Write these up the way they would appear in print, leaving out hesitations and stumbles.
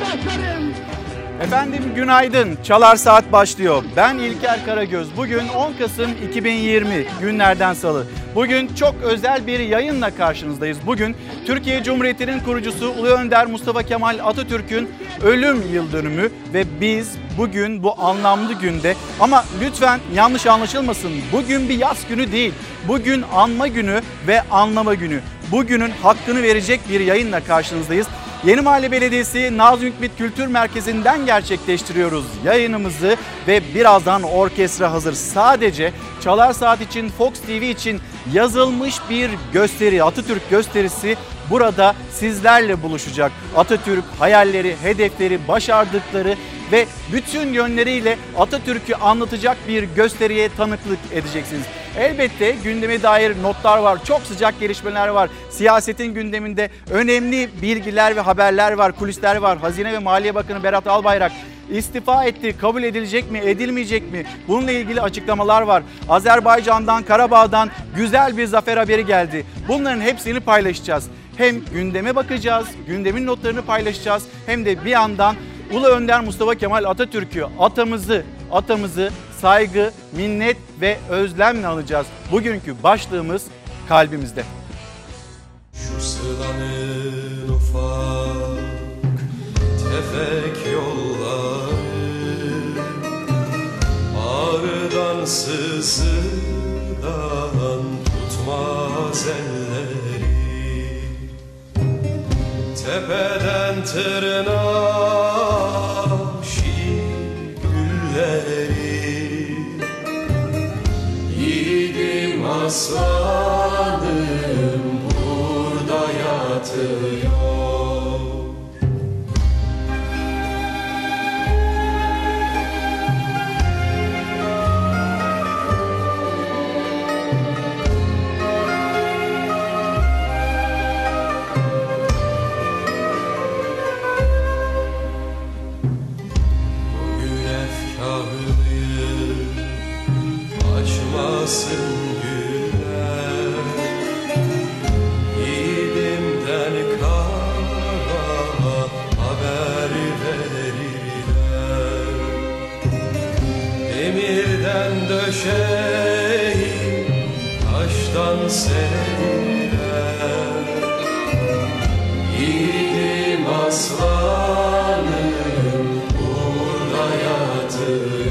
başlarım. Efendim günaydın. Çalar Saat başlıyor. Ben İlker Karagöz. Bugün 10 Kasım 2020 günlerden salı. Bugün çok özel bir yayınla karşınızdayız. Bugün Türkiye Cumhuriyeti'nin kurucusu Ulu Önder Mustafa Kemal Atatürk'ün ölüm yıl dönümü ve biz bugün bu anlamlı günde, ama lütfen yanlış anlaşılmasın, bugün bir yas günü değil. Bugün anma günü ve anlama günü. Bugünün hakkını verecek bir yayınla karşınızdayız. Yeni Mahalle Belediyesi Nazım Hikmet Kültür Merkezi'nden gerçekleştiriyoruz yayınımızı ve birazdan orkestra hazır. Sadece Çalar Saat için, Fox TV için yazılmış bir gösteri, Atatürk gösterisi burada sizlerle buluşacak. Atatürk hayalleri, hedefleri, başardıkları ve bütün yönleriyle Atatürk'ü anlatacak bir gösteriye tanıklık edeceksiniz. Elbette gündeme dair notlar var, çok sıcak gelişmeler var, siyasetin gündeminde önemli bilgiler ve haberler var, kulisler var. Hazine ve Maliye Bakanı Berat Albayrak istifa etti, kabul edilecek mi, edilmeyecek mi? Bununla ilgili açıklamalar var. Azerbaycan'dan, Karabağ'dan güzel bir zafer haberi geldi. Bunların hepsini paylaşacağız. Hem gündeme bakacağız, gündemin notlarını paylaşacağız, hem de bir yandan Ulu Önder Mustafa Kemal Atatürk'ü, atamızı saygı, minnet ve özlemle alacağız. Bugünkü başlığımız kalbimizde. Şu sıranın ufak tefek yolları, ağrıdan sızıdan tutmaz elleri, tepeden tırnağa şiir gülleri. Aslanım burada yatıyor. Bugün efkarlıyım, açmasın. Döşeğim taştan seriler, yiğidim aslanım burada yatıyor.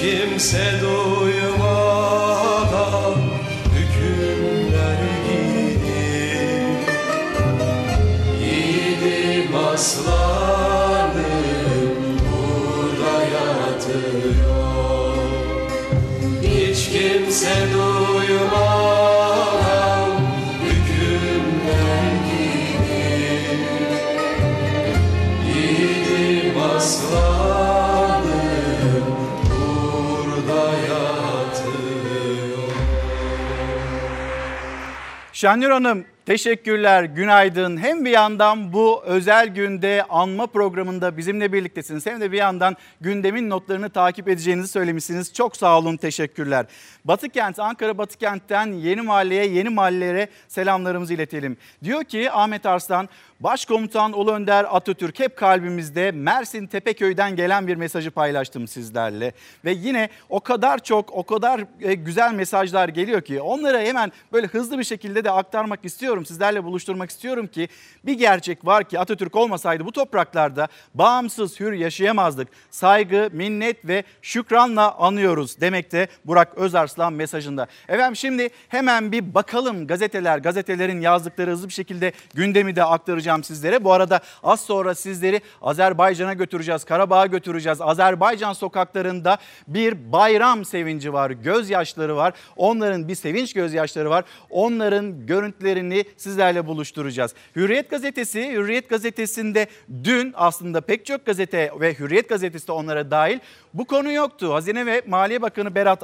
Kimse duymadan hükümler gidip, yiğidim aslanım burada yatıyor. Hiç kimse duymadan hükümler gidip, yiğidim aslanım. Şenlür Hanım, teşekkürler, günaydın. Hem bir yandan bu özel günde anma programında bizimle birliktesiniz, hem de bir yandan gündemin notlarını takip edeceğinizi söylemişsiniz. Çok sağ olun, teşekkürler. Batıkent, Ankara Batıkent'ten Yeni Mahalle'ye, Yeni Mahalle'lere selamlarımızı iletelim. Diyor ki Ahmet Arslan, Başkomutan Ulu Önder Atatürk hep kalbimizde. Mersin Tepeköy'den gelen bir mesajı paylaştım sizlerle. Ve yine o kadar çok, o kadar güzel mesajlar geliyor ki onları hemen böyle hızlı bir şekilde de aktarmak istiyorum. istiyorum, sizlerle buluşturmak istiyorum ki bir gerçek var ki Atatürk olmasaydı bu topraklarda bağımsız, hür yaşayamazdık. Saygı, minnet ve şükranla anıyoruz demekte Burak Özarslan mesajında. Efendim şimdi hemen bir bakalım gazetelerin yazdıkları, hızlı bir şekilde gündemi de aktaracağım sizlere. Bu arada az sonra sizleri Azerbaycan'a götüreceğiz, Karabağ'a götüreceğiz. Azerbaycan sokaklarında bir bayram sevinci var, gözyaşları var. Onların bir sevinç gözyaşları var. Onların görüntülerini sizlerle buluşturacağız. Hürriyet gazetesinde dün aslında pek çok gazete ve Hürriyet gazetesi de onlara dahil bu konu yoktu. Hazine ve Maliye Bakanı Berat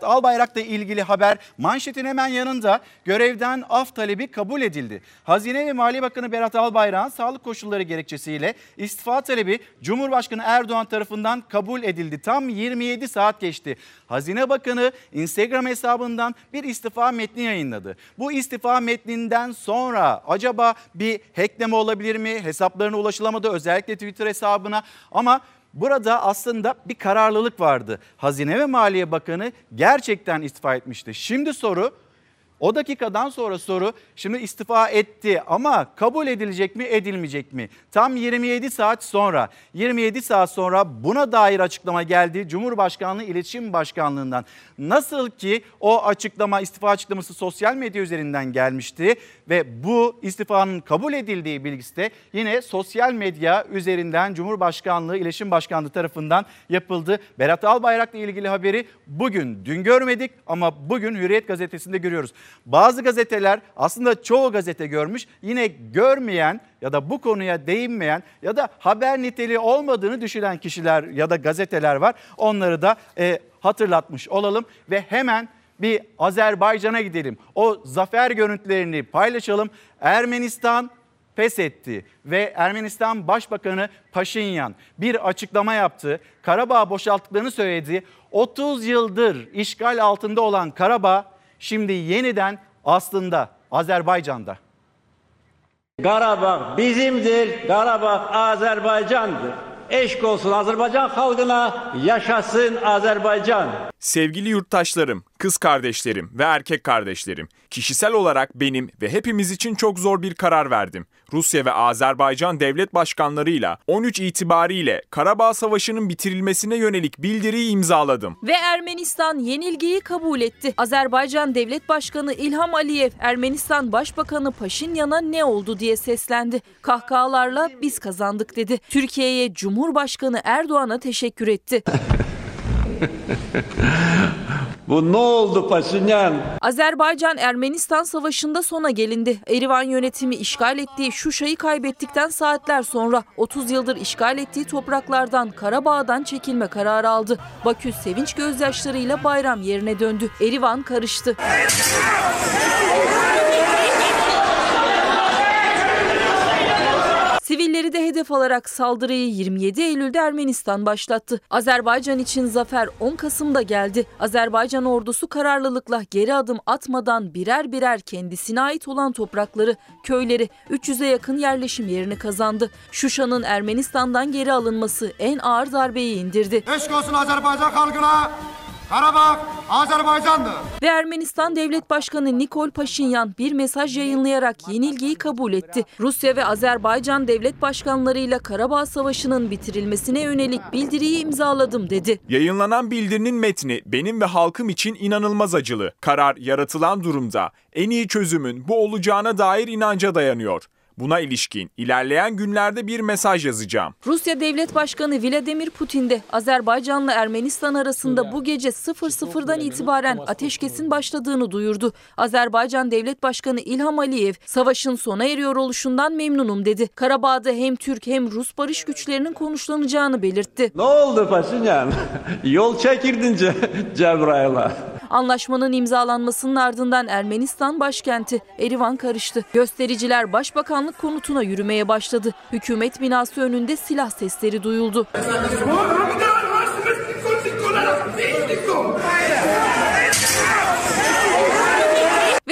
Albayrak'la ilgili haber manşetin hemen yanında görevden af talebi kabul edildi. Hazine ve Maliye Bakanı Berat Albayrak'ın sağlık koşulları gerekçesiyle istifa talebi Cumhurbaşkanı Erdoğan tarafından kabul edildi. Tam 27 saat geçti. Hazine Bakanı Instagram hesabından bir istifa metni yayınladı. Bu istifa metninden sonra acaba bir hackleme olabilir mi? Hesaplarına ulaşılamadı, özellikle Twitter hesabına, ama burada aslında bir kararlılık vardı. Hazine ve Maliye Bakanı gerçekten istifa etmişti. Şimdi soru, o dakikadan sonra soru, şimdi istifa etti ama kabul edilecek mi, edilmeyecek mi? Tam 27 saat sonra buna dair açıklama geldi Cumhurbaşkanlığı İletişim Başkanlığı'ndan. Nasıl ki o açıklama, istifa açıklaması sosyal medya üzerinden gelmişti ve bu istifanın kabul edildiği bilgisi de yine sosyal medya üzerinden Cumhurbaşkanlığı İletişim Başkanlığı tarafından yapıldı. Berat Albayrak'la ilgili haberi bugün, dün görmedik ama bugün Hürriyet gazetesinde görüyoruz. Bazı gazeteler, aslında çoğu gazete görmüş, yine görmeyen ya da bu konuya değinmeyen ya da haber niteliği olmadığını düşünen kişiler ya da gazeteler var. Onları da hatırlatmış olalım ve hemen bir Azerbaycan'a gidelim. O zafer görüntülerini paylaşalım. Ermenistan pes etti ve Ermenistan Başbakanı Paşinyan bir açıklama yaptı. Karabağ boşalttıklarını söyledi. 30 yıldır işgal altında olan Karabağ şimdi yeniden aslında Azerbaycan'da. Karabağ bizimdir, Karabağ Azerbaycan'dır. Eşk olsun Azerbaycan halkına, yaşasın Azerbaycan. Sevgili yurttaşlarım, kız kardeşlerim ve erkek kardeşlerim, kişisel olarak benim ve hepimiz için çok zor bir karar verdim. Rusya ve Azerbaycan devlet başkanlarıyla 13 itibariyle Karabağ Savaşı'nın bitirilmesine yönelik bildiriyi imzaladım. Ve Ermenistan yenilgiyi kabul etti. Azerbaycan Devlet Başkanı İlham Aliyev, Ermenistan Başbakanı Paşinyan'a ne oldu diye seslendi. Kahkahalarla biz kazandık dedi. Türkiye'ye Cumhurbaşkanı Erdoğan'a teşekkür etti. Bu ne oldu Paşinyan? Azerbaycan-Ermenistan savaşında sona gelindi. Erivan yönetimi işgal ettiği Şuşa'yı kaybettikten saatler sonra 30 yıldır işgal ettiği topraklardan, Karabağ'dan çekilme kararı aldı. Bakü sevinç gözyaşlarıyla bayram yerine döndü. Erivan karıştı. Sivilleri de hedef alarak saldırıyı 27 Eylül'de Ermenistan başlattı. Azerbaycan için zafer 10 Kasım'da geldi. Azerbaycan ordusu kararlılıkla geri adım atmadan birer birer kendisine ait olan toprakları, köyleri, 300'e yakın yerleşim yerini kazandı. Şuşa'nın Ermenistan'dan geri alınması en ağır darbeyi indirdi. Eşk olsun Azerbaycan halkına! Karabağ Azerbaycan'dı. Ve Ermenistan Devlet Başkanı Nikol Paşinyan bir mesaj yayınlayarak yenilgiyi kabul etti. Rusya ve Azerbaycan Devlet Başkanlarıyla Karabağ Savaşı'nın bitirilmesine yönelik bildiriyi imzaladım dedi. Yayınlanan bildirinin metni benim ve halkım için inanılmaz acılı. Karar yaratılan durumda en iyi çözümün bu olacağına dair inanca dayanıyor. Buna ilişkin ilerleyen günlerde bir mesaj yazacağım. Rusya Devlet Başkanı Vladimir Putin de Azerbaycan'la Ermenistan arasında bu gece 00'dan itibaren ateşkesin başladığını duyurdu. Azerbaycan Devlet Başkanı İlham Aliyev, savaşın sona eriyor oluşundan memnunum dedi. Karabağ'da hem Türk hem Rus barış güçlerinin konuşlanacağını belirtti. Ne oldu Paşinyan? Yol çekirdin Cebrail'a. Anlaşmanın imzalanmasının ardından Ermenistan başkenti Erivan karıştı. Göstericiler Başbakanlık konutuna yürümeye başladı. Hükümet binası önünde silah sesleri duyuldu.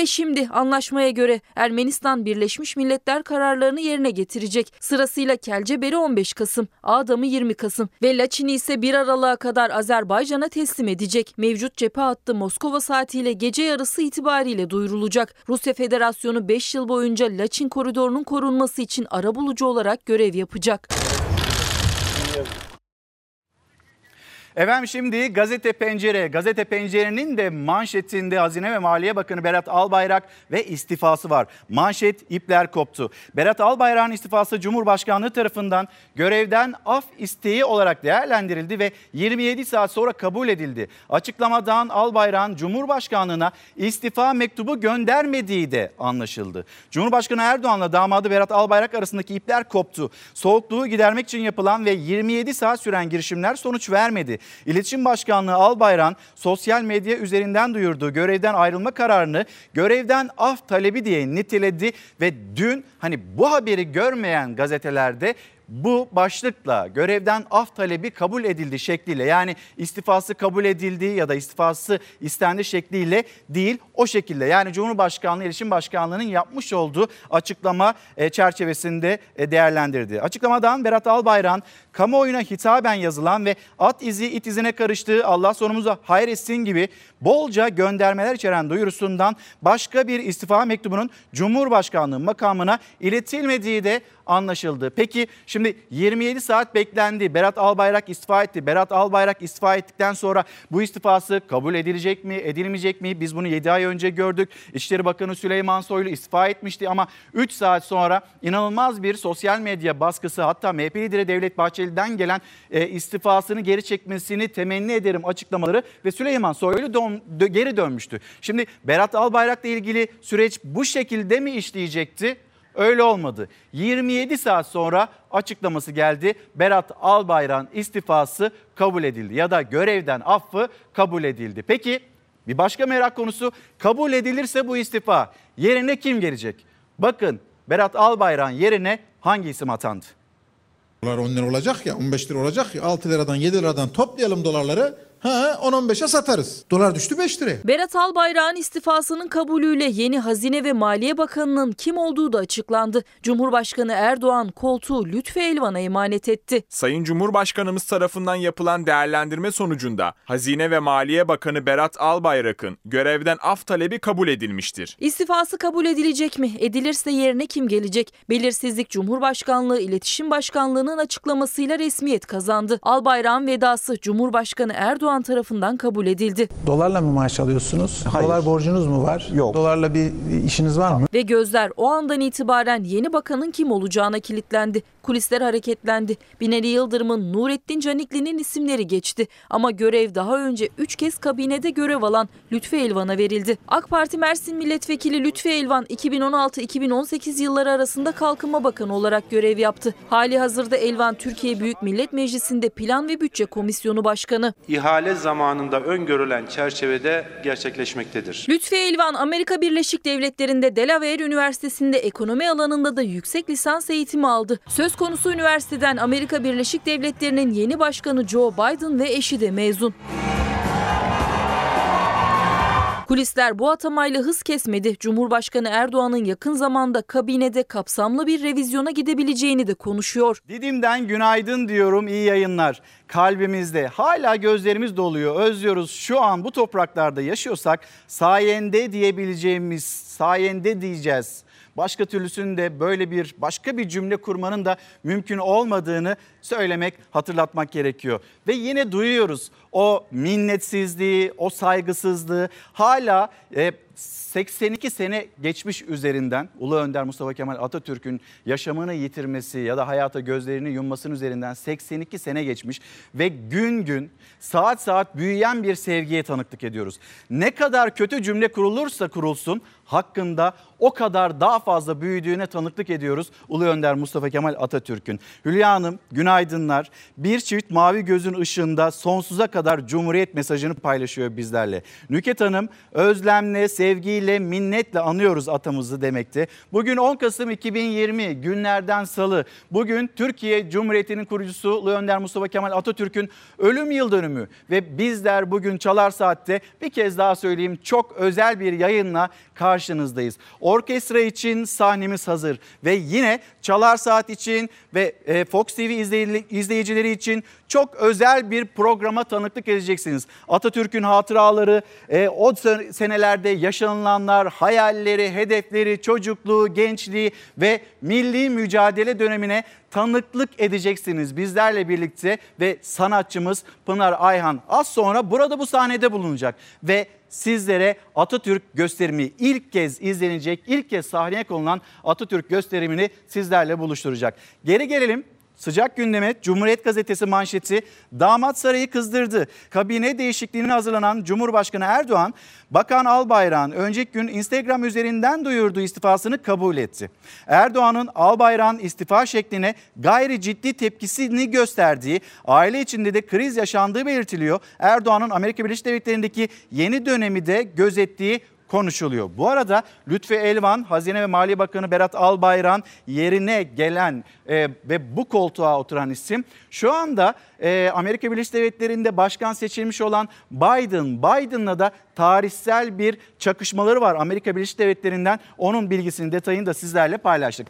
Ve şimdi anlaşmaya göre Ermenistan Birleşmiş Milletler kararlarını yerine getirecek. Sırasıyla Kelceber'i 15 Kasım, Ağdam'ı 20 Kasım ve Laçin'i ise 1 Aralık'a kadar Azerbaycan'a teslim edecek. Mevcut cephe hattı Moskova saatiyle gece yarısı itibariyle duyurulacak. Rusya Federasyonu 5 yıl boyunca Laçin koridorunun korunması için arabulucu olarak görev yapacak. Efendim şimdi Gazete Pencere, Gazete Pencere'nin de manşetinde Hazine ve Maliye Bakanı Berat Albayrak ve istifası var. Manşet ipler koptu. Berat Albayrak'ın istifası Cumhurbaşkanlığı tarafından görevden af isteği olarak değerlendirildi ve 27 saat sonra kabul edildi. Açıklamadan Albayrak'ın Cumhurbaşkanlığına istifa mektubu göndermediği de anlaşıldı. Cumhurbaşkanı Erdoğan'la damadı Berat Albayrak arasındaki ipler koptu. Soğukluğu gidermek için yapılan ve 27 saat süren girişimler sonuç vermedi. İletişim Başkanlığı Albayrak'ın sosyal medya üzerinden duyurduğu görevden ayrılma kararını görevden af talebi diye niteledi ve dün bu haberi görmeyen gazetelerde bu başlıkla görevden af talebi kabul edildi şekliyle, yani istifası kabul edildi ya da istifası istendi şekliyle değil, o şekilde. Yani Cumhurbaşkanlığı İletişim Başkanlığı'nın yapmış olduğu açıklama çerçevesinde değerlendirdi. Açıklamadan Berat Albayrak'ın kamuoyuna hitaben yazılan ve at izi it izine karıştığı Allah sonumuza hayretsin gibi bolca göndermeler içeren duyurusundan başka bir istifa mektubunun Cumhurbaşkanlığı makamına iletilmediği de anlaşıldı. Peki şimdi 27 saat beklendi. Berat Albayrak istifa etti. Berat Albayrak istifa ettikten sonra bu istifası kabul edilecek mi, edilmeyecek mi? Biz bunu 7 ay önce gördük. İçişleri Bakanı Süleyman Soylu istifa etmişti ama 3 saat sonra inanılmaz bir sosyal medya baskısı, hatta MHP lideri Devlet Bahçeli'den gelen istifasını geri çekmesini temenni ederim açıklamaları ve Süleyman Soylu geri dönmüştü. Şimdi Berat Albayrak'la ilgili süreç bu şekilde mi işleyecekti? Öyle olmadı. 27 saat sonra açıklaması geldi. Berat Albayrak'ın istifası kabul edildi ya da görevden affı kabul edildi. Peki bir başka merak konusu, kabul edilirse bu istifa yerine kim gelecek? Bakın Berat Albayrak'ın yerine hangi isim atandı? Dolar 10 lira olacak ya, 15 lira olacak ya, 6 liradan 7 liradan toplayalım dolarları. 10-15'e satarız. Dolar düştü 5 liraya. Berat Albayrak'ın istifasının kabulüyle yeni Hazine ve Maliye Bakanı'nın kim olduğu da açıklandı. Cumhurbaşkanı Erdoğan koltuğu Lütfi Elvan'a emanet etti. Sayın Cumhurbaşkanımız tarafından yapılan değerlendirme sonucunda Hazine ve Maliye Bakanı Berat Albayrak'ın görevden af talebi kabul edilmiştir. İstifası kabul edilecek mi? Edilirse yerine kim gelecek? Belirsizlik Cumhurbaşkanlığı İletişim Başkanlığı'nın açıklamasıyla resmiyet kazandı. Albayrak'ın vedası Cumhurbaşkanı Erdoğan tarafından kabul edildi. Dolarla mı maaş alıyorsunuz? Hayır. Dolar borcunuz mu var? Yok. Dolarla bir işiniz var mı? Ve gözler o andan itibaren yeni bakanın kim olacağına kilitlendi. Kulisler hareketlendi. Binali Yıldırım'ın, Nurettin Canikli'nin isimleri geçti. Ama görev daha önce 3 kez kabinede görev alan Lütfi Elvan'a verildi. AK Parti Mersin Milletvekili Lütfi Elvan 2016-2018 yılları arasında Kalkınma Bakanı olarak görev yaptı. Hali hazırda Elvan Türkiye Büyük Millet Meclisi'nde Plan ve Bütçe Komisyonu Başkanı. İhale zamanında öngörülen çerçevede gerçekleşmektedir. Lütfi Elvan Amerika Birleşik Devletleri'nde Delaware Üniversitesi'nde ekonomi alanında da yüksek lisans eğitimi aldı. Söz konusu üniversiteden Amerika Birleşik Devletleri'nin yeni başkanı Joe Biden ve eşi de mezun. Kulisler bu atamayla hız kesmedi. Cumhurbaşkanı Erdoğan'ın yakın zamanda kabinede kapsamlı bir revizyona gidebileceğini de konuşuyor. Didim'den günaydın diyorum, iyi yayınlar. Kalbimizde hala gözlerimiz doluyor, özlüyoruz. Şu an bu topraklarda yaşıyorsak sayende diyebileceğimiz, sayende diyeceğiz. Başka türlüsünde böyle bir başka bir cümle kurmanın da mümkün olmadığını söylemek, hatırlatmak gerekiyor. Ve yine duyuyoruz o minnetsizliği, o saygısızlığı. Hala 82 sene geçmiş üzerinden, Ulu Önder Mustafa Kemal Atatürk'ün yaşamını yitirmesi ya da hayata gözlerini yummasının üzerinden 82 sene geçmiş ve gün gün, saat saat büyüyen bir sevgiye tanıklık ediyoruz. Ne kadar kötü cümle kurulursa kurulsun hakkında o kadar daha fazla büyüdüğüne tanıklık ediyoruz Ulu Önder Mustafa Kemal Atatürk'ün. Hülya Hanım günaydınlar. Bir çift mavi gözün ışığında sonsuza kadar Cumhuriyet mesajını paylaşıyor bizlerle. Nükhet Hanım özlemle, sevgiyle, minnetle anıyoruz atamızı demekti. Bugün 10 Kasım 2020 günlerden salı. Bugün Türkiye Cumhuriyeti'nin kurucusu Ulu Önder Mustafa Kemal Atatürk'ün ölüm yıl dönümü ve bizler bugün Çalar Saat'te bir kez daha söyleyeyim çok özel bir yayınla karşınızdayız. Orkestra için sahnemiz hazır ve yine Çalar Saat için ve Fox TV izleyicileri için çok özel bir programa tanıklık edeceksiniz. Atatürk'ün hatıraları, o senelerde yaşanılanlar, hayalleri, hedefleri, çocukluğu, gençliği ve milli mücadele dönemine tanıklık edeceksiniz bizlerle birlikte ve sanatçımız Pınar Ayhan az sonra burada bu sahnede bulunacak ve sizlere Atatürk gösterimi ilk kez izlenecek, ilk kez sahneye konulan Atatürk gösterimini sizlerle buluşturacak. Geri gelelim. Sıcak gündeme Cumhuriyet Gazetesi manşeti damat sarayı kızdırdı. Kabine değişikliğine hazırlanan Cumhurbaşkanı Erdoğan, Bakan Albayrak'ın önceki gün Instagram üzerinden duyurduğu istifasını kabul etti. Erdoğan'ın Albayrak'ın istifa şekline gayri ciddi tepkisini gösterdiği, aile içinde de kriz yaşandığı belirtiliyor. Erdoğan'ın Amerika Birleşik Devletleri'ndeki yeni dönemi de gözettiği konuşuluyor. Bu arada Lütfi Elvan, Hazine ve Maliye Bakanı Berat Albayrak'ın yerine gelen ve bu koltuğa oturan isim. Şu anda Amerika Birleşik Devletleri'nde başkan seçilmiş olan Biden'la da tarihsel bir çakışmaları var. Amerika Birleşik Devletleri'nden onun bilgisini, detayını da sizlerle paylaştık.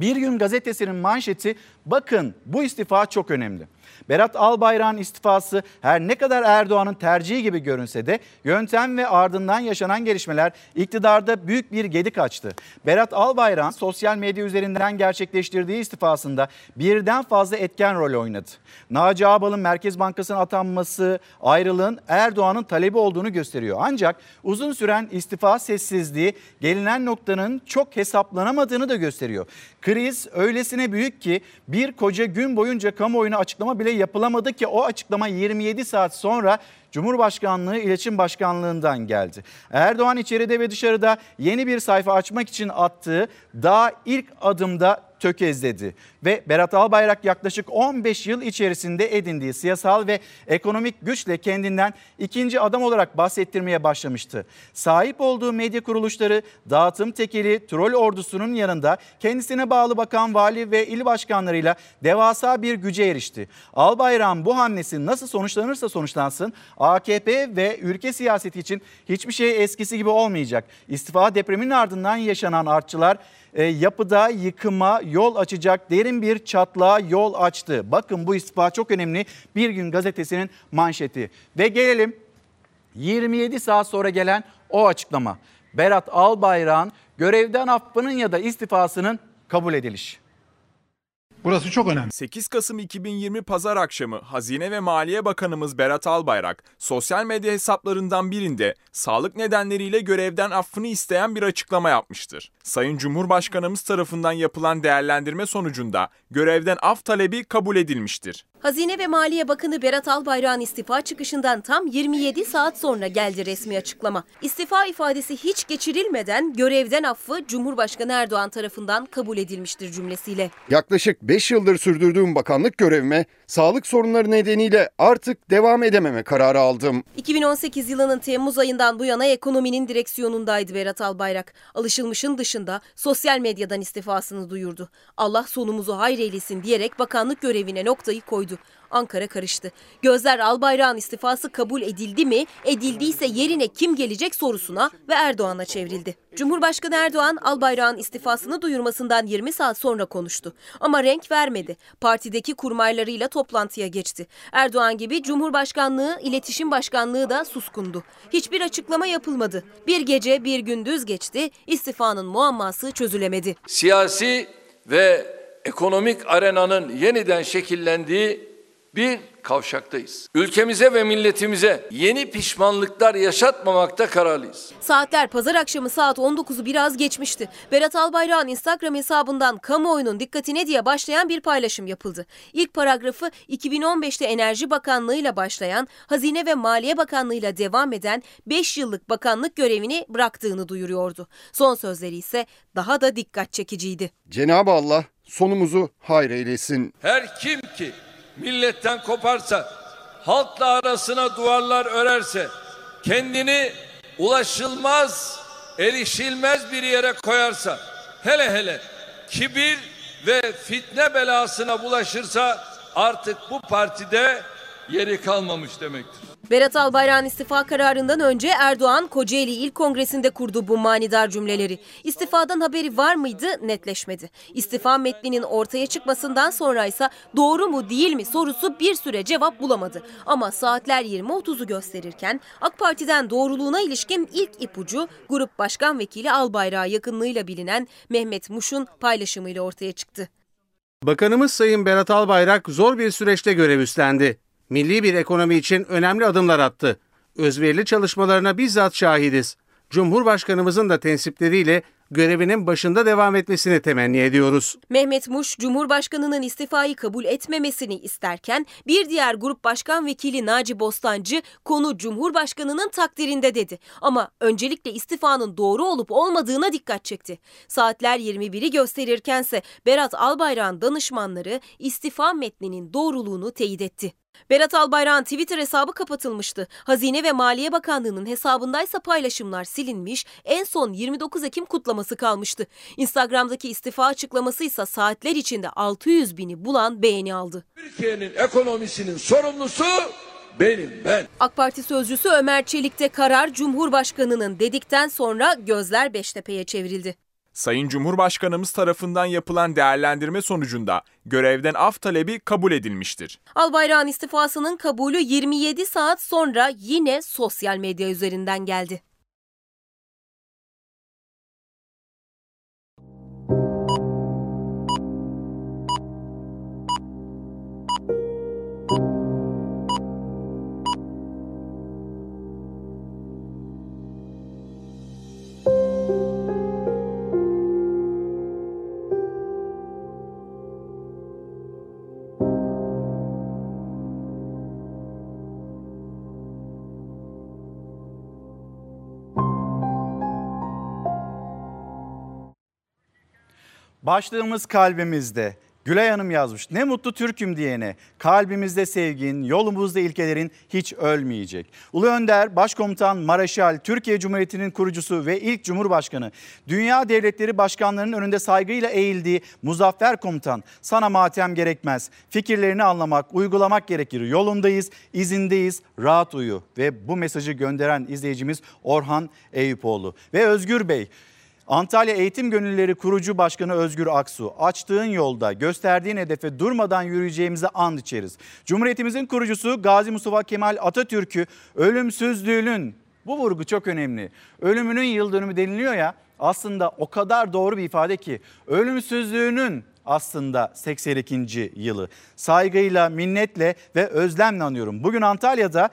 Bir Gün Gazetesi'nin manşeti bakın bu istifa çok önemli. Berat Albayrak'ın istifası her ne kadar Erdoğan'ın tercihi gibi görünse de yöntem ve ardından yaşanan gelişmeler iktidarda büyük bir gedik açtı. Berat Albayrak'ın sosyal medya üzerinden gerçekleştirdiği istifasında birden fazla etken rol oynadı. Naci Ağbal'ın Merkez Bankası'na atanması ayrılığın Erdoğan'ın talebi olduğunu gösteriyor. Ancak uzun süren istifa sessizliği gelinen noktanın çok hesaplanamadığını da gösteriyor. Kriz öylesine büyük ki bir koca gün boyunca kamuoyuna açıklama bile yapılamadı ki o açıklama 27 saat sonra Cumhurbaşkanlığı İletişim Başkanlığı'ndan geldi. Erdoğan içeride ve dışarıda yeni bir sayfa açmak için attığı daha ilk adımda tökezledi. Ve Berat Albayrak yaklaşık 15 yıl içerisinde edindiği siyasal ve ekonomik güçle kendinden ikinci adam olarak bahsettirmeye başlamıştı. Sahip olduğu medya kuruluşları, dağıtım tekeli, troll ordusunun yanında kendisine bağlı bakan, vali ve il başkanlarıyla devasa bir güce erişti. Albayrak'ın bu hamlesi nasıl sonuçlanırsa sonuçlansın, AKP ve ülke siyaseti için hiçbir şey eskisi gibi olmayacak. İstifa depreminin ardından yaşanan artçılar yapıda yıkıma yol açacak derin bir çatlağa yol açtı. Bakın bu istifa çok önemli. Bir Gün Gazetesi'nin manşeti. Ve gelelim 27 saat sonra gelen o açıklama. Berat Albayrak'ın görevden affının ya da istifasının kabul edilişi. Burası çok önemli. 8 Kasım 2020 Pazar akşamı Hazine ve Maliye Bakanımız Berat Albayrak sosyal medya hesaplarından birinde sağlık nedenleriyle görevden affını isteyen bir açıklama yapmıştır. Sayın Cumhurbaşkanımız tarafından yapılan değerlendirme sonucunda görevden af talebi kabul edilmiştir. Hazine ve Maliye Bakanı Berat Albayrak'ın istifa çıkışından tam 27 saat sonra geldi resmi açıklama. İstifa ifadesi hiç geçirilmeden görevden affı Cumhurbaşkanı Erdoğan tarafından kabul edilmiştir cümlesiyle. Yaklaşık 5 yıldır sürdürdüğüm bakanlık görevime sağlık sorunları nedeniyle artık devam edememe kararı aldım. 2018 yılının Temmuz ayından bu yana ekonominin direksiyonundaydı Berat Albayrak. Alışılmışın dışında sosyal medyadan istifasını duyurdu. Allah sonumuzu hayreylesin diyerek bakanlık görevine noktayı koydu. Ankara karıştı. Gözler Albayrak'ın istifası kabul edildi mi, edildiyse yerine kim gelecek sorusuna ve Erdoğan'a çevrildi. Cumhurbaşkanı Erdoğan Albayrak'ın istifasını duyurmasından 20 saat sonra konuştu. Ama renk vermedi. Partideki kurmaylarıyla toplantıya geçti. Erdoğan gibi Cumhurbaşkanlığı, İletişim Başkanlığı da suskundu. Hiçbir açıklama yapılmadı. Bir gece bir gündüz geçti. İstifanın muamması çözülemedi. Siyasi ve ekonomik arenanın yeniden şekillendiği bir kavşaktayız. Ülkemize ve milletimize yeni pişmanlıklar yaşatmamakta kararlıyız. Saatler pazar akşamı saat 19'u biraz geçmişti. Berat Albayrak'ın Instagram hesabından kamuoyunun dikkatine diye başlayan bir paylaşım yapıldı. İlk paragrafı 2015'te Enerji Bakanlığı ile başlayan, Hazine ve Maliye Bakanlığı ile devam eden 5 yıllık bakanlık görevini bıraktığını duyuruyordu. Son sözleri ise daha da dikkat çekiciydi. Cenab-ı Allah sonumuzu hayreylesin. Her kim ki milletten koparsa, halkla arasına duvarlar örerse, kendini ulaşılmaz, erişilmez bir yere koyarsa, hele hele kibir ve fitne belasına bulaşırsa artık bu partide yeri kalmamış demektir. Berat Albayrak'ın istifa kararından önce Erdoğan, Kocaeli İl Kongresi'nde kurdu bu manidar cümleleri. İstifadan haberi var mıydı netleşmedi. İstifa metninin ortaya çıkmasından sonra ise doğru mu değil mi sorusu bir süre cevap bulamadı. Ama saatler 20.30'u gösterirken AK Parti'den doğruluğuna ilişkin ilk ipucu Grup Başkan Vekili Albayrak'a yakınlığıyla bilinen Mehmet Muş'un paylaşımıyla ortaya çıktı. Bakanımız Sayın Berat Albayrak zor bir süreçte görev üstlendi. Milli bir ekonomi için önemli adımlar attı. Özverili çalışmalarına bizzat şahidiz. Cumhurbaşkanımızın da tensipleriyle görevinin başında devam etmesini temenni ediyoruz. Mehmet Muş, Cumhurbaşkanı'nın istifayı kabul etmemesini isterken bir diğer Grup Başkan Vekili Naci Bostancı konu Cumhurbaşkanı'nın takdirinde dedi. Ama öncelikle istifanın doğru olup olmadığına dikkat çekti. Saatler 21'i gösterirkense Berat Albayrak'ın danışmanları istifa metninin doğruluğunu teyit etti. Berat Albayrak'ın Twitter hesabı kapatılmıştı. Hazine ve Maliye Bakanlığı'nın hesabındaysa paylaşımlar silinmiş, en son 29 Ekim kutlaması kalmıştı. Instagram'daki istifa açıklaması ise saatler içinde 600.000'i bulan beğeni aldı. Türkiye'nin ekonomisinin sorumlusu ben. AK Parti sözcüsü Ömer Çelik'te karar Cumhurbaşkanı'nın dedikten sonra gözler Beştepe'ye çevrildi. Sayın Cumhurbaşkanımız tarafından yapılan değerlendirme sonucunda görevden af talebi kabul edilmiştir. Albayrak'ın istifasının kabulü 27 saat sonra yine sosyal medya üzerinden geldi. Başlığımız kalbimizde. Gülay Hanım yazmış. Ne mutlu Türk'üm diyene. Kalbimizde sevgin, yolumuzda ilkelerin hiç ölmeyecek. Ulu Önder, Başkomutan Mareşal, Türkiye Cumhuriyeti'nin kurucusu ve ilk Cumhurbaşkanı, dünya devletleri başkanlarının önünde saygıyla eğildiği muzaffer komutan, sana matem gerekmez. Fikirlerini anlamak, uygulamak gerekir. Yolundayız, izindeyiz, rahat uyu. Ve bu mesajı gönderen izleyicimiz Orhan Eyüpoğlu. Ve Özgür Bey, Antalya Eğitim Gönüllüleri Kurucu Başkanı Özgür Aksu, açtığın yolda gösterdiğin hedefe durmadan yürüyeceğimize and içeriz. Cumhuriyetimizin kurucusu Gazi Mustafa Kemal Atatürk'ü ölümsüzlüğünün, bu vurgu çok önemli, ölümünün yıl dönümü deniliyor ya, aslında o kadar doğru bir ifade ki, ölümsüzlüğünün aslında 82. yılı. Saygıyla, minnetle ve özlemle anıyorum. Bugün Antalya'da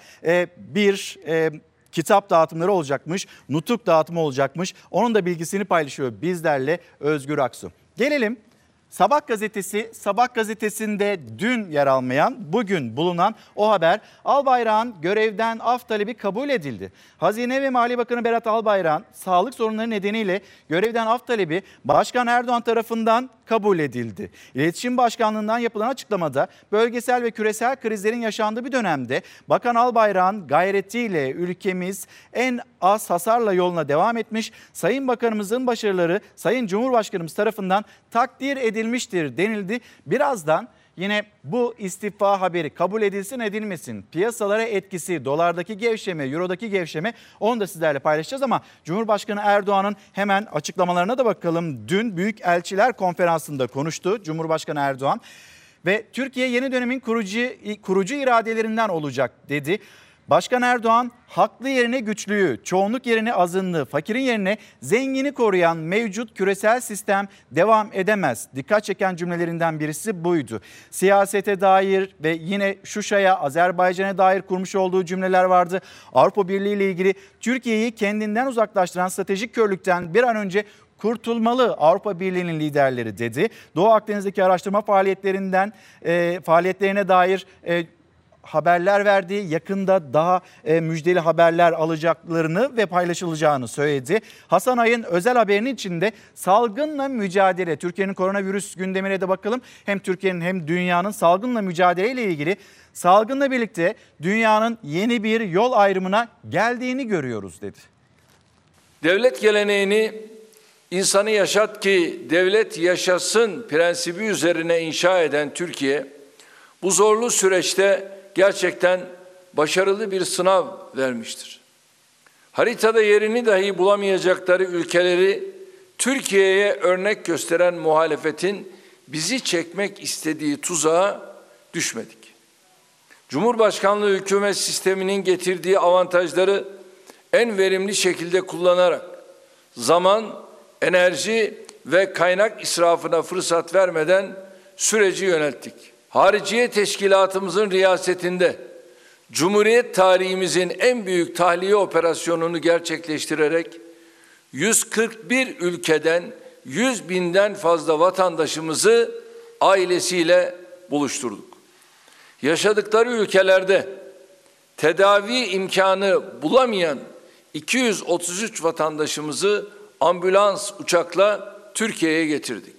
kitap dağıtımları olacakmış, nutuk dağıtımı olacakmış. Onun da bilgisini paylaşıyor bizlerle Özgür Aksu. Gelelim Sabah gazetesi, Sabah gazetesinde dün yer almayan, bugün bulunan o haber. Albayrak'ın görevden af talebi kabul edildi. Hazine ve Maliye Bakanı Berat Albayrak'ın sağlık sorunları nedeniyle görevden af talebi Başkan Erdoğan tarafından kabul edildi. İletişim Başkanlığı'ndan yapılan açıklamada bölgesel ve küresel krizlerin yaşandığı bir dönemde Bakan Albayrak'ın gayretiyle ülkemiz en az hasarla yoluna devam etmiş, Sayın Bakanımızın başarıları Sayın Cumhurbaşkanımız tarafından takdir edilmiştir denildi. Birazdan yine bu istifa haberi kabul edilsin edilmesin, piyasalara etkisi, dolardaki gevşeme, eurodaki gevşeme, onu da sizlerle paylaşacağız ama Cumhurbaşkanı Erdoğan'ın hemen açıklamalarına da bakalım. Dün Büyükelçiler Konferansı'nda konuştu Cumhurbaşkanı Erdoğan ve Türkiye yeni dönemin kurucu iradelerinden olacak dedi. Başkan Erdoğan, haklı yerine güçlüyü, çoğunluk yerine azınlığı, fakirin yerine zengini koruyan mevcut küresel sistem devam edemez. Dikkat çeken cümlelerinden birisi buydu. Siyasete dair ve yine Şuşa'ya, Azerbaycan'a dair kurmuş olduğu cümleler vardı. Avrupa Birliği ile ilgili Türkiye'yi kendinden uzaklaştıran stratejik körlükten bir an önce kurtulmalı Avrupa Birliği'nin liderleri dedi. Doğu Akdeniz'deki araştırma faaliyetlerine dair haberler verdi. Yakında daha müjdeli haberler alacaklarını ve paylaşılacağını söyledi. Hasan Ay'ın özel haberinin içinde salgınla mücadele, Türkiye'nin koronavirüs gündemine de bakalım. Hem Türkiye'nin hem dünyanın salgınla mücadeleyle ilgili, salgınla birlikte dünyanın yeni bir yol ayrımına geldiğini görüyoruz dedi. Devlet geleneğini insanı yaşat ki devlet yaşasın prensibi üzerine inşa eden Türkiye, bu zorlu süreçte gerçekten başarılı bir sınav vermiştir. Haritada yerini dahi bulamayacakları ülkeleri Türkiye'ye örnek gösteren muhalefetin bizi çekmek istediği tuzağa düşmedik. Cumhurbaşkanlığı hükümet sisteminin getirdiği avantajları en verimli şekilde kullanarak zaman, enerji ve kaynak israfına fırsat vermeden süreci yönelttik. Hariciye Teşkilatımızın riyasetinde Cumhuriyet tarihimizin en büyük tahliye operasyonunu gerçekleştirerek 141 ülkeden 100 binden fazla vatandaşımızı ailesiyle buluşturduk. Yaşadıkları ülkelerde tedavi imkanı bulamayan 233 vatandaşımızı ambulans uçakla Türkiye'ye getirdik.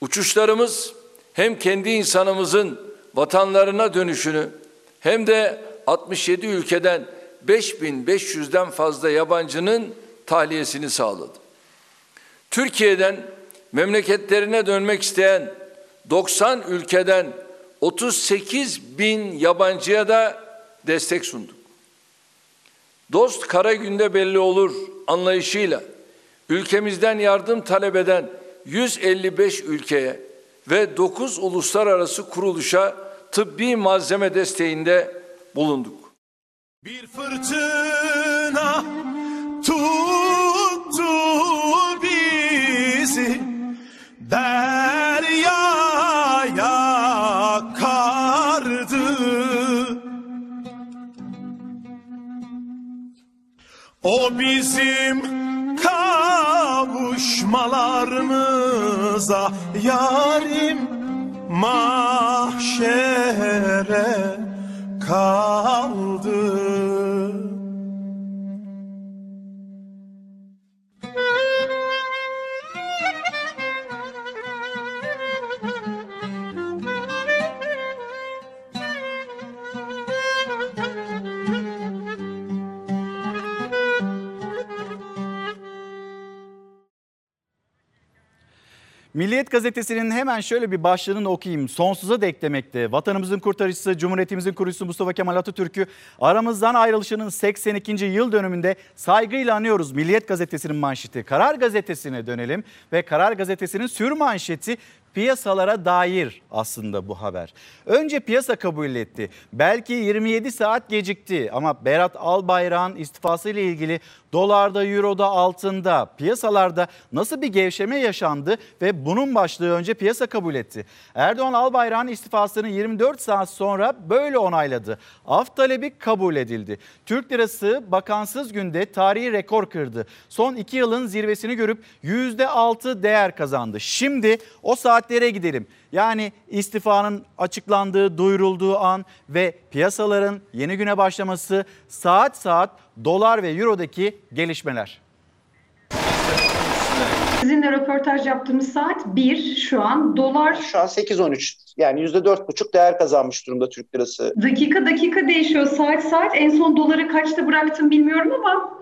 Uçuşlarımız hem kendi insanımızın vatanlarına dönüşünü hem de 67 ülkeden 5500'den fazla yabancının tahliyesini sağladı. Türkiye'den memleketlerine dönmek isteyen 90 ülkeden 38 bin yabancıya da destek sunduk. Dost kara günde belli olur anlayışıyla ülkemizden yardım talep eden 155 ülkeye ve 9 uluslararası kuruluşa tıbbi malzeme desteğinde bulunduk. Bir fırtına tuttu bizi, deryaya kardı. O bizim kavuşmalarımıza yarim mahşere kaldı. Milliyet gazetesinin hemen şöyle bir başlığını okuyayım. Sonsuza dek demekte. Vatanımızın kurtarıcısı, Cumhuriyetimizin kurucusu Mustafa Kemal Atatürk'ü aramızdan ayrılışının 82. yıl dönümünde saygıyla anıyoruz. Milliyet gazetesinin manşeti. Karar gazetesine dönelim ve Karar gazetesinin sürmanşeti piyasalara dair aslında bu haber. Önce piyasa kabul etti. Belki 27 saat gecikti ama Berat Albayrak'ın istifası ile ilgili dolarda, euroda, altında, piyasalarda nasıl bir gevşeme yaşandı ve bunun başlığı önce piyasa kabul etti. Erdoğan Albayrak'ın istifasını 24 saat sonra böyle onayladı. Af talebi kabul edildi. Türk lirası bakansız günde tarihi rekor kırdı. Son 2 yılın zirvesini görüp %6 değer kazandı. Şimdi o saatlere gidelim. Yani istifanın açıklandığı, duyurulduğu an ve piyasaların yeni güne başlaması, saat saat dolar ve eurodaki gelişmeler. Sizinle röportaj yaptığımız saat 1 şu an. Dolar şu an 8.13, yani %4,5 değer kazanmış durumda Türk lirası. Dakika dakika değişiyor, saat saat. En son doları kaçta bıraktım bilmiyorum ama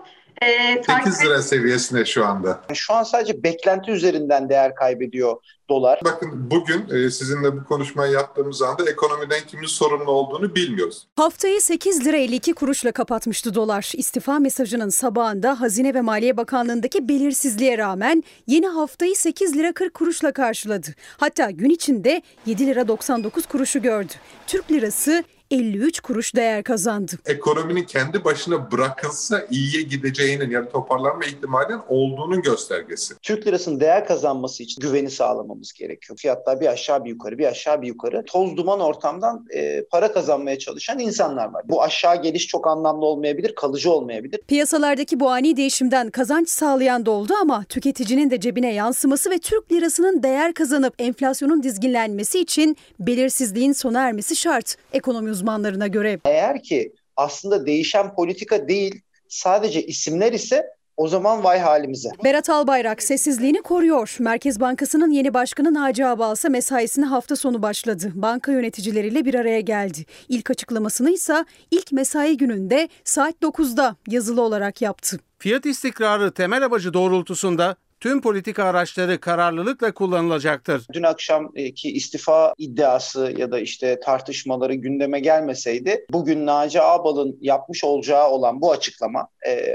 8 lira seviyesinde şu anda. Şu an sadece beklenti üzerinden değer kaybediyor dolar. Bakın bugün sizinle bu konuşmayı yaptığımız anda ekonomiden kimin sorumlu olduğunu bilmiyoruz. Haftayı 8 lira 52 kuruşla kapatmıştı dolar. İstifa mesajının sabahında Hazine ve Maliye Bakanlığı'ndaki belirsizliğe rağmen yeni haftayı 8 lira 40 kuruşla karşıladı. Hatta gün içinde 7 lira 99 kuruşu gördü. Türk lirası 53 kuruş değer kazandı. Ekonominin kendi başına bırakılsa iyiye gideceğinin, yani toparlanma ihtimalinin olduğunun göstergesi. Türk lirasının değer kazanması için güveni sağlamamız gerekiyor. Fiyatlar bir aşağı bir yukarı, bir aşağı bir yukarı. Toz duman ortamdan para kazanmaya çalışan insanlar var. Bu aşağı geliş çok anlamlı olmayabilir, kalıcı olmayabilir. Piyasalardaki bu ani değişimden kazanç sağlayan da oldu ama tüketicinin de cebine yansıması ve Türk lirasının değer kazanıp enflasyonun dizginlenmesi için belirsizliğin sona ermesi şart. Ekonomi uzmanı uzmanlarına göre. Eğer ki aslında değişen politika değil, sadece isimler ise o zaman vay halimize. Berat Albayrak sessizliğini koruyor. Merkez Bankası'nın yeni başkanı Naci Ağbal ise mesaisine hafta sonu başladı. Banka yöneticileriyle bir araya geldi. İlk açıklamasını ise ilk mesai gününde saat 9'da yazılı olarak yaptı. Fiyat istikrarı temel amacı doğrultusunda tüm politika araçları kararlılıkla kullanılacaktır. Dün akşamki istifa iddiası ya da işte tartışmaları gündeme gelmeseydi bugün Naci Ağbal'ın yapmış olacağı olan bu açıklama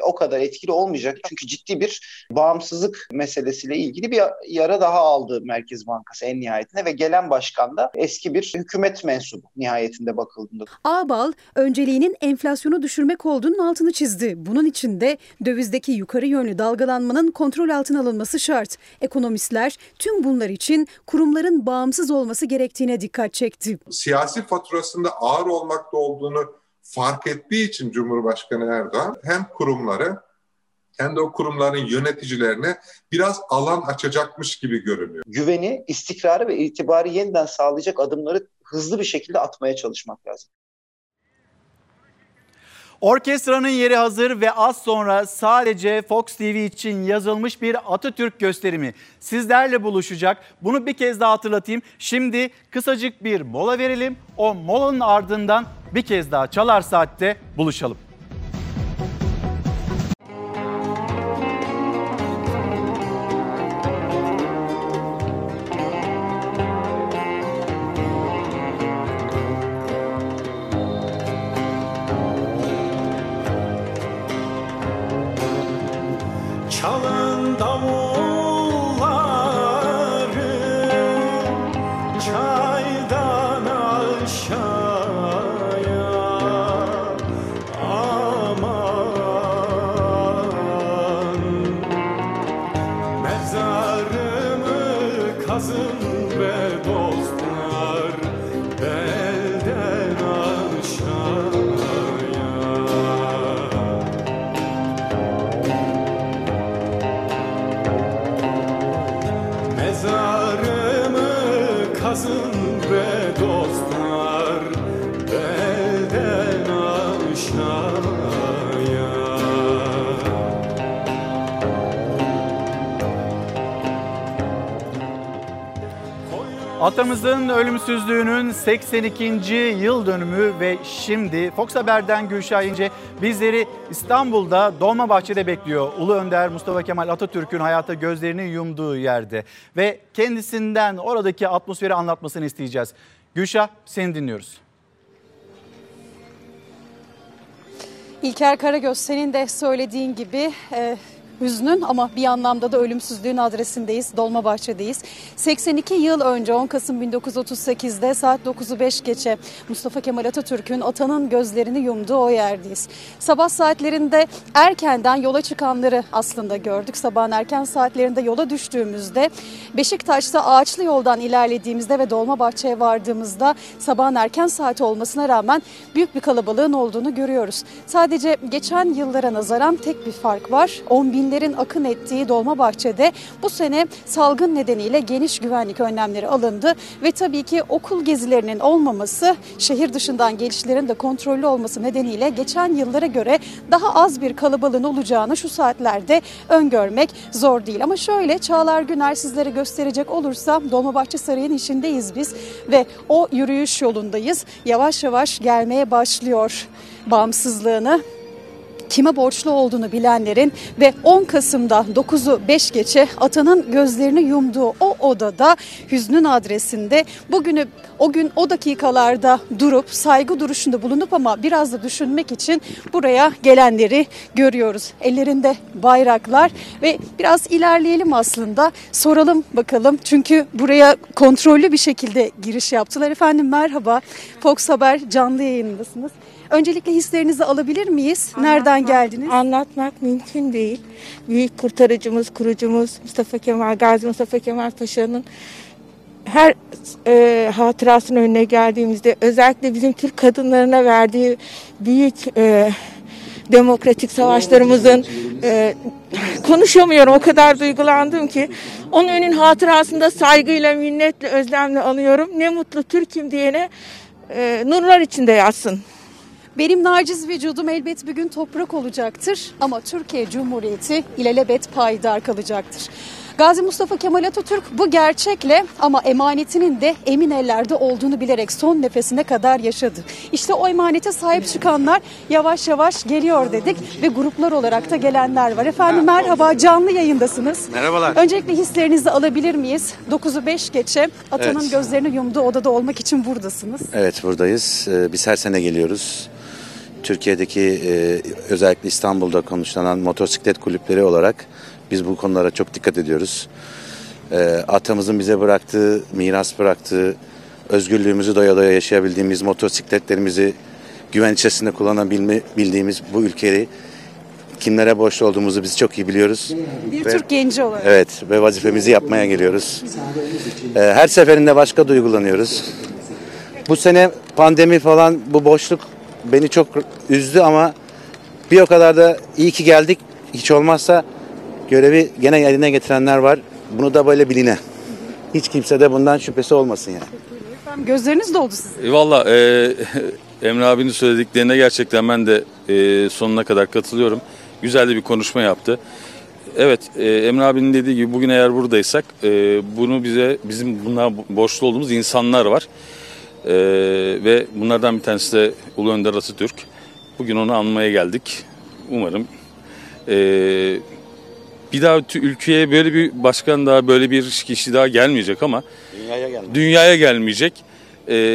o kadar etkili olmayacak. Çünkü ciddi bir bağımsızlık meselesiyle ilgili bir yara daha aldı Merkez Bankası en nihayetinde ve gelen başkan da eski bir hükümet mensubu nihayetinde bakıldığında. Ağbal önceliğinin enflasyonu düşürmek olduğunun altını çizdi. Bunun için de dövizdeki yukarı yönlü dalgalanmanın kontrol altına alındı. Şart. Ekonomistler tüm bunlar için kurumların bağımsız olması gerektiğine dikkat çekti. Siyasi faturasında ağır olmakta olduğunu fark ettiği için Cumhurbaşkanı Erdoğan hem kurumları hem de o kurumların yöneticilerine biraz alan açacakmış gibi görünüyor. Güveni, istikrarı ve itibarı yeniden sağlayacak adımları hızlı bir şekilde atmaya çalışmak lazım. Orkestranın yeri hazır ve az sonra sadece Fox TV için yazılmış bir Atatürk gösterimi sizlerle buluşacak. Bunu bir kez daha hatırlatayım. Şimdi kısacık bir mola verelim. O molanın ardından bir kez daha Çalar Saat'te buluşalım. Atamızın ölümsüzlüğünün 82. yıl dönümü ve şimdi Fox Haber'den Gülşah İnce bizleri İstanbul'da Dolmabahçe'de bekliyor. Ulu Önder Mustafa Kemal Atatürk'ün hayata gözlerini yumduğu yerde ve kendisinden oradaki atmosferi anlatmasını isteyeceğiz. Gülşah, seni dinliyoruz. İlker Karagöz, senin de söylediğin gibi... Hüznün ama bir anlamda da ölümsüzlüğün adresindeyiz. Dolmabahçe'deyiz. 82 yıl önce 10 Kasım 1938'de saat 9:05 geçe Mustafa Kemal Atatürk'ün atanın gözlerini yumduğu o yerdeyiz. Sabah saatlerinde erkenden yola çıkanları aslında gördük. Sabahın erken saatlerinde yola düştüğümüzde Beşiktaş'ta ağaçlı yoldan ilerlediğimizde ve Dolmabahçe'ye vardığımızda sabahın erken saati olmasına rağmen büyük bir kalabalığın olduğunu görüyoruz. Sadece geçen yıllara nazaran tek bir fark var. 10 binlerin akın ettiği Dolmabahçe'de bu sene salgın nedeniyle geniş güvenlik önlemleri alındı ve tabii ki okul gezilerinin olmaması, şehir dışından gelişlerin de kontrollü olması nedeniyle geçen yıllara göre daha az bir kalabalığın olacağını şu saatlerde öngörmek zor değil. Ama şöyle Çağlar Güner sizlere gösterecek olursa Dolmabahçe Sarayı'nın içindeyiz biz ve o yürüyüş yolundayız. Yavaş yavaş gelmeye başlıyor bağımsızlığını. Kime borçlu olduğunu bilenlerin ve 10 Kasım'da 9:05 geçe atanın gözlerini yumduğu o odada hüznün adresinde bugünü o gün o dakikalarda durup saygı duruşunda bulunup ama biraz da düşünmek için buraya gelenleri görüyoruz. Ellerinde bayraklar ve biraz ilerleyelim aslında soralım bakalım çünkü buraya kontrollü bir şekilde giriş yaptılar. Efendim merhaba, Fox Haber canlı yayınındasınız. Öncelikle hislerinizi alabilir miyiz? Nereden geldiniz? Anlatmak mümkün değil. Büyük kurtarıcımız, kurucumuz Gazi Mustafa Kemal Paşa'nın her hatırasının önüne geldiğimizde özellikle bizim Türk kadınlarına verdiği büyük demokratik savaşlarımızın konuşamıyorum o kadar duygulandım ki onun hatırasında saygıyla, minnetle, özlemle anıyorum. Ne mutlu Türk'üm diyene nurlar içinde yatsın. Benim naciz vücudum elbet bir gün toprak olacaktır ama Türkiye Cumhuriyeti ilelebet payidar kalacaktır. Gazi Mustafa Kemal Atatürk bu gerçekle ama emanetinin de emin ellerde olduğunu bilerek son nefesine kadar yaşadı. İşte o emanete sahip çıkanlar yavaş yavaş geliyor dedik ve gruplar olarak da gelenler var. Efendim merhaba, canlı yayındasınız. Merhabalar. Öncelikle hislerinizi alabilir miyiz? 9'u 5 geçe atanın gözlerini yumduğu odada olmak için buradasınız. Evet, buradayız. Biz her sene geliyoruz. Türkiye'deki özellikle İstanbul'da konuşlanan motosiklet kulüpleri olarak biz bu konulara çok dikkat ediyoruz. Atamızın bize bıraktığı, miras bıraktığı, özgürlüğümüzü doya doya yaşayabildiğimiz, motosikletlerimizi güven içerisinde kullanabildiğimiz bu ülkeyi kimlere borçlu olduğumuzu biz çok iyi biliyoruz. Bir Türk genci olarak. Evet, ve vazifemizi yapmaya geliyoruz. Her seferinde başka duygulanıyoruz. Bu sene pandemi falan, bu boşluk beni çok üzdü ama bir o kadar da iyi ki geldik. Hiç olmazsa görevi gene yerine getirenler var. Bunu da böyle biline. Hiç kimse de bundan şüphesi olmasın yani. Efendim, gözleriniz doldu sizin. Vallahi Emre abinin söylediklerine gerçekten ben de sonuna kadar katılıyorum. Güzel de bir konuşma yaptı. Evet, Emre abinin dediği gibi bugün eğer buradaysak bunu bizim buna borçlu olduğumuz insanlar var. Ve bunlardan bir tanesi de Ulu Önder Atatürk. Bugün onu anmaya geldik. Umarım bir daha ülkeye böyle bir başkan daha, böyle bir kişi daha gelmeyecek ama dünyaya gelmeyecek.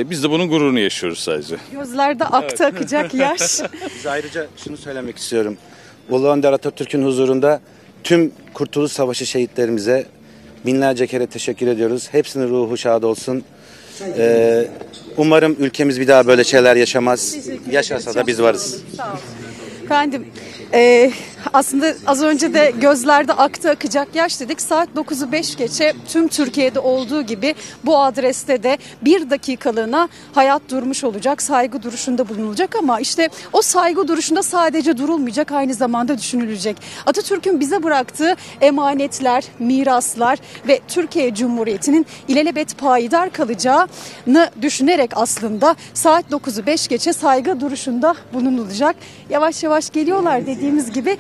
Biz de bunun gururunu yaşıyoruz sadece. Gözlerde aktı akacak yaş. Biz ayrıca şunu söylemek istiyorum. Ulu Önder Atatürk'ün huzurunda tüm Kurtuluş Savaşı şehitlerimize binlerce kere teşekkür ediyoruz. Hepsinin ruhu şad olsun. Umarım ülkemiz bir daha böyle şeyler yaşamaz. Yaşarsa da biz varız. Efendim, aslında az önce de gözlerde aktı akacak yaş dedik. Saat 9'u 5 geçe tüm Türkiye'de olduğu gibi bu adreste de bir dakikalığına hayat durmuş olacak. Saygı duruşunda bulunulacak ama işte o saygı duruşunda sadece durulmayacak, aynı zamanda düşünülecek. Atatürk'ün bize bıraktığı emanetler, miraslar ve Türkiye Cumhuriyeti'nin ilelebet payidar kalacağını düşünerek aslında saat 9'u 5 geçe saygı duruşunda bulunulacak. Yavaş yavaş geliyorlar dediğimiz gibi.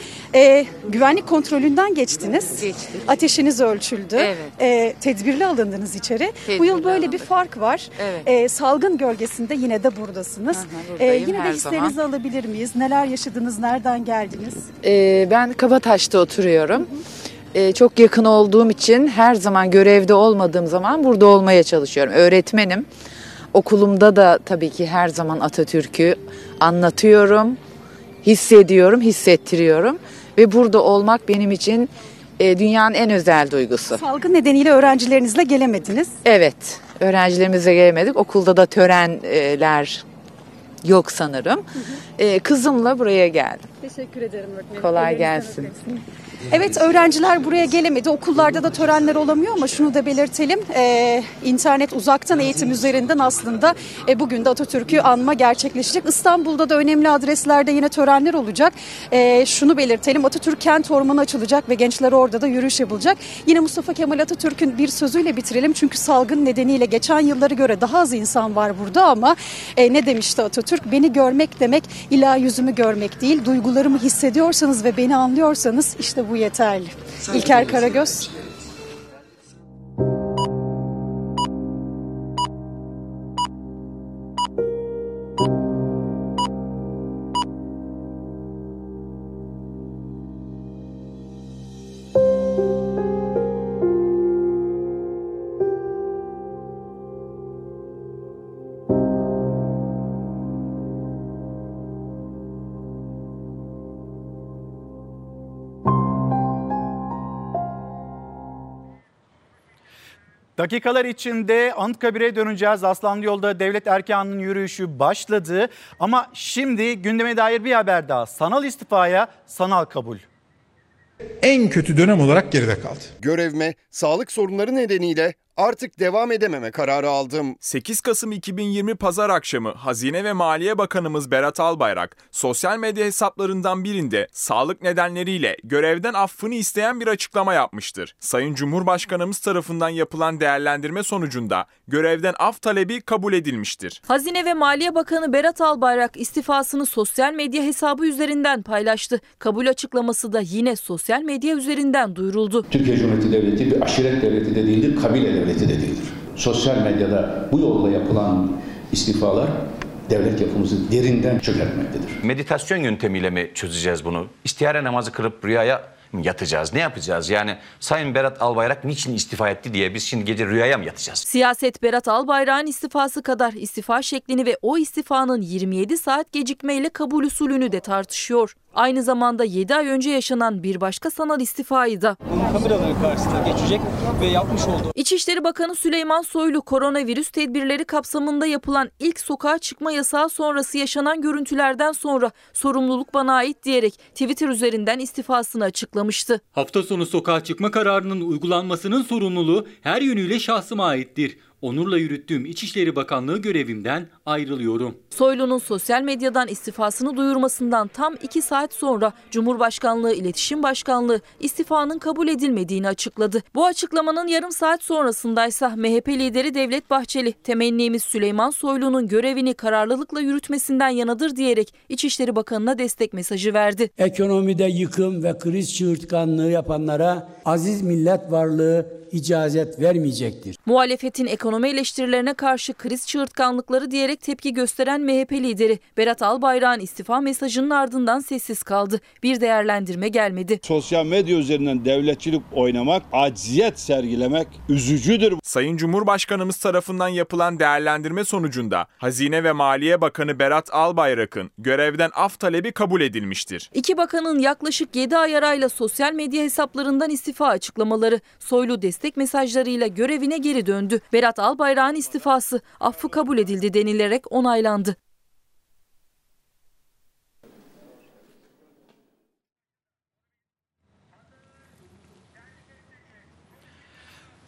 Güvenlik kontrolünden geçtiniz. Geçtim. Ateşiniz ölçüldü. Evet. Tedbirli alındınız içeri. Bu yıl böyle bir fark var. Evet. Salgın gölgesinde yine de buradasınız. Yine de hislerinizi alabilir miyiz? Neler yaşadınız? Nereden geldiniz? Ben Kabataş'ta oturuyorum. Çok yakın olduğum için her zaman görevde olmadığım zaman burada olmaya çalışıyorum. Öğretmenim. Okulumda da tabii ki her zaman Atatürk'ü anlatıyorum. Hissediyorum, hissettiriyorum ve burada olmak benim için dünyanın en özel duygusu. Salgın nedeniyle öğrencilerinizle gelemediniz. Evet, öğrencilerimizle gelemedik. Okulda da törenler yok sanırım. Kızımla buraya geldim. Teşekkür ederim öğretmenim. Kolay gelsin. Evet, öğrenciler buraya gelemedi. Okullarda da törenler olamıyor ama şunu da belirtelim. İnternet uzaktan eğitim üzerinden aslında bugün de Atatürk'ü anma gerçekleşecek. İstanbul'da da önemli adreslerde yine törenler olacak. Şunu belirtelim. Atatürk Kent Ormanı açılacak ve gençler orada da yürüyüş yapılacak. Yine Mustafa Kemal Atatürk'ün bir sözüyle bitirelim. Çünkü salgın nedeniyle geçen yıllara göre daha az insan var burada ama ne demişti Atatürk? Beni görmek demek illa yüzümü görmek değil. Duygularımı hissediyorsanız ve beni anlıyorsanız işte bu yeterli. İlker Karagöz. Dakikalar içinde Anıtkabir'e döneceğiz. Aslanlı Yolda Devlet Erkan'ın yürüyüşü başladı. Ama şimdi gündeme dair bir haber daha. Sanal istifaya sanal kabul. En kötü dönem olarak geride kaldı. Görevme, sağlık sorunları nedeniyle artık devam edememe kararı aldım. 8 Kasım 2020 Pazar akşamı Hazine ve Maliye Bakanımız Berat Albayrak, sosyal medya hesaplarından birinde sağlık nedenleriyle görevden affını isteyen bir açıklama yapmıştır. Sayın Cumhurbaşkanımız tarafından yapılan değerlendirme sonucunda görevden af talebi kabul edilmiştir. Hazine ve Maliye Bakanı Berat Albayrak istifasını sosyal medya hesabı üzerinden paylaştı. Kabul açıklaması da yine sosyal medya üzerinden duyuruldu. Türkiye Cumhuriyeti Devleti bir aşiret devleti de değildir, kabile devleti de değildir. Sosyal medyada bu yolla yapılan istifalar devlet yapımızı derinden çökertmektedir. Meditasyon yöntemiyle mi çözeceğiz bunu? İstihare namazı kılıp rüyaya yatacağız. Ne yapacağız? Yani Sayın Berat Albayrak niçin istifa etti diye biz şimdi gece rüyaya mı yatacağız? Siyaset Berat Albayrak'ın istifası kadar istifa şeklini ve o istifanın 27 saat gecikmeyle kabul usulünü de tartışıyor. Aynı zamanda 7 ay önce yaşanan bir başka sanal istifayı da. Bunun kameraların karşısına geçecek ve yapmış oldu. İçişleri Bakanı Süleyman Soylu koronavirüs tedbirleri kapsamında yapılan ilk sokağa çıkma yasağı sonrası yaşanan görüntülerden sonra sorumluluk bana ait diyerek Twitter üzerinden istifasını açıklamıştı. Hafta sonu sokağa çıkma kararının uygulanmasının sorumluluğu her yönüyle şahsıma aittir. Onurla yürüttüğüm İçişleri Bakanlığı görevimden ayrılıyorum. Soylu'nun sosyal medyadan istifasını duyurmasından tam 2 saat sonra Cumhurbaşkanlığı İletişim Başkanlığı istifanın kabul edilmediğini açıkladı. Bu açıklamanın yarım saat sonrasındaysa MHP lideri Devlet Bahçeli, temennimiz Süleyman Soylu'nun görevini kararlılıkla yürütmesinden yanadır diyerek İçişleri Bakanı'na destek mesajı verdi. Ekonomide yıkım ve kriz çığırtkanlığı yapanlara aziz millet varlığı icazet vermeyecektir. Muhalefetin ekonomi eleştirilerine karşı kriz çığırtkanlıkları diyerek tepki gösteren MHP lideri Berat Albayrak'ın istifa mesajının ardından sessiz kaldı. Bir değerlendirme gelmedi. Sosyal medya üzerinden devletçilik oynamak, acziyet sergilemek üzücüdür. Sayın Cumhurbaşkanımız tarafından yapılan değerlendirme sonucunda Hazine ve Maliye Bakanı Berat Albayrak'ın görevden af talebi kabul edilmiştir. İki bakanın yaklaşık 7 ay arayla sosyal medya hesaplarından istifa açıklamaları, Soylu destek mesajlarıyla görevine geri döndü. Berat Albayrak'ın istifası affı kabul edildi denilerek onaylandı.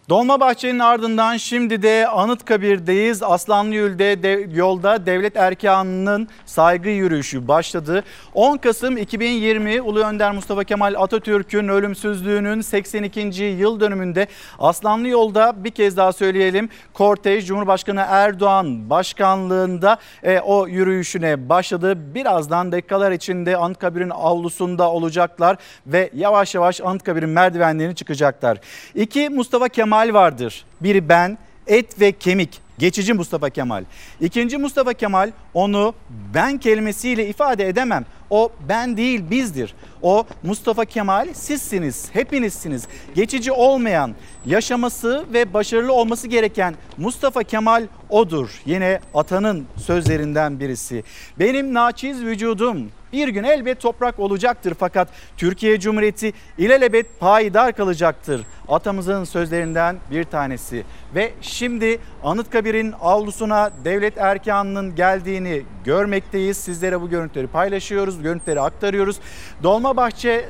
Dolmabahçe'nin ardından şimdi de Anıtkabir'deyiz. Aslanlıölü'de yolda devlet erkanının saygı yürüyüşü başladı. 10 Kasım 2020 Ulu Önder Mustafa Kemal Atatürk'ün ölümsüzlüğünün 82. yıl dönümünde Aslanlıölü'de bir kez daha söyleyelim. Kortej Cumhurbaşkanı Erdoğan başkanlığında o yürüyüşüne başladı. Birazdan dakikalar içinde Anıtkabir'in avlusunda olacaklar ve yavaş yavaş Anıtkabir'in merdivenlerini çıkacaklar. İki Mustafa Kemal vardır. Biri ben, et ve kemik, geçici Mustafa Kemal. İkinci Mustafa Kemal, onu ben kelimesiyle ifade edemem. O ben değil, bizdir. O Mustafa Kemal sizsiniz, hepinizsiniz. Geçici olmayan, yaşaması ve başarılı olması gereken Mustafa Kemal odur. Yine atanın sözlerinden birisi. Benim naçiz vücudum bir gün elbet toprak olacaktır, fakat Türkiye Cumhuriyeti ilelebet payidar kalacaktır. Atamızın sözlerinden bir tanesi. Ve şimdi Anıtkabir'in avlusuna devlet erkanının geldiğini görmekteyiz. Sizlere bu görüntüleri paylaşıyoruz, görüntüleri aktarıyoruz. Dolmabahçe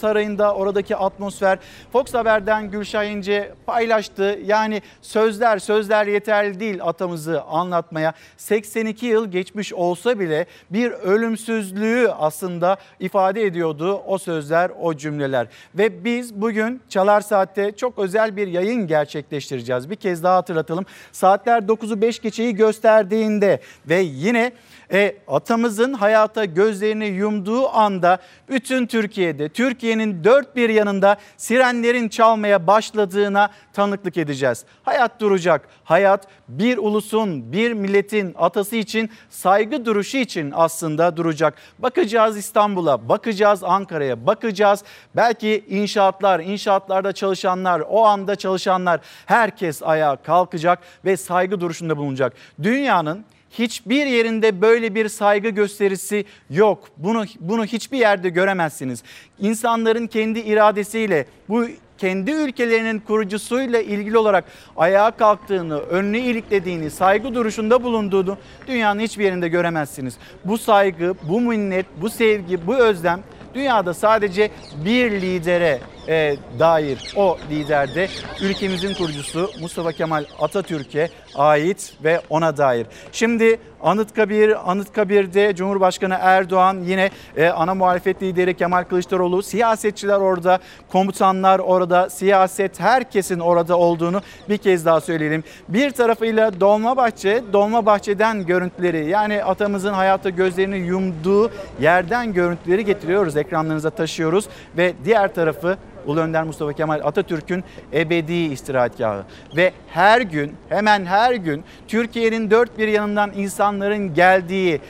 Sarayı'nda oradaki atmosfer, Fox Haber'den Gülşah İnce paylaştı. Yani sözler yeterli değil atamızı anlatmaya. 82 yıl geçmiş olsa bile bir ölümsüzlüğü aslında ifade ediyordu o sözler, o cümleler. Ve biz bugün Çalar Saat'te çok özel bir yayın gerçekleştireceğiz. Bir kez daha hatırlatalım. Saatler 9'u 5 geçeyi gösterdiğinde ve yine atamızın hayata gözlerini yumduğu anda bütün Türkiye'de, Türkiye'nin dört bir yanında sirenlerin çalmaya başladığına tanıklık edeceğiz. Hayat duracak. Hayat bir ulusun, bir milletin atası için, saygı duruşu için aslında duracak. Bakacağız İstanbul'a, bakacağız Ankara'ya, bakacağız. Belki inşaatlarda çalışanlar, o anda çalışanlar, herkes ayağa kalkacak ve saygı duruşunda bulunacak. Dünyanın hiçbir yerinde böyle bir saygı gösterisi yok. Bunu hiçbir yerde göremezsiniz. İnsanların kendi iradesiyle, bu kendi ülkelerinin kurucusuyla ilgili olarak ayağa kalktığını, önünü iliklediğini, saygı duruşunda bulunduğunu dünyanın hiçbir yerinde göremezsiniz. Bu saygı, bu minnet, bu sevgi, bu özlem dünyada sadece bir lidere dair o liderde ülkemizin kurucusu Mustafa Kemal Atatürk'e ait ve ona dair. Şimdi Anıtkabir'de Cumhurbaşkanı Erdoğan, yine ana muhalefet lideri Kemal Kılıçdaroğlu, siyasetçiler orada, komutanlar orada, siyaset herkesin orada olduğunu bir kez daha söyleyelim. Bir tarafıyla Dolmabahçe'den görüntüleri, yani atamızın hayata gözlerini yumduğu yerden görüntüleri getiriyoruz, ekranlarınıza taşıyoruz ve diğer tarafı Ulu Önder Mustafa Kemal Atatürk'ün ebedi istirahatgahı ve her gün, hemen her gün Türkiye'nin dört bir yanından insanların geldiği,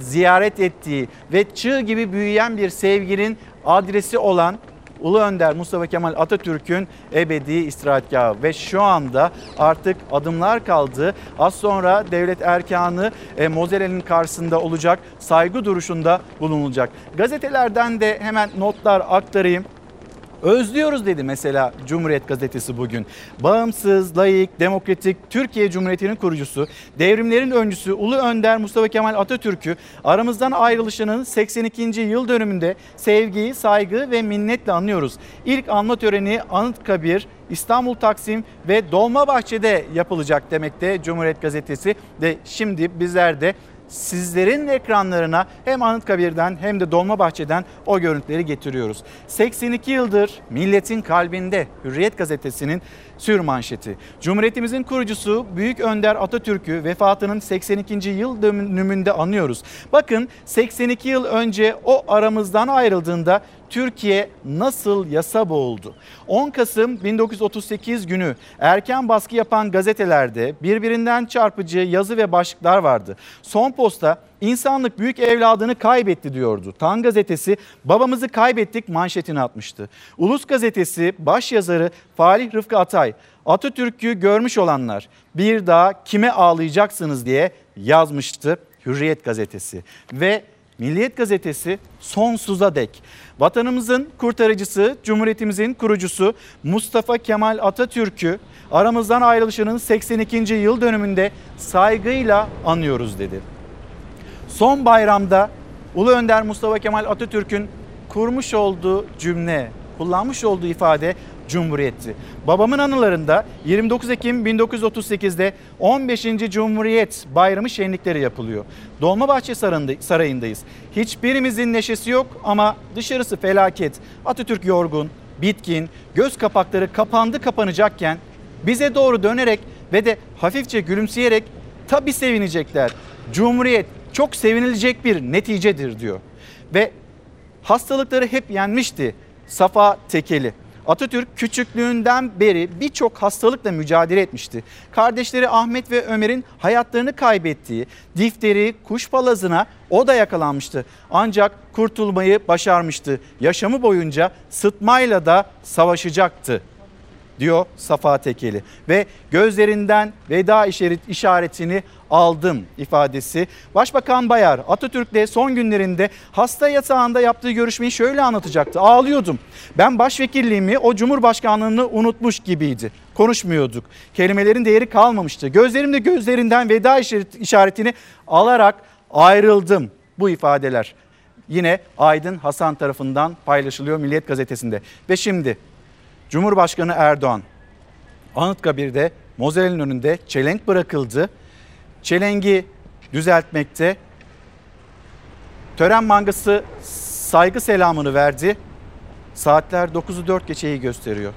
ziyaret ettiği ve çığ gibi büyüyen bir sevginin adresi olan Ulu Önder Mustafa Kemal Atatürk'ün ebedi istirahatgahı. Ve şu anda artık adımlar kaldı. Az sonra devlet erkanı Mozelle'nin karşısında olacak, saygı duruşunda bulunulacak. Gazetelerden de hemen notlar aktarayım. Özlüyoruz dedi mesela Cumhuriyet Gazetesi bugün. Bağımsız, laik, demokratik Türkiye Cumhuriyeti'nin kurucusu, devrimlerin öncüsü Ulu Önder Mustafa Kemal Atatürk'ü aramızdan ayrılışının 82. yıl dönümünde sevgi, saygı ve minnetle anıyoruz. İlk anma töreni Anıtkabir, İstanbul, Taksim ve Dolmabahçe'de yapılacak demekte Cumhuriyet Gazetesi. Ve şimdi bizler de sizlerin ekranlarına hem Anıtkabir'den hem de Dolmabahçe'den o görüntüleri getiriyoruz. 82 yıldır milletin kalbinde Hürriyet Gazetesi'nin sürmanşeti. Cumhuriyetimizin kurucusu Büyük Önder Atatürk'ü vefatının 82. yıl dönümünde anıyoruz. Bakın 82 yıl önce o aramızdan ayrıldığında Türkiye nasıl yasa boğuldu? 10 Kasım 1938 günü erken baskı yapan gazetelerde birbirinden çarpıcı yazı ve başlıklar vardı. Son Posta insanlık büyük evladını kaybetti diyordu. Tan gazetesi babamızı kaybettik manşetini atmıştı. Ulus gazetesi başyazarı Falih Rıfkı Atay, Atatürk'ü görmüş olanlar bir daha kime ağlayacaksınız diye yazmıştı Hürriyet gazetesi. Ve Milliyet gazetesi sonsuza dek vatanımızın kurtarıcısı, Cumhuriyetimizin kurucusu Mustafa Kemal Atatürk'ü aramızdan ayrılışının 82. yıl dönümünde saygıyla anıyoruz dedi. Son bayramda Ulu Önder Mustafa Kemal Atatürk'ün kurmuş olduğu cümle, kullanmış olduğu ifade Cumhuriyet'ti. Babamın anılarında 29 Ekim 1938'de 15. Cumhuriyet Bayramı şenlikleri yapılıyor. Dolmabahçe Sarayı'ndayız. Hiçbirimizin neşesi yok ama dışarısı felaket. Atatürk yorgun, bitkin, göz kapakları kapandı kapanacakken bize doğru dönerek ve de hafifçe gülümseyerek tabii sevinecekler. Cumhuriyet çok sevinilecek bir neticedir diyor. Ve hastalıkları hep yenmişti Safa Tekeli. Atatürk küçüklüğünden beri birçok hastalıkla mücadele etmişti. Kardeşleri Ahmet ve Ömer'in hayatlarını kaybettiği difteri, kuşpalazına o da yakalanmıştı. Ancak kurtulmayı başarmıştı. Yaşamı boyunca sıtmayla da savaşacaktı diyor Safa Tekeli. Ve gözlerinden veda işaretini aldım ifadesi. Başbakan Bayar Atatürk'le son günlerinde hasta yatağında yaptığı görüşmeyi şöyle anlatacaktı. Ağlıyordum. Ben başvekilliğimi, o cumhurbaşkanlığını unutmuş gibiydi. Konuşmuyorduk. Kelimelerin değeri kalmamıştı. Gözlerimde gözlerinden veda işaretini alarak ayrıldım. Bu ifadeler yine Aydın Hasan tarafından paylaşılıyor Milliyet gazetesinde. Ve şimdi Cumhurbaşkanı Erdoğan Anıtkabir'de Mozelle'nin önünde çelenk bırakıldı. Çelengi düzeltmekte. Tören mangası saygı selamını verdi. Saatler 9'u 4 geçeyi gösteriyor.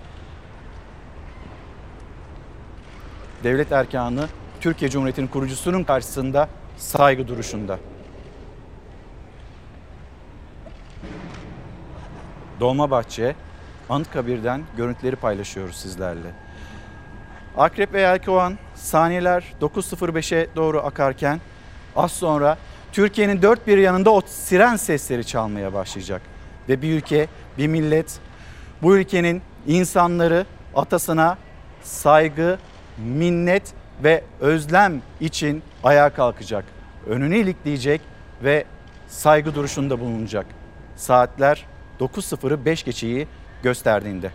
Devlet erkanı Türkiye Cumhuriyeti'nin kurucusunun karşısında saygı duruşunda. Dolmabahçe, Anıtkabir'den görüntüleri paylaşıyoruz sizlerle. Akrep ve Yelkovan saniyeler 9.05'e doğru akarken az sonra Türkiye'nin dört bir yanında o siren sesleri çalmaya başlayacak. Ve bir ülke, bir millet, bu ülkenin insanları atasına saygı, minnet ve özlem için ayağa kalkacak. Önünü ilikleyecek ve saygı duruşunda bulunacak. Saatler 9.05 geçeyi gösterdiğinde.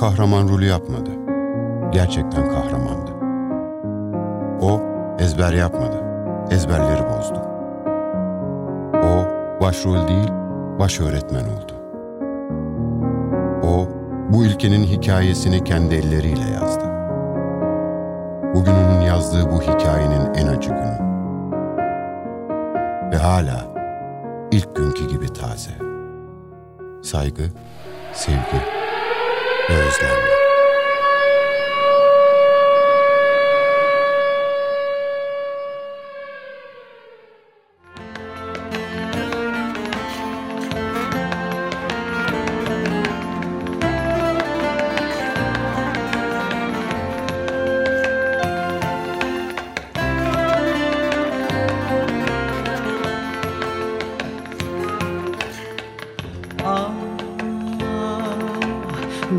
kahraman rolü yapmadı. Gerçekten kahramandı. O ezber yapmadı. Ezberleri bozdu. O başrol değil, baş öğretmen oldu. O bu ülkenin hikayesini kendi elleriyle yazdı. Bugün onun yazdığı bu hikayenin en acı günü. Ve hala ilk günkü gibi taze. Saygı, sevgi ve özlemle.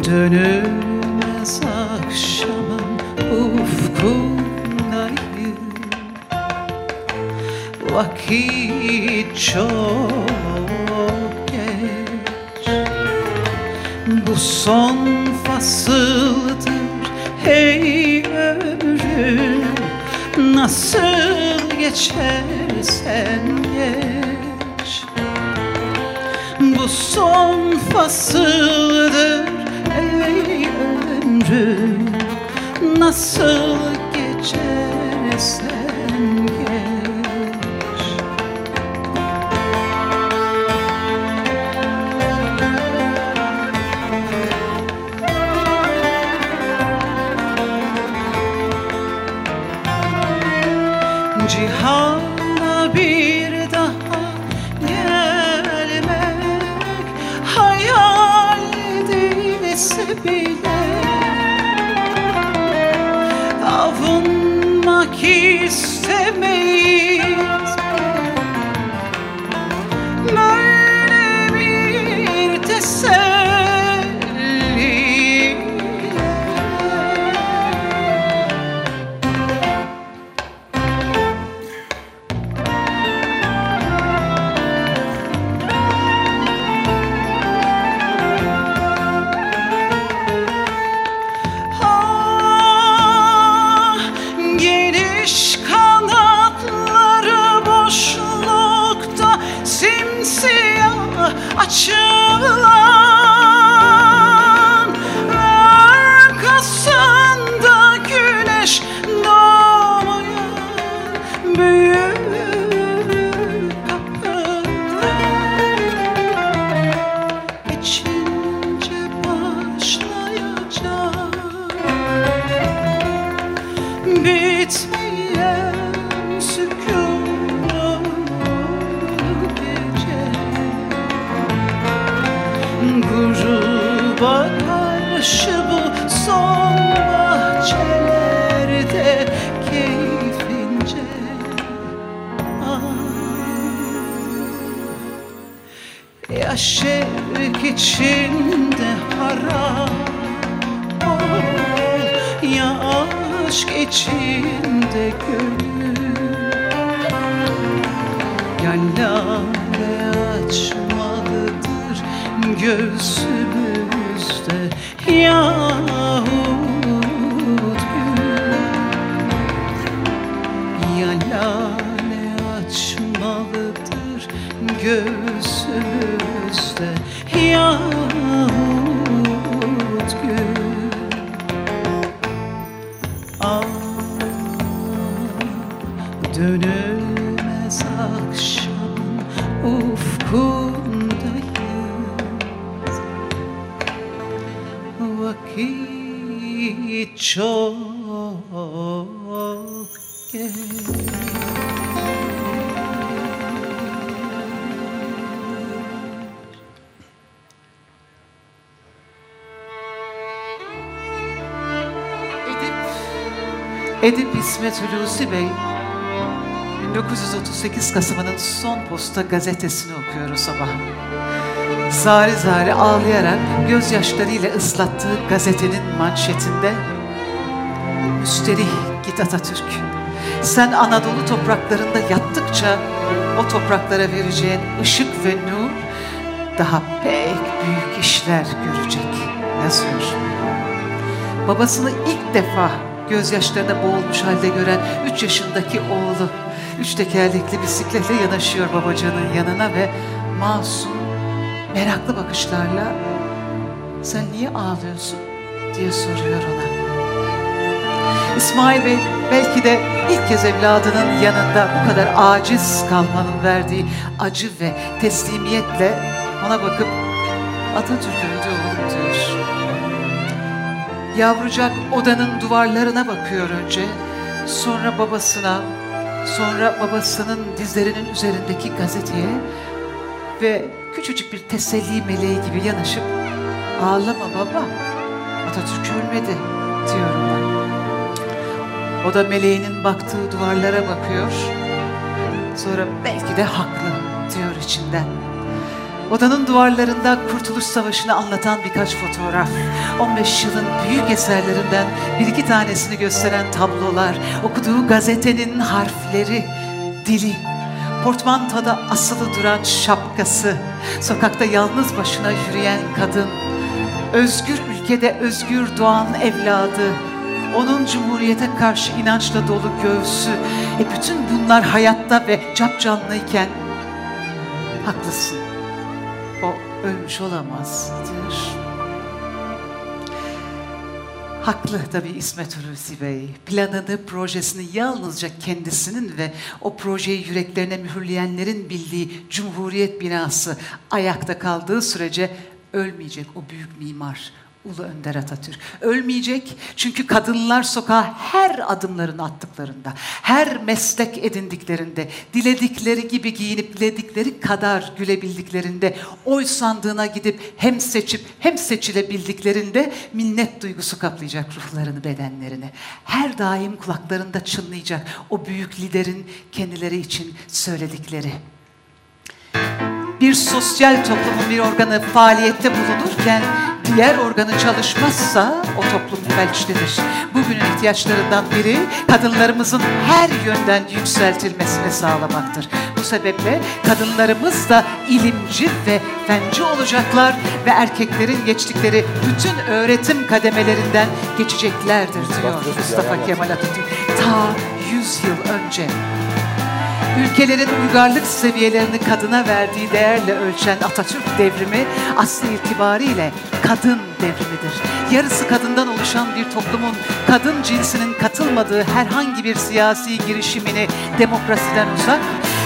Dönülmez akşamın ufkundayım. Vakit çok geç. Bu son fasıldır hey ömrüm. Nasıl geçersen geç. Bu son fasıldır ey ömrüm, nasıl geçersen geç. Cihana bir daha gelmek hayal değilse bile avunmak istemeyiz. Böyle bir teselli geniş kanatları boşlukta simsiyah açılan ve arkasında güneş doğuyor büyülü kapılar içince başlayacak bitmeyen sükunlu gece. Gruba karşı bu son bahçelerde keyfince yaş evk içinde harap ol ya aşk içinde gönül. Yallare açmalıdır göğsümüzde yahut gül. Yallare açmalıdır göğsümüzde yahut gül. Ah, dönülmez akşam ufkundayız. Vakit çok geç. Edip İsmet Hulusi Bey, 1938 Kasım'ının son posta gazetesini okuyoruz sabah. Zari zari ağlayarak gözyaşlarıyla ıslattığı gazetenin manşetinde "Müsterih git Atatürk, sen Anadolu topraklarında yattıkça o topraklara vereceğin ışık ve nur daha pek büyük işler görecek, yazıyor. Babasını ilk defa gözyaşlarına boğulmuş halde gören 3 yaşındaki oğlu, 3 tekerlekli bisikletle yanaşıyor babacanın yanına ve masum, meraklı bakışlarla "Sen niye ağlıyorsun?" diye soruyor ona. İsmail Bey belki de ilk kez evladının yanında bu kadar aciz kalmanın verdiği acı ve teslimiyetle ona bakıp "Atatürk öldü oğlum" diyor. Yavrucak odanın duvarlarına bakıyor önce, sonra babasına, sonra babasının dizlerinin üzerindeki gazeteye ve küçücük bir teselli meleği gibi yanaşıp "Ağlama baba, Atatürk ölmedi" diyor ona. O da meleğinin baktığı duvarlara bakıyor. Sonra "Belki de haklı" diyor içinden. Odanın duvarlarında Kurtuluş Savaşı'nı anlatan birkaç fotoğraf, 15 yılın büyük eserlerinden bir iki tanesini gösteren tablolar, okuduğu gazetenin harfleri, dili, portmantada asılı duran şapkası, sokakta yalnız başına yürüyen kadın, özgür ülkede özgür doğan evladı, onun cumhuriyete karşı inançla dolu göğsü, bütün bunlar hayatta ve capcanlıyken "Haklısın, o ölmüş olamaz" diyor. Haklı tabii İsmet Hulusi Bey. Planını, projesini yalnızca kendisinin ve o projeyi yüreklerine mühürleyenlerin bildiği Cumhuriyet binası ayakta kaldığı sürece ölmeyecek o büyük mimar, ulu önder Atatürk. Ölmeyecek çünkü kadınlar sokağa her adımlarını attıklarında, her meslek edindiklerinde, diledikleri gibi giyinip diledikleri kadar gülebildiklerinde, oy sandığına gidip hem seçip hem seçilebildiklerinde minnet duygusu kaplayacak ruhlarını, bedenlerini. Her daim kulaklarında çınlayacak o büyük liderin kendileri için söyledikleri. Bir sosyal toplumun bir organı faaliyette bulunurken diğer organı çalışmazsa o toplum felçlidir. Bugünün ihtiyaçlarından biri kadınlarımızın her yönden yükseltilmesini sağlamaktır. Bu sebeple kadınlarımız da ilimci ve fenci olacaklar ve erkeklerin geçtikleri bütün öğretim kademelerinden geçeceklerdir diyor Mustafa Kemal Atatürk. Ta 100 yıl önce. Ülkelerin uygarlık seviyelerini kadına verdiği değerle ölçen Atatürk devrimi aslı itibariyle kadın devrimidir. Yarısı kadından oluşan bir toplumun kadın cinsinin katılmadığı herhangi bir siyasi girişimini demokrasiden uzak,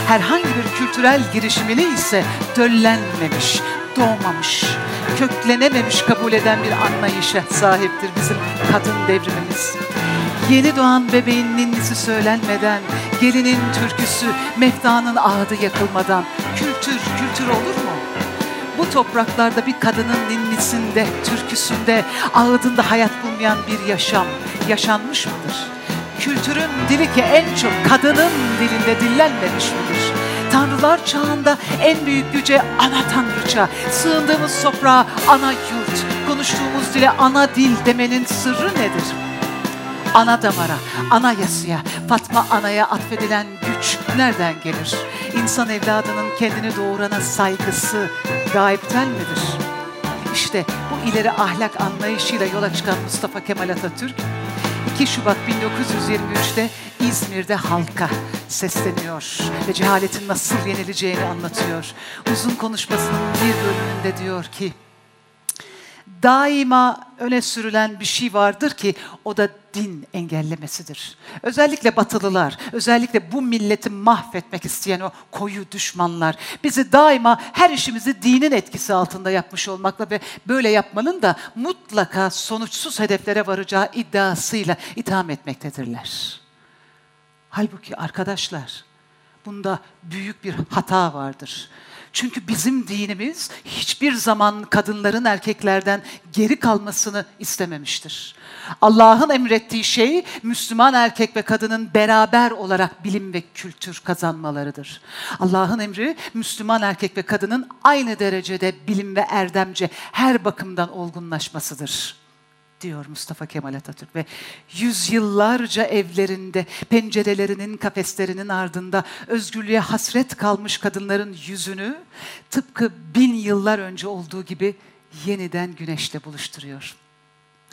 herhangi bir kültürel girişimini ise döllenmemiş, doğmamış, köklenememiş kabul eden bir anlayışa sahiptir bizim kadın devrimimiz. Yeni doğan bebeğin ninnisi söylenmeden, gelinin türküsü, meftanın ağdı yakılmadan kültür, kültür olur mu? Bu topraklarda bir kadının ninnisinde, türküsünde, ağıdında hayat bulmayan bir yaşam yaşanmış mıdır? Kültürün dili ki en çok kadının dilinde dillenmemiş midir? Tanrılar çağında en büyük güce ana tanrıça, sığındığımız toprağa ana yurt, konuştuğumuz dile ana dil demenin sırrı nedir? Ana damara, ana yasaya, Fatma Ana'ya atfedilen güç nereden gelir? İnsan evladının kendini doğurana saygısı gayipten midir? İşte bu ileri ahlak anlayışıyla yola çıkan Mustafa Kemal Atatürk, 2 Şubat 1923'te İzmir'de halka sesleniyor ve cehaletin nasıl yenileceğini anlatıyor. Uzun konuşmasının bir bölümünde diyor ki, daima öne sürülen bir şey vardır ki o da din engellemesidir. Özellikle Batılılar, özellikle bu milleti mahvetmek isteyen o koyu düşmanlar bizi daima her işimizi dinin etkisi altında yapmış olmakla ve böyle yapmanın da mutlaka sonuçsuz hedeflere varacağı iddiasıyla itham etmektedirler. Halbuki arkadaşlar, bunda büyük bir hata vardır. Çünkü bizim dinimiz hiçbir zaman kadınların erkeklerden geri kalmasını istememiştir. Allah'ın emrettiği şey Müslüman erkek ve kadının beraber olarak bilim ve kültür kazanmalarıdır. Allah'ın emri Müslüman erkek ve kadının aynı derecede bilim ve erdemce her bakımdan olgunlaşmasıdır. diyor Mustafa Kemal Atatürk ve yüzyıllarca evlerinde, pencerelerinin, kafeslerinin ardında özgürlüğe hasret kalmış kadınların yüzünü tıpkı 1000 yıllar önce olduğu gibi yeniden güneşle buluşturuyor.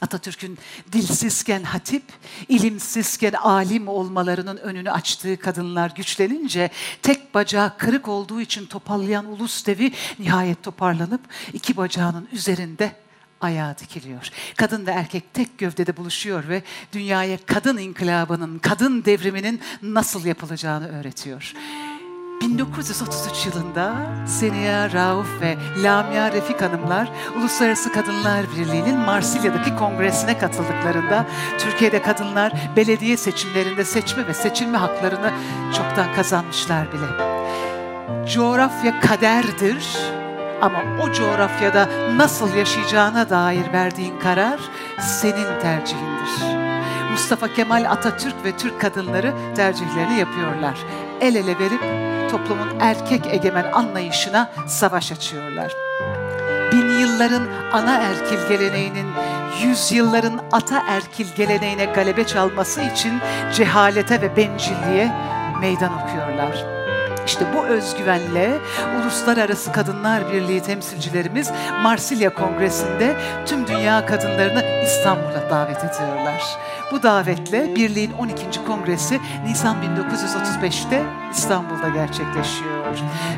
Atatürk'ün dilsizken hatip, ilimsizken alim olmalarının önünü açtığı kadınlar güçlenince, tek bacağı kırık olduğu için topallayan ulus devi nihayet toparlanıp iki bacağının üzerinde ayağa dikiliyor. Kadın ve erkek tek gövdede buluşuyor ve dünyaya kadın inkılabının, kadın devriminin nasıl yapılacağını öğretiyor. 1933 yılında Seniha Rauf ve Lamia Refik hanımlar Uluslararası Kadınlar Birliği'nin Marsilya'daki kongresine katıldıklarında Türkiye'de kadınlar belediye seçimlerinde seçme ve seçilme haklarını çoktan kazanmışlar bile. Coğrafya kaderdir ama o coğrafyada nasıl yaşayacağına dair verdiğin karar senin tercihindir. Mustafa Kemal Atatürk ve Türk kadınları tercihlerini yapıyorlar. El ele verip toplumun erkek egemen anlayışına savaş açıyorlar. 1000 yılların ana erkil geleneğinin, 100 yılların ata erkil geleneğine galebe çalması için cehalete ve bencilliğe meydan okuyorlar. İşte bu özgüvenle Uluslararası Kadınlar Birliği temsilcilerimiz Marsilya Kongresi'nde tüm dünya kadınlarını İstanbul'a davet ediyorlar. Bu davetle Birliğin 12. Kongresi Nisan 1935'te İstanbul'da gerçekleşiyor.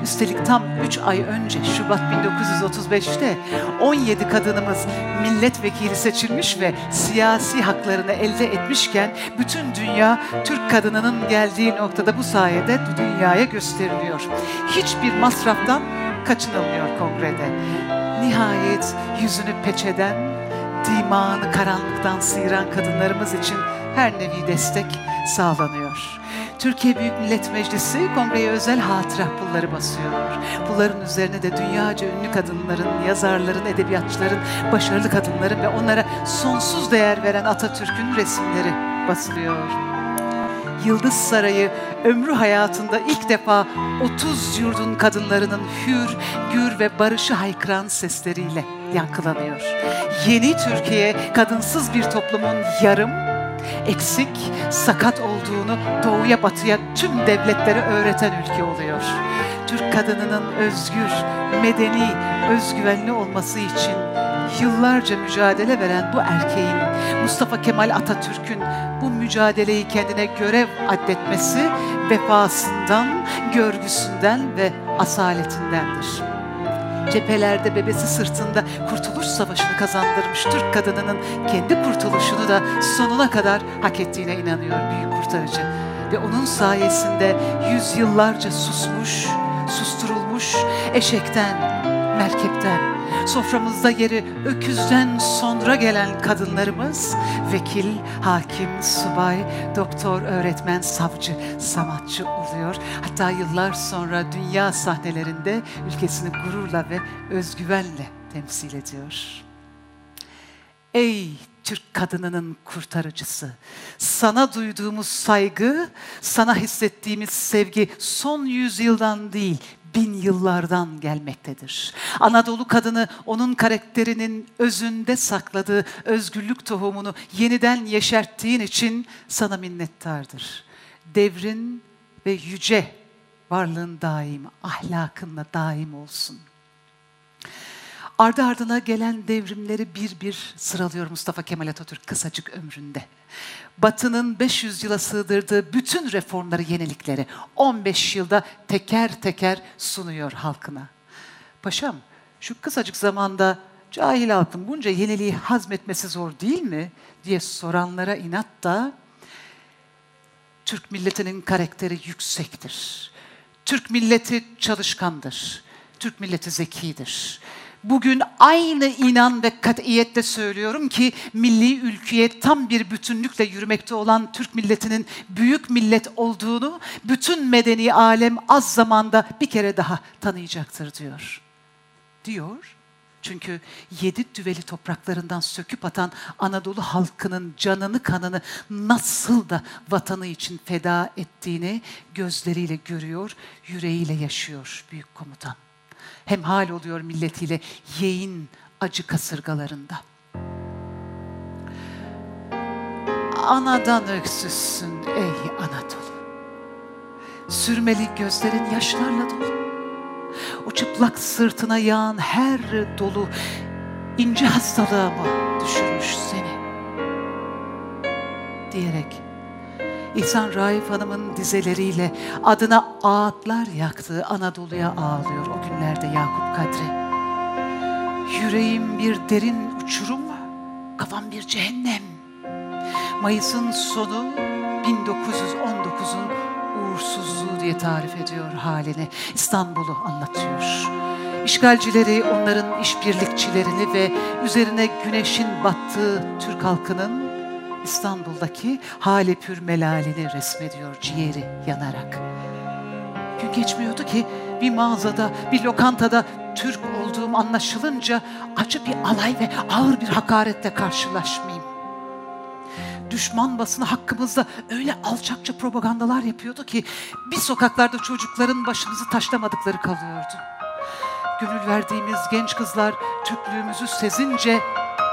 Üstelik tam 3 ay önce Şubat 1935'te 17 kadınımız milletvekili seçilmiş ve siyasi haklarını elde etmişken bütün dünya Türk kadınının geldiği noktada bu sayede dünyaya gösteriliyor. Hiçbir masraftan kaçınılmıyor kongrede. Nihayet yüzünü peçeden, dimağını karanlıktan sıyıran kadınlarımız için her nevi destek sağlanıyor. Türkiye Büyük Millet Meclisi kongreye özel hatıra pulları basıyor. Pulların üzerine de dünyaca ünlü kadınların, yazarların, edebiyatçıların, başarılı kadınların ve onlara sonsuz değer veren Atatürk'ün resimleri basılıyor. Yıldız Sarayı ömrü hayatında ilk defa 30 yurdun kadınlarının hür, gür ve barışı haykıran sesleriyle yankılanıyor. Yeni Türkiye, kadınsız bir toplumun yarım, eksik, sakat olduğunu doğuya batıya tüm devletlere öğreten ülke oluyor. Türk kadınının özgür, medeni, özgüvenli olması için yıllarca mücadele veren bu erkeğin, Mustafa Kemal Atatürk'ün bu mücadeleyi kendine görev addetmesi vefasından, görgüsünden ve asaletindendir. Cephelerde bebesi sırtında Kurtuluş Savaşı'nı kazandırmış Türk kadınının kendi kurtuluşunu da sonuna kadar hak ettiğine inanıyor Büyük Kurtarıcı. Ve onun sayesinde yüzyıllarca susmuş, susturulmuş, eşekten, merkepten, soframızda yeri öküzden sonra gelen kadınlarımız vekil, hakim, subay, doktor, öğretmen, savcı, sanatçı oluyor. Hatta yıllar sonra dünya sahnelerinde ülkesini gururla ve özgüvenle temsil ediyor. Ey Türk kadınının kurtarıcısı, sana duyduğumuz saygı, sana hissettiğimiz sevgi son 100 yıldan değil, 1000 yıllardan gelmektedir. Anadolu kadını onun karakterinin özünde sakladığı özgürlük tohumunu yeniden yeşerttiğin için sana minnettardır. Devrin ve yüce varlığın daim, ahlakınla daim olsun. Ardı ardına gelen devrimleri bir bir sıralıyor Mustafa Kemal Atatürk kısacık ömründe. Batı'nın 500 yıla sığdırdığı bütün reformları, yenilikleri 15 yılda teker teker sunuyor halkına. Paşam, şu kısacık zamanda cahil halkın bunca yeniliği hazmetmesi zor değil mi diye soranlara inat da Türk milletinin karakteri yüksektir. Türk milleti çalışkandır. Türk milleti zekidir. Bugün aynı inan ve katiyetle söylüyorum ki milli ülkeye tam bir bütünlükle yürümekte olan Türk milletinin büyük millet olduğunu bütün medeni alem az zamanda bir kere daha tanıyacaktır diyor. Diyor çünkü 7 düveli topraklarından söküp atan Anadolu halkının canını kanını nasıl da vatanı için feda ettiğini gözleriyle görüyor, yüreğiyle yaşıyor büyük komutan. Hemhal oluyor milletiyle yeğin acı kasırgalarında. anadan öksüzsün ey Anadolu. Sürmeli gözlerin yaşlarla dolu. O çıplak sırtına yağan her dolu ince hastalığa mı düşürmüş seni? Diyerek İhsan Raif Hanım'ın dizeleriyle adına ağıtlar yaktığı Anadolu'ya ağlıyor o günlerde Yakup Kadri. Yüreğim bir derin uçurum, kafam bir cehennem. Mayıs'ın sonu 1919'un uğursuzluğu diye tarif ediyor halini. İstanbul'u anlatıyor. İşgalcileri, onların işbirlikçilerini ve üzerine güneşin battığı Türk halkının İstanbul'daki hali pür melalini resmediyor ciğeri yanarak. Gün geçmiyordu ki bir mağazada, bir lokantada Türk olduğum anlaşılınca acı bir alay ve ağır bir hakaretle karşılaşmayayım. Düşman basını hakkımızda öyle alçakça propagandalar yapıyordu ki biz sokaklarda çocukların başımızı taşlamadıkları kalıyordu. Gönül verdiğimiz genç kızlar Türklüğümüzü sezince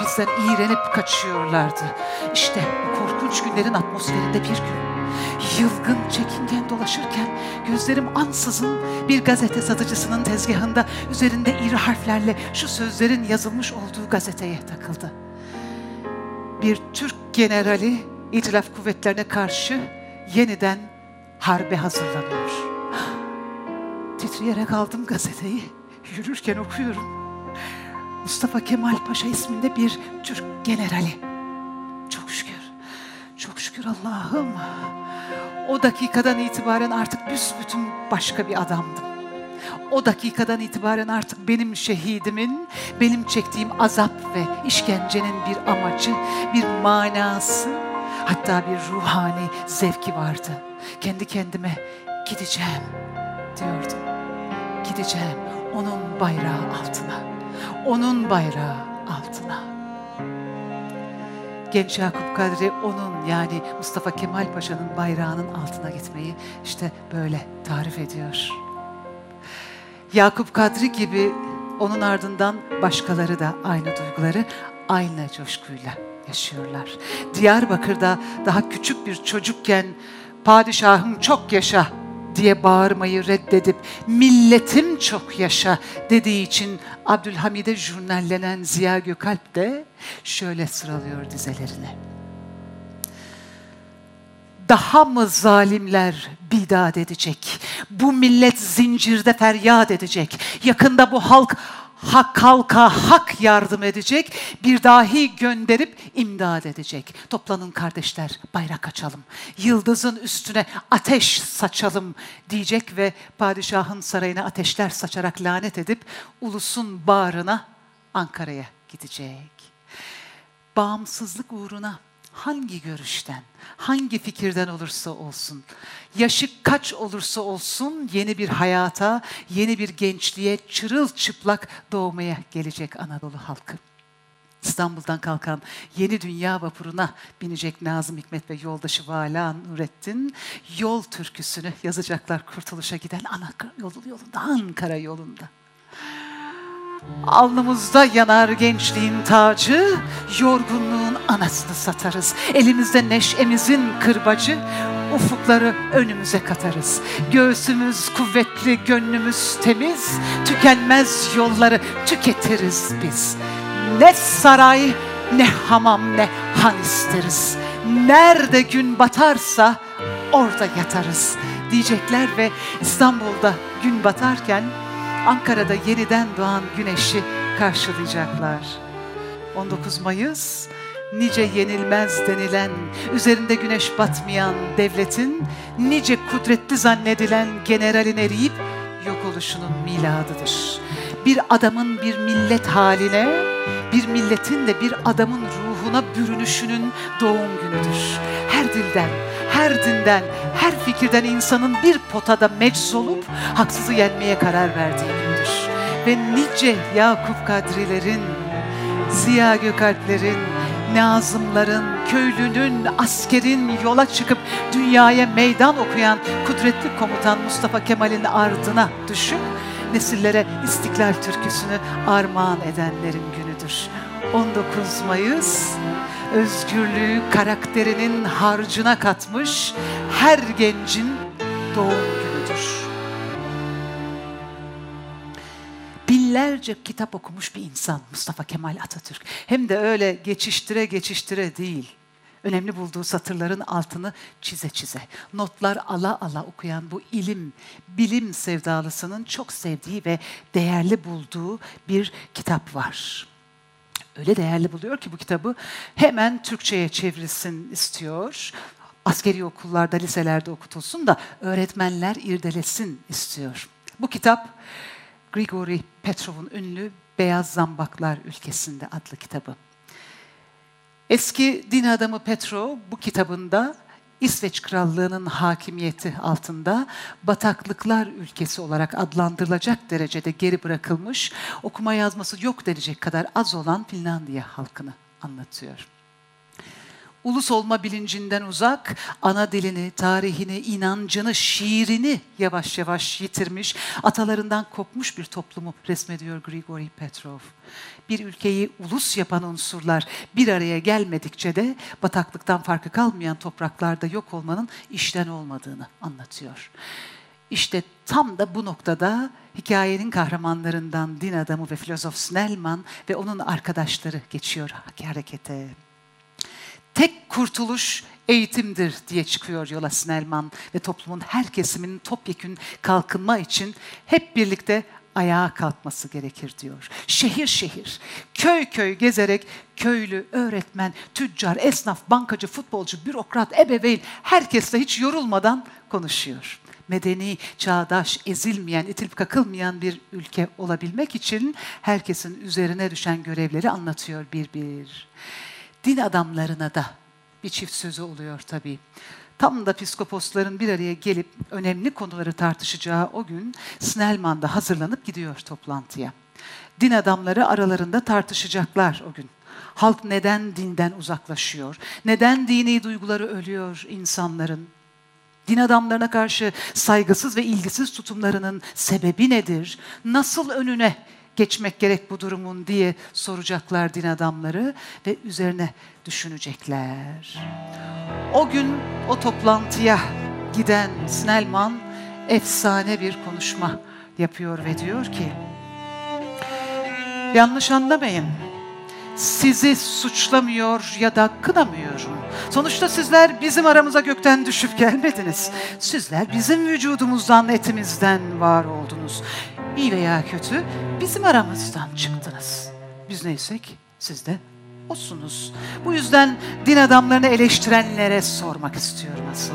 bizden iğrenip kaçıyorlardı. İşte bu korkunç günlerin atmosferinde bir gün yılgın, çekingen dolaşırken gözlerim ansızın bir gazete satıcısının tezgahında üzerinde iri harflerle şu sözlerin yazılmış olduğu gazeteye takıldı. Bir Türk generali İtilaf kuvvetlerine karşı yeniden harbe hazırlanıyor. Titreyerek aldım gazeteyi, yürürken okuyorum. Mustafa Kemal Paşa isminde bir Türk generali. Çok şükür. Çok şükür Allah'ım. O dakikadan itibaren artık büsbütün başka bir adamdım. O dakikadan itibaren artık benim şehidimin, benim çektiğim azap ve işkencenin bir amacı, bir manası, hatta bir ruhani zevki vardı. Kendi kendime gideceğim diyordum. Gideceğim onun bayrağı altına. Onun bayrağı altına. Genç Yakup Kadri onun, yani Mustafa Kemal Paşa'nın bayrağının altına gitmeyi işte böyle tarif ediyor. Yakup Kadri gibi onun ardından başkaları da aynı duyguları, aynı coşkuyla yaşıyorlar. Diyarbakır'da daha küçük bir çocukken "Padişahım çok yaşa" diye bağırmayı reddedip "Milletim çok yaşa" dediği için Abdülhamid'e jurnallenen Ziya Gökalp de şöyle sıralıyor dizelerini. Daha mı zalimler bidat edecek? Bu millet zincirde feryat edecek. Yakında bu halk halka hak yardım edecek, bir dahi gönderip imdad edecek. Toplanın kardeşler, bayrak açalım, yıldızın üstüne ateş saçalım diyecek ve padişahın sarayına ateşler saçarak lanet edip ulusun bağrına, Ankara'ya gidecek. Bağımsızlık uğruna hangi görüşten, hangi fikirden olursa olsun, yaşı kaç olursa olsun yeni bir hayata, yeni bir gençliğe çırılçıplak doğmaya gelecek Anadolu halkı. İstanbul'dan kalkan yeni dünya vapuruna binecek Nazım Hikmet ve yoldaşı Vala Nurettin, yol türküsünü yazacaklar kurtuluşa giden Ankara yolunda, Ankara yolunda. Alnımızda yanar gençliğin tacı, yorgunluğun anasını satarız. Elimizde neşemizin kırbacı, ufukları önümüze katarız. Göğsümüz kuvvetli, gönlümüz temiz, tükenmez yolları tüketiriz biz. Ne saray, ne hamam, ne han isteriz. Nerede gün batarsa orada yatarız diyecekler ve İstanbul'da gün batarken Ankara'da yeniden doğan güneşi karşılayacaklar. 19 Mayıs, nice yenilmez denilen, üzerinde güneş batmayan devletin, nice kudretli zannedilen generalin eriyip yok oluşunun miladıdır. Bir adamın bir millet haline, bir milletin de bir adamın ruhuna bürünüşünün doğum günüdür. Her dilden, her dinden, her fikirden insanın bir potada meclis olup haksızı yenmeye karar verdiği gündür. Ve nice Yakup Kadrilerin, Ziya Gökalplerin, Nazımların, köylünün, askerin yola çıkıp dünyaya meydan okuyan kudretli komutan Mustafa Kemal'in ardına düşüp nesillere İstiklal türküsünü armağan edenlerin günüdür. 19 Mayıs özgürlüğü karakterinin harcına katmış her gencin doğum günüdür. Binlerce kitap okumuş bir insan Mustafa Kemal Atatürk. Hem de öyle geçiştire geçiştire değil. Önemli bulduğu satırların altını çize çize, notlar ala ala okuyan bu ilim, bilim sevdalısının çok sevdiği ve değerli bulduğu bir kitap var. Öyle değerli buluyor ki bu kitabı hemen Türkçe'ye çevrilsin istiyor. Askeri okullarda, liselerde okutulsun da öğretmenler irdelesin istiyor. Bu kitap Grigori Petrov'un ünlü Beyaz Zambaklar Ülkesi'nde adlı kitabı. Eski din adamı Petrov bu kitabında İsveç Krallığı'nın hakimiyeti altında bataklıklar ülkesi olarak adlandırılacak derecede geri bırakılmış, okuma yazması yok denecek kadar az olan Finlandiya halkını anlatıyor. Ulus olma bilincinden uzak, ana dilini, tarihini, inancını, şiirini yavaş yavaş yitirmiş, atalarından kopmuş bir toplumu resmediyor Grigori Petrov. Bir ülkeyi ulus yapan unsurlar bir araya gelmedikçe de bataklıktan farkı kalmayan topraklarda yok olmanın işten olmadığını anlatıyor. İşte tam da bu noktada hikayenin kahramanlarından din adamı ve filozof Snellman ve onun arkadaşları geçiyor harekete. Tek kurtuluş eğitimdir diye çıkıyor yola Snellman ve toplumun her kesiminin topyekün kalkınma için hep birlikte ayağa kalkması gerekir diyor. Şehir şehir, köy köy gezerek köylü, öğretmen, tüccar, esnaf, bankacı, futbolcu, bürokrat, ebeveyn herkesle hiç yorulmadan konuşuyor. Medeni, çağdaş, ezilmeyen, itilip kakılmayan bir ülke olabilmek için herkesin üzerine düşen görevleri anlatıyor bir bir. Din adamlarına da bir çift sözü oluyor tabii. Tam da psikoposların bir araya gelip önemli konuları tartışacağı o gün Snellman'da hazırlanıp gidiyor toplantıya. Din adamları aralarında tartışacaklar o gün. Halk neden dinden uzaklaşıyor? Neden dini duyguları ölüyor insanların? Din adamlarına karşı saygısız ve ilgisiz tutumlarının sebebi nedir? Nasıl önüne geçmek gerek bu durumun diye soracaklar din adamları ve üzerine düşünecekler. O gün o toplantıya giden Snellman efsane bir konuşma yapıyor ve diyor ki, yanlış anlamayın, sizi suçlamıyor ya da kınamıyorum. Sonuçta sizler bizim aramıza gökten düşüp gelmediniz. Sizler bizim vücudumuzdan, etimizden var oldunuz. İyi veya kötü bizim aramızdan çıktınız. Biz neysek siz de osunuz. Bu yüzden din adamlarını eleştirenlere sormak istiyorum asıl.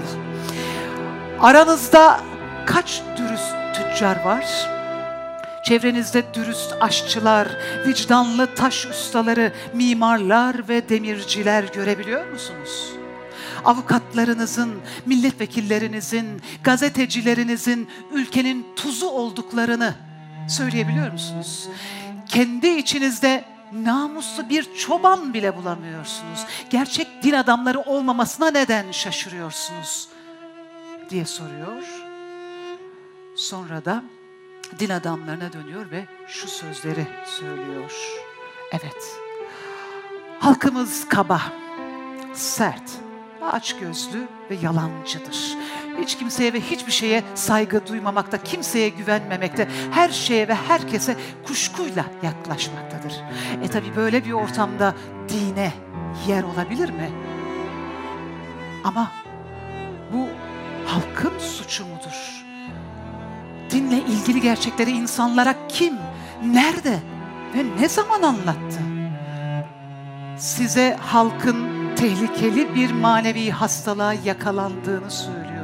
Aranızda kaç dürüst tüccar var? Çevrenizde dürüst aşçılar, vicdanlı taş ustaları, mimarlar ve demirciler görebiliyor musunuz? Avukatlarınızın, milletvekillerinizin, gazetecilerinizin ülkenin tuzu olduklarını söyleyebiliyor musunuz? Kendi içinizde namuslu bir çoban bile bulamıyorsunuz. Gerçek din adamları olmamasına neden şaşırıyorsunuz diye soruyor. Sonra da din adamlarına dönüyor ve şu sözleri söylüyor. Evet, halkımız kaba, sert, açgözlü ve yalancıdır. Hiç kimseye ve hiçbir şeye saygı duymamakta, kimseye güvenmemekte, her şeye ve herkese kuşkuyla yaklaşmaktadır. Tabii böyle bir ortamda dine yer olabilir mi? Ama bu halkın suçu mudur? Dinle ilgili gerçekleri insanlara kim, nerede ve ne zaman anlattı? Size halkın tehlikeli bir manevi hastalığa yakalandığını söylüyorum.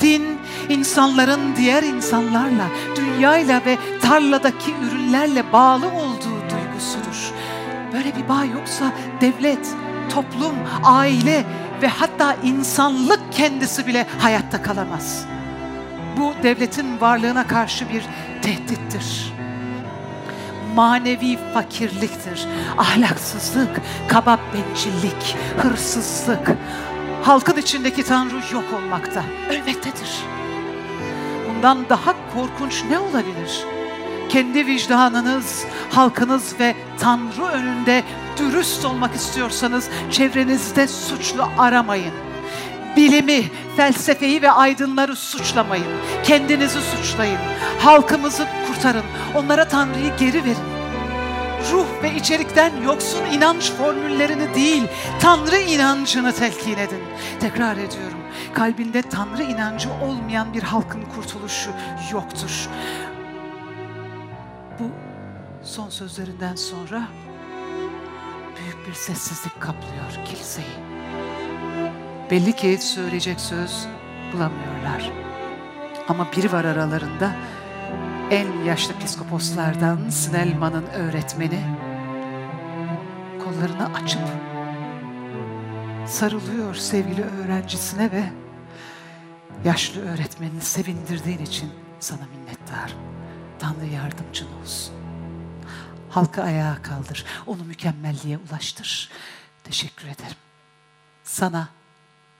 Din, insanların diğer insanlarla, dünyayla ve tarladaki ürünlerle bağlı olduğu duygusudur. Böyle bir bağ yoksa devlet, toplum, aile ve hatta insanlık kendisi bile hayatta kalamaz. Bu devletin varlığına karşı bir tehdittir. Manevi fakirliktir, ahlaksızlık, kaba bencillik, hırsızlık. Halkın içindeki Tanrı yok olmakta, ölmektedir. Bundan daha korkunç ne olabilir? kendi vicdanınız, halkınız ve Tanrı önünde dürüst olmak istiyorsanız çevrenizde suçlu aramayın. Bilimi, felsefeyi ve aydınları suçlamayın. Kendinizi suçlayın. Halkımızı kurtarın. Onlara Tanrı'yı geri verin. Ruh ve içerikten yoksun inanç formüllerini değil, Tanrı inancını telkin edin. Tekrar ediyorum, kalbinde Tanrı inancı olmayan bir halkın kurtuluşu yoktur. Bu son sözlerinden sonra büyük bir sessizlik kaplıyor kiliseyi. Belli ki söyleyecek söz bulamıyorlar. Ama biri var aralarında. En yaşlı psikoposlardan Snellman'ın öğretmeni kollarını açıp sarılıyor sevgili öğrencisine ve yaşlı öğretmenini sevindirdiğin için sana minnettarım. Tanrı yardımcın olsun. Halkı ayağa kaldır. Onu mükemmelliğe ulaştır. Teşekkür ederim. Sana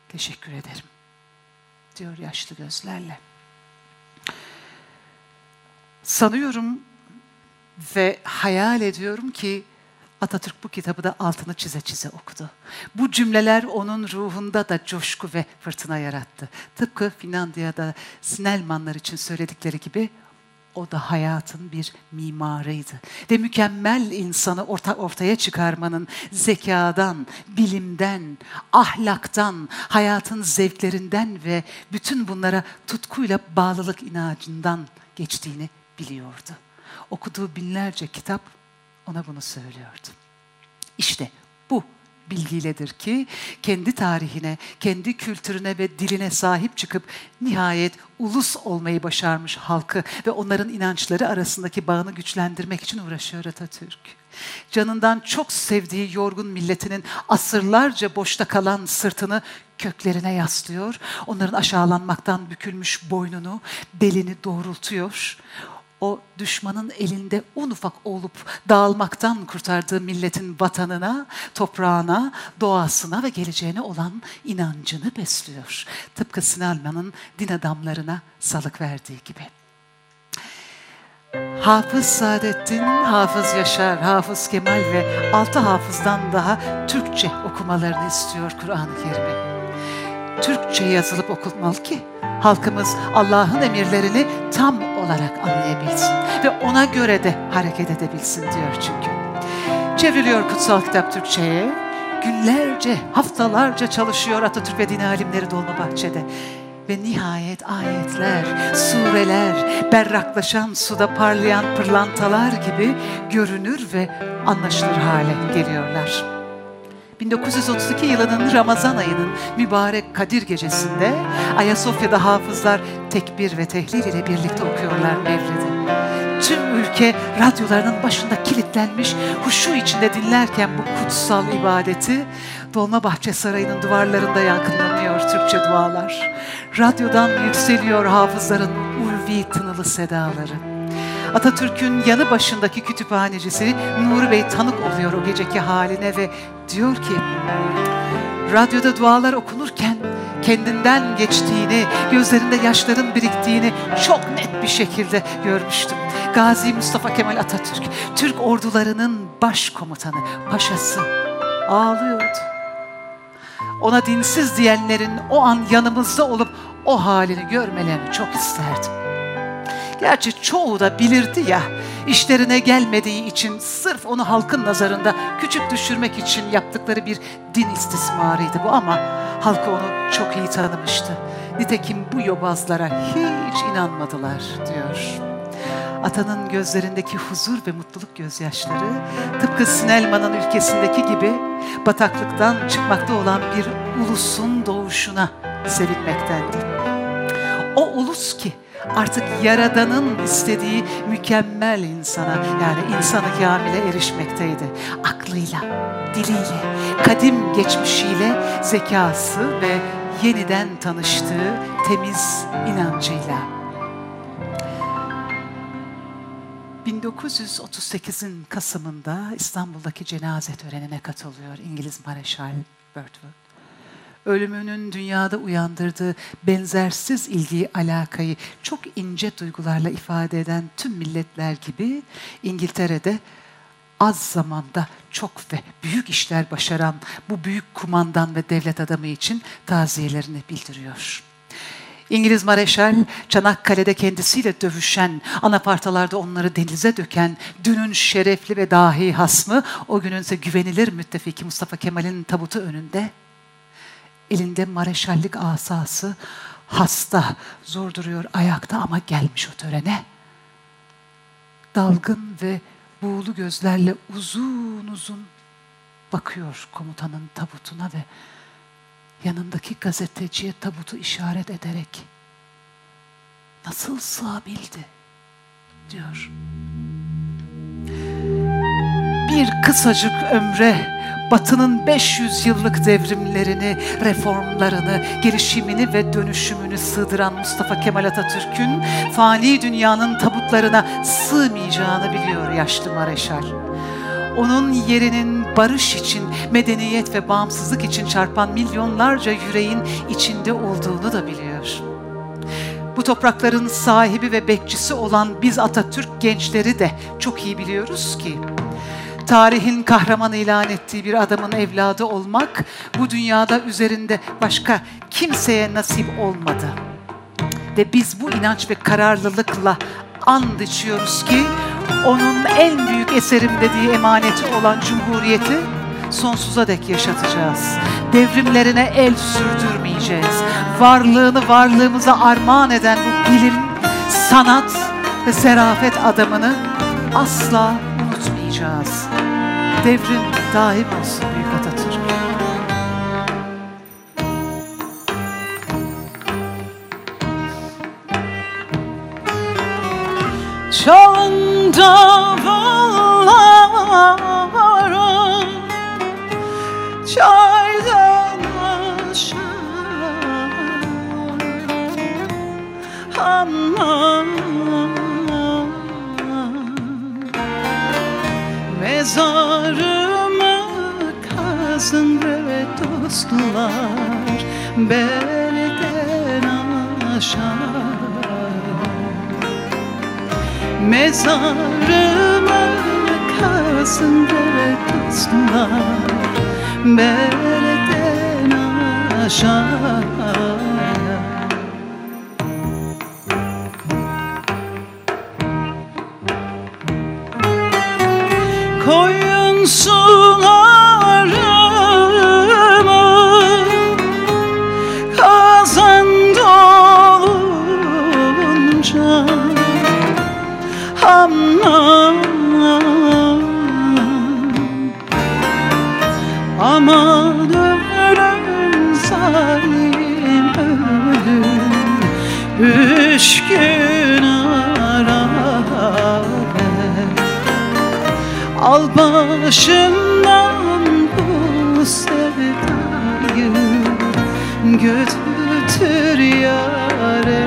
teşekkür ederim. Diyor yaşlı gözlerle. Sanıyorum ve hayal ediyorum ki Atatürk bu kitabı da altını çize çize okudu. Bu cümleler onun ruhunda da coşku ve fırtına yarattı. Tıpkı Finlandiya'da Snellmanlar için söyledikleri gibi o da hayatın bir mimarıydı. Ve mükemmel insanı ortaya çıkarmanın zekadan, bilimden, ahlaktan, hayatın zevklerinden ve bütün bunlara tutkuyla bağlılık inancından geçtiğini biliyordu. Okuduğu binlerce kitap ona bunu söylüyordu. İşte bu bilgiyledir ki kendi tarihine, kendi kültürüne ve diline sahip çıkıp nihayet ulus olmayı başarmış halkı ve onların inançları arasındaki bağını güçlendirmek için uğraşıyor Atatürk. Canından çok sevdiği yorgun milletinin asırlarca boşta kalan sırtını köklerine yaslıyor, onların aşağılanmaktan bükülmüş boynunu, belini doğrultuyor. O düşmanın elinde un ufak olup dağılmaktan kurtardığı milletin vatanına, toprağına, doğasına ve geleceğine olan inancını besliyor. Tıpkı Snellman'ın din adamlarına salık verdiği gibi. Hafız Saadettin, Hafız Yaşar, Hafız Kemal ve 6 hafızdan daha Türkçe okumalarını istiyor Kur'an-ı Kerim'i. Türkçe yazılıp okunmalı ki halkımız Allah'ın emirlerini tam olarak anlayabilsin ve ona göre de hareket edebilsin diyor çünkü. Çevriliyor kutsal kitap Türkçe'ye, günlerce, haftalarca çalışıyor Atatürk ve din alimleri Dolmabahçe'de. Ve nihayet ayetler, sureler, berraklaşan suda parlayan pırlantalar gibi görünür ve anlaşılır hale geliyorlar. 1932 yılının Ramazan ayının mübarek Kadir gecesinde Ayasofya'da hafızlar tekbir ve tehlil ile birlikte okuyorlar Mevlid'i. Tüm ülke radyolarının başında kilitlenmiş, huşu içinde dinlerken bu kutsal ibadeti Dolmabahçe Sarayı'nın duvarlarında yankılanıyor Türkçe dualar. Radyodan yükseliyor hafızların ulvi tınılı sedaları. Atatürk'ün yanı başındaki kütüphanecisi Nuri Bey tanık oluyor o geceki haline ve diyor ki, radyoda dualar okunurken kendinden geçtiğini, gözlerinde yaşların biriktiğini çok net bir şekilde görmüştüm. Gazi Mustafa Kemal Atatürk, Türk ordularının başkomutanı, paşası ağlıyordu. Ona dinsiz diyenlerin o an yanımızda olup o halini görmelerini çok isterdim. Gerçi çoğu da bilirdi ya, işlerine gelmediği için sırf onu halkın nazarında küçük düşürmek için yaptıkları bir din istismarıydı bu ama halkı onu çok iyi tanımıştı. Nitekim bu yobazlara hiç inanmadılar diyor. Atanın gözlerindeki huzur ve mutluluk gözyaşları tıpkı Snellman'ın ülkesindeki gibi bataklıktan çıkmakta olan bir ulusun doğuşuna sevinmektendi. O ulus ki artık Yaradan'ın istediği mükemmel insana, yani insanı kâmile erişmekteydi. Aklıyla, diliyle, kadim geçmişiyle, zekası ve yeniden tanıştığı temiz inancıyla. 1938'in Kasım'ında İstanbul'daki cenaze törenine katılıyor İngiliz Mareşal Birdwood. ölümünün dünyada uyandırdığı benzersiz ilgiyi, alakayı çok ince duygularla ifade eden tüm milletler gibi İngiltere'de az zamanda çok ve büyük işler başaran bu büyük kumandan ve devlet adamı için taziyelerini bildiriyor. İngiliz Mareşal, Çanakkale'de kendisiyle dövüşen, anapartalarda onları denize döken, dünün şerefli ve dahi hasmı, o gününse güvenilir müttefiki Mustafa Kemal'in tabutu önünde, elinde mareşallik asası, hasta, zor duruyor ayakta ama gelmiş o törene. Dalgın ve buğulu gözlerle uzun uzun bakıyor komutanın tabutuna ve yanındaki gazeteciye tabutu işaret ederek "Nasıl sığabildi?" diyor. Bir kısacık ömre Batı'nın 500 yıllık devrimlerini, reformlarını, gelişimini ve dönüşümünü sığdıran Mustafa Kemal Atatürk'ün fani dünyanın tabutlarına sığmayacağını biliyor yaşlı Mareşal. Onun yerinin barış için, medeniyet ve bağımsızlık için çarpan milyonlarca yüreğin içinde olduğunu da biliyor. Bu toprakların sahibi ve bekçisi olan biz Atatürk gençleri de çok iyi biliyoruz ki, tarihin kahraman ilan ettiği bir adamın evladı olmak, bu dünyada üzerinde başka kimseye nasip olmadı. Ve biz bu inanç ve kararlılıkla and içiyoruz ki, onun en büyük eserim dediği emaneti olan Cumhuriyeti sonsuza dek yaşatacağız. Devrimlerine el sürdürmeyeceğiz. Varlığını varlığımıza armağan eden bu bilim, sanat ve serafet adamını asla unutmayacağız. Devrim daim olsun büyük Atatürk. Çalın davullarım, çaydan aşağı hamam, mezarımı kazın ve dostlar belden aşağı. Mezarıma kazın ve dostlar belden aşağı. Koyun sularımı kazan dolunca aman, aman ölüm zalim ölüm, üç gün ara ver. Al başımdan bu sevdayı, götür yâre.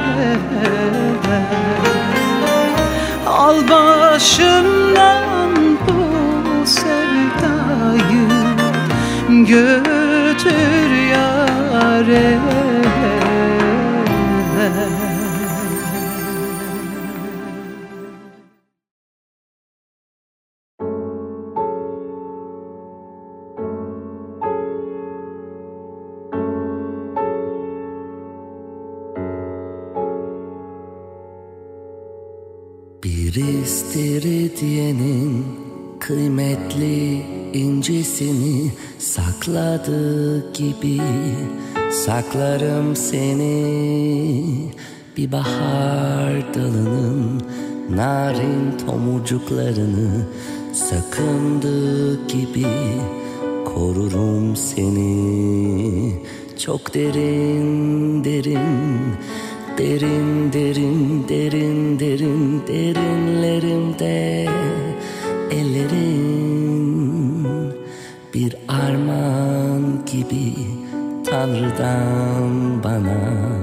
Al başımdan bu sevdayı, götür yâre. İstiridyenin kıymetli incesini sakladığı gibi saklarım seni, bir bahar dalının narin tomurcuklarını sakındığı gibi korurum seni. Çok derin derin, derin derin derin derin derinlerimde ellerin bir armağan gibi Tanrı'dan bana.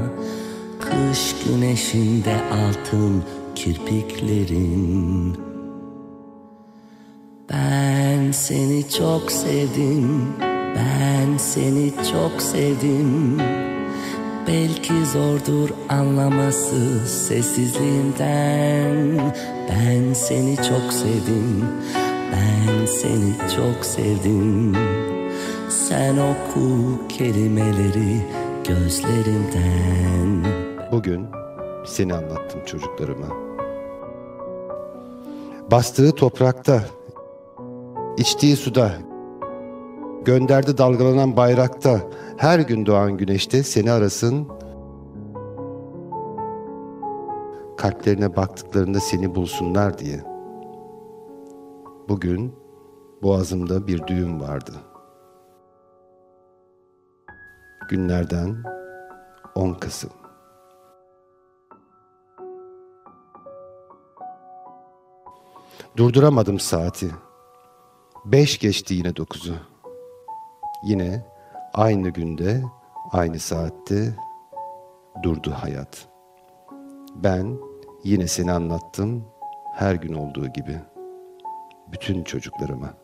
Kış güneşinde altın kirpiklerin. Ben seni çok sevdim, Ben seni çok sevdim. Belki zordur anlaması sessizliğimden. Ben seni çok sevdim. Ben seni çok sevdim. Sen oku kelimeleri gözlerimden. Bugün seni anlattım çocuklarıma. Bastığı toprakta, içtiği suda, gönderdi dalgalanan bayrakta, her gün doğan güneşte seni arasın. Kalplerine baktıklarında seni bulsunlar diye. Bugün boğazımda bir düğüm vardı. Günlerden 10 Kasım. Durduramadım saati. 5 geçti yine 9'u. Yine aynı günde, aynı saatte durdu hayat. Ben yine seni anlattım, her gün olduğu gibi. Bütün çocuklarıma.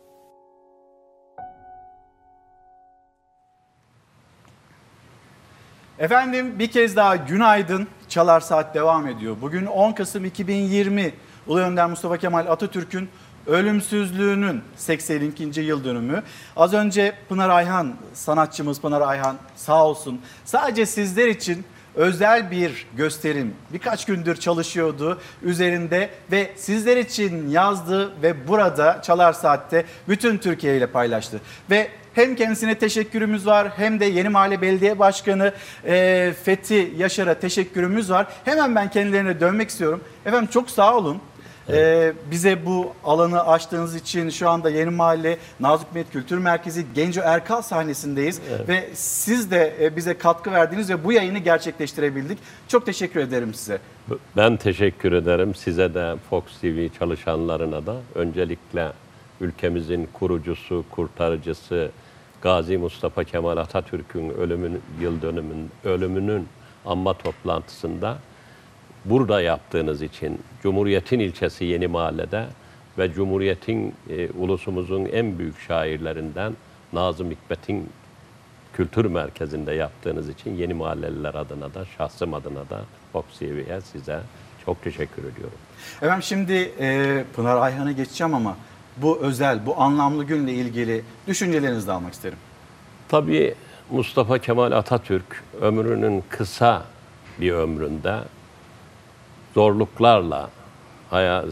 Efendim bir kez daha günaydın. Çalar Saat devam ediyor. Bugün 10 Kasım 2020 Ulu Önder Mustafa Kemal Atatürk'ün ölümsüzlüğünün 82. yıl dönümü. Az önce Pınar Ayhan, sanatçımız Pınar Ayhan sağ olsun, sadece sizler için özel bir gösterim birkaç gündür çalışıyordu üzerinde ve sizler için yazdı ve burada Çalar Saat'te bütün Türkiye ile paylaştı. Ve hem kendisine teşekkürümüz var, hem de Yeni Mahalle Belediye Başkanı Fethi Yaşar'a teşekkürümüz var. Hemen ben kendilerine dönmek istiyorum. Efendim çok sağ olun. Evet. Bize bu alanı açtığınız için şu anda Yeni Mahalle Nazım Hikmet Kültür Merkezi Genco Erkal sahnesindeyiz. Evet. Ve siz de bize katkı verdiniz ve bu yayını gerçekleştirebildik. Çok teşekkür ederim size. Ben teşekkür ederim size de, Fox TV çalışanlarına da. Öncelikle ülkemizin kurucusu, kurtarıcısı Gazi Mustafa Kemal Atatürk'ün ölümünün anma toplantısında burada yaptığınız için, Cumhuriyet'in ilçesi Yeni Mahalle'de ve Cumhuriyet'in, ulusumuzun en büyük şairlerinden Nazım Hikmet'in kültür merkezinde yaptığınız için Yeni Mahalleliler adına da, şahsım adına da, Fox TV'ye, size çok teşekkür ediyorum. Efendim şimdi Pınar Ayhan'a geçeceğim ama bu özel, bu anlamlı günle ilgili düşüncelerinizi de almak isterim. Tabii Mustafa Kemal Atatürk ömrünün kısa bir ömründe zorluklarla,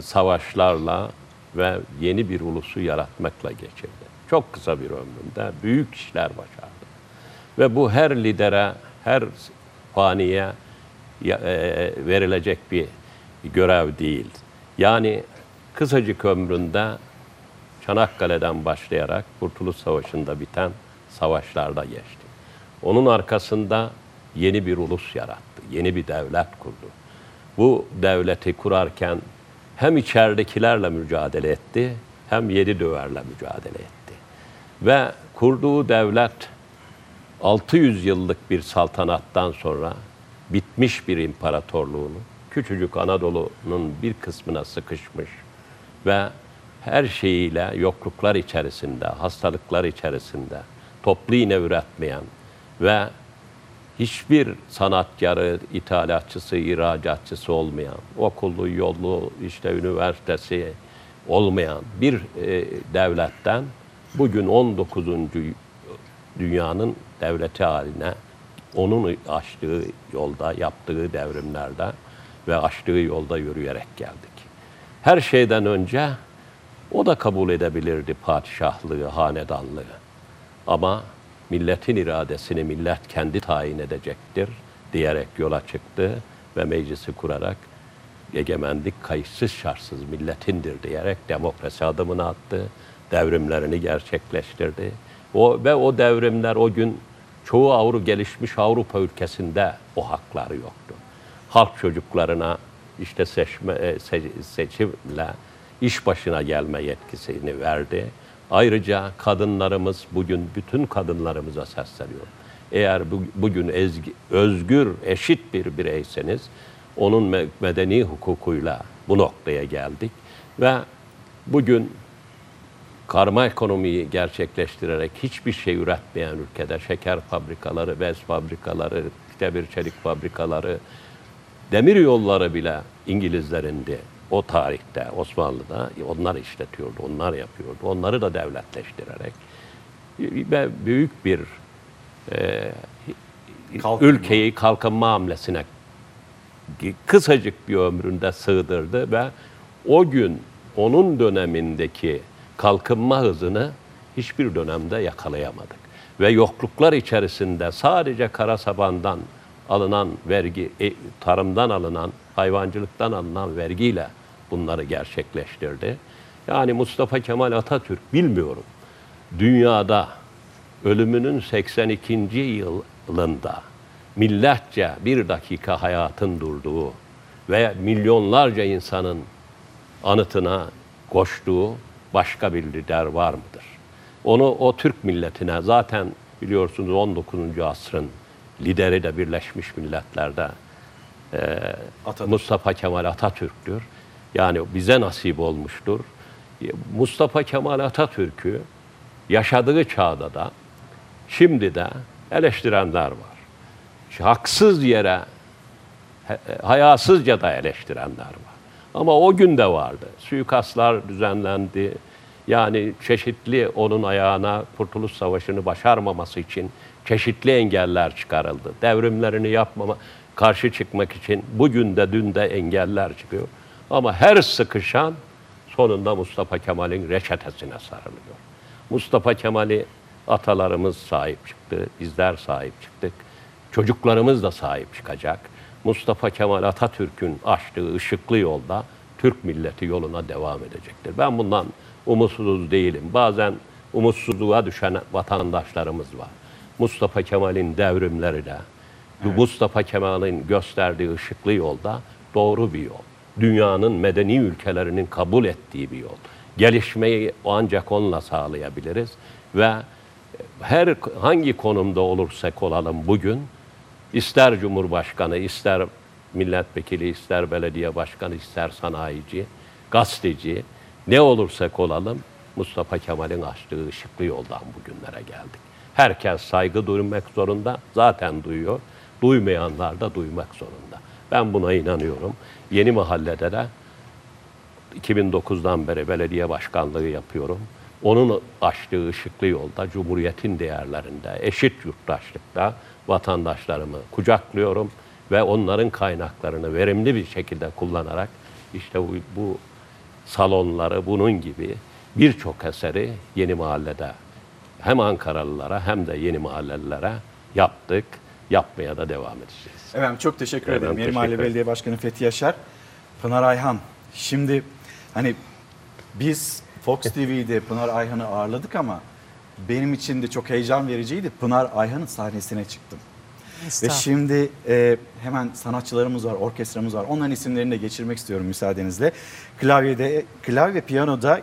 savaşlarla ve yeni bir ulusu yaratmakla geçirdi. Çok kısa bir ömründe büyük işler başardı. Ve bu her lidere, her faniye verilecek bir görev değil. Yani kısacık ömründe Çanakkale'den başlayarak Kurtuluş Savaşı'nda biten savaşlarda geçti. Onun arkasında yeni bir ulus yarattı, yeni bir devlet kurdu. Bu devleti kurarken hem içeridekilerle mücadele etti, hem yedi döverle mücadele etti. Ve kurduğu devlet 600 yıllık bir saltanattan sonra bitmiş bir imparatorluğunu, küçücük Anadolu'nun bir kısmına sıkışmış ve her şeyiyle yokluklar içerisinde, hastalıklar içerisinde toplu iğne üretmeyen ve hiçbir sanatkarı, ithalatçısı, ihracatçısı olmayan, okullu, yollu, işte üniversitesi olmayan bir devletten bugün 19. dünyanın devleti haline, onun açtığı yolda, yaptığı devrimlerde ve açtığı yolda yürüyerek geldik. Her şeyden önce o da kabul edebilirdi padişahlığı, hanedanlığı. Ama milletin iradesini millet kendi tayin edecektir diyerek yola çıktı ve meclisi kurarak egemenlik kayıtsız şartsız milletindir diyerek demokrasi adımını attı, devrimlerini gerçekleştirdi. O devrimler, o gün çoğu gelişmiş Avrupa ülkesinde o hakları yoktu. Halk çocuklarına işte seçimle iş başına gelme yetkisini verdi. Ayrıca kadınlarımız, bugün bütün kadınlarımıza sesleniyor. Eğer bugün özgür, eşit bir bireyseniz, onun medeni hukukuyla bu noktaya geldik. Ve bugün karma ekonomiyi gerçekleştirerek hiçbir şey üretmeyen ülkede şeker fabrikaları, bez fabrikaları, demir çelik fabrikaları, demir yolları bile İngilizlerindi o tarihte, Osmanlı'da. Onlar işletiyordu, onlar yapıyordu. Onları da devletleştirerek ve büyük bir ülkeyi kalkınma hamlesine kısacık bir ömründe sığdırdı ve o gün onun dönemindeki kalkınma hızını hiçbir dönemde yakalayamadık. Ve yokluklar içerisinde sadece kara sabandan alınan vergi, tarımdan alınan, hayvancılıktan alınan vergiyle bunları gerçekleştirdi. Yani Mustafa Kemal Atatürk, bilmiyorum, dünyada ölümünün 82. yılında milletçe bir dakika hayatın durduğu ve milyonlarca insanın anıtına koştuğu başka bir lider var mıdır? Onu o Türk milletine, zaten biliyorsunuz 19. asrın lideri de Birleşmiş Milletler'de Mustafa Kemal Atatürk'tür. Yani bize nasip olmuştur. Mustafa Kemal Atatürk'ü yaşadığı çağda da şimdi de eleştirenler var. Haksız yere, hayasızca da eleştirenler var. Ama o gün de vardı. Suikastlar düzenlendi. Yani çeşitli onun ayağına Kurtuluş Savaşı'nı başarmaması için çeşitli engeller çıkarıldı. Devrimlerini yapmama, karşı çıkmak için bugün de dün de engeller çıkıyor. Ama her sıkışan sonunda Mustafa Kemal'in reçetesine sarılıyor. Mustafa Kemal'i atalarımız sahip çıktı, bizler sahip çıktık. Çocuklarımız da sahip çıkacak. Mustafa Kemal Atatürk'ün açtığı ışıklı yolda Türk milleti yoluna devam edecektir. Ben bundan umutsuz değilim. Bazen umutsuzluğa düşen vatandaşlarımız var. Mustafa Kemal'in devrimleri de, evet, Mustafa Kemal'in gösterdiği ışıklı yolda doğru bir yol. Dünyanın medeni ülkelerinin kabul ettiği bir yol. Gelişmeyi ancak onunla sağlayabiliriz ve her hangi konumda olursak olalım bugün, ister cumhurbaşkanı, ister milletvekili, ister belediye başkanı, ister sanayici, gazeteci, ne olursak olalım Mustafa Kemal'in açtığı ışıklı yoldan bugünlere geldik. Herkes saygı duymak zorunda, zaten duyuyor. Duymayanlar da duymak zorunda. Ben buna inanıyorum. Yeni Mahalle'de de 2009'dan beri belediye başkanlığı yapıyorum. Onun açtığı ışıklı yolda, Cumhuriyet'in değerlerinde, eşit yurttaşlıkta vatandaşlarımı kucaklıyorum ve onların kaynaklarını verimli bir şekilde kullanarak işte bu salonları, bunun gibi birçok eseri Yeni Mahalle'de hem Ankaralılara hem de Yeni Mahallelilere yaptık, yapmaya da devam edeceğiz. Efendim çok teşekkür ederim. Yeni Mahalle Belediye Başkanı Fethi Yaşar, Pınar Ayhan. Şimdi hani biz Fox TV'de Pınar Ayhan'ı ağırladık ama benim için de çok heyecan vericiydi. Pınar Ayhan'ın sahnesine çıktım. Ve şimdi hemen sanatçılarımız var, orkestramız var. Onların isimlerini de geçirmek istiyorum müsaadenizle. Klavye piyanoda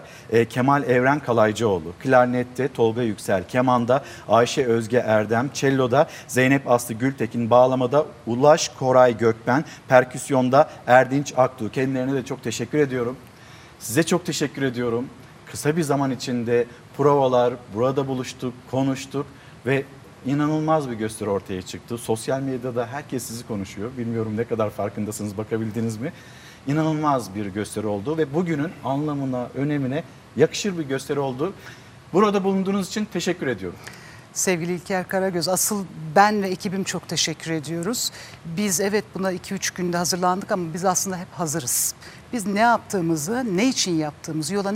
Kemal Evren Kalaycıoğlu, klarnette Tolga Yüksel, kemanda Ayşe Özge Erdem, celloda Zeynep Aslı Gültekin, bağlamada Ulaş Koray Gökben, perküsyonda Erdinç Aktuğ. Kendilerine de çok teşekkür ediyorum. Size çok teşekkür ediyorum. Kısa bir zaman içinde provalar, burada buluştuk, konuştuk ve inanılmaz bir gösteri ortaya çıktı. Sosyal medyada herkes sizi konuşuyor. Bilmiyorum ne kadar farkındasınız, bakabildiniz mi? İnanılmaz bir gösteri oldu ve bugünün anlamına, önemine yakışır bir gösteri oldu. Burada bulunduğunuz için teşekkür ediyorum. Sevgili İlker Karagöz, asıl ben ve ekibim çok teşekkür ediyoruz. Biz evet buna 2-3 günde hazırlandık ama biz aslında hep hazırız. Biz ne yaptığımızı, ne için yaptığımızı, yola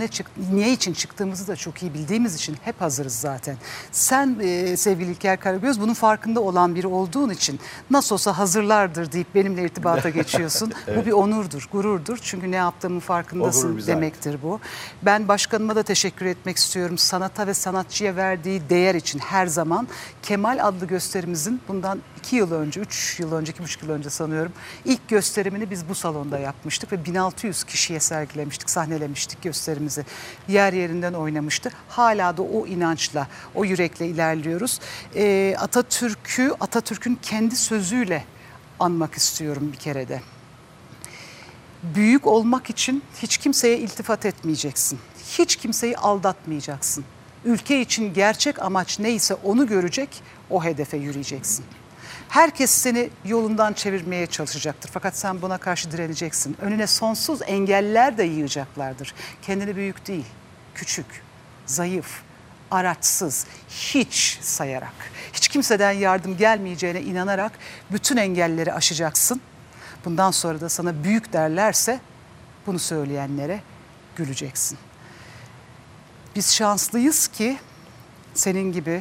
niye için çıktığımızı da çok iyi bildiğimiz için hep hazırız zaten. Sen sevgili İlker Karagöz bunun farkında olan biri olduğun için nasıl olsa hazırlardır deyip benimle irtibata geçiyorsun. Evet. Bu bir onurdur, gururdur. Çünkü ne yaptığımın farkındasın demektir bu. Ben başkanıma da teşekkür etmek istiyorum. Sanata ve sanatçıya verdiği değer için her zaman. Kemal adlı gösterimizin bundan 2,5 yıl önce sanıyorum ilk gösterimini biz bu salonda yapmıştık ve 1600 kişiye sergilemiştik, sahnelemiştik gösterimizi. Yer yerinden oynamıştı. Hala da o inançla, o yürekle ilerliyoruz. Atatürk'ün kendi sözüyle anmak istiyorum bir kere de. Büyük olmak için hiç kimseye iltifat etmeyeceksin. hiç kimseyi aldatmayacaksın. Ülke için gerçek amaç neyse onu görecek, o hedefe yürüyeceksin. Herkes seni yolundan çevirmeye çalışacaktır. Fakat sen buna karşı direneceksin. Önüne sonsuz engeller de yığacaklardır. Kendini büyük değil, küçük, zayıf, araçsız, hiç sayarak, hiç kimseden yardım gelmeyeceğine inanarak bütün engelleri aşacaksın. Bundan sonra da sana büyük derlerse bunu söyleyenlere güleceksin. Biz şanslıyız ki senin gibi,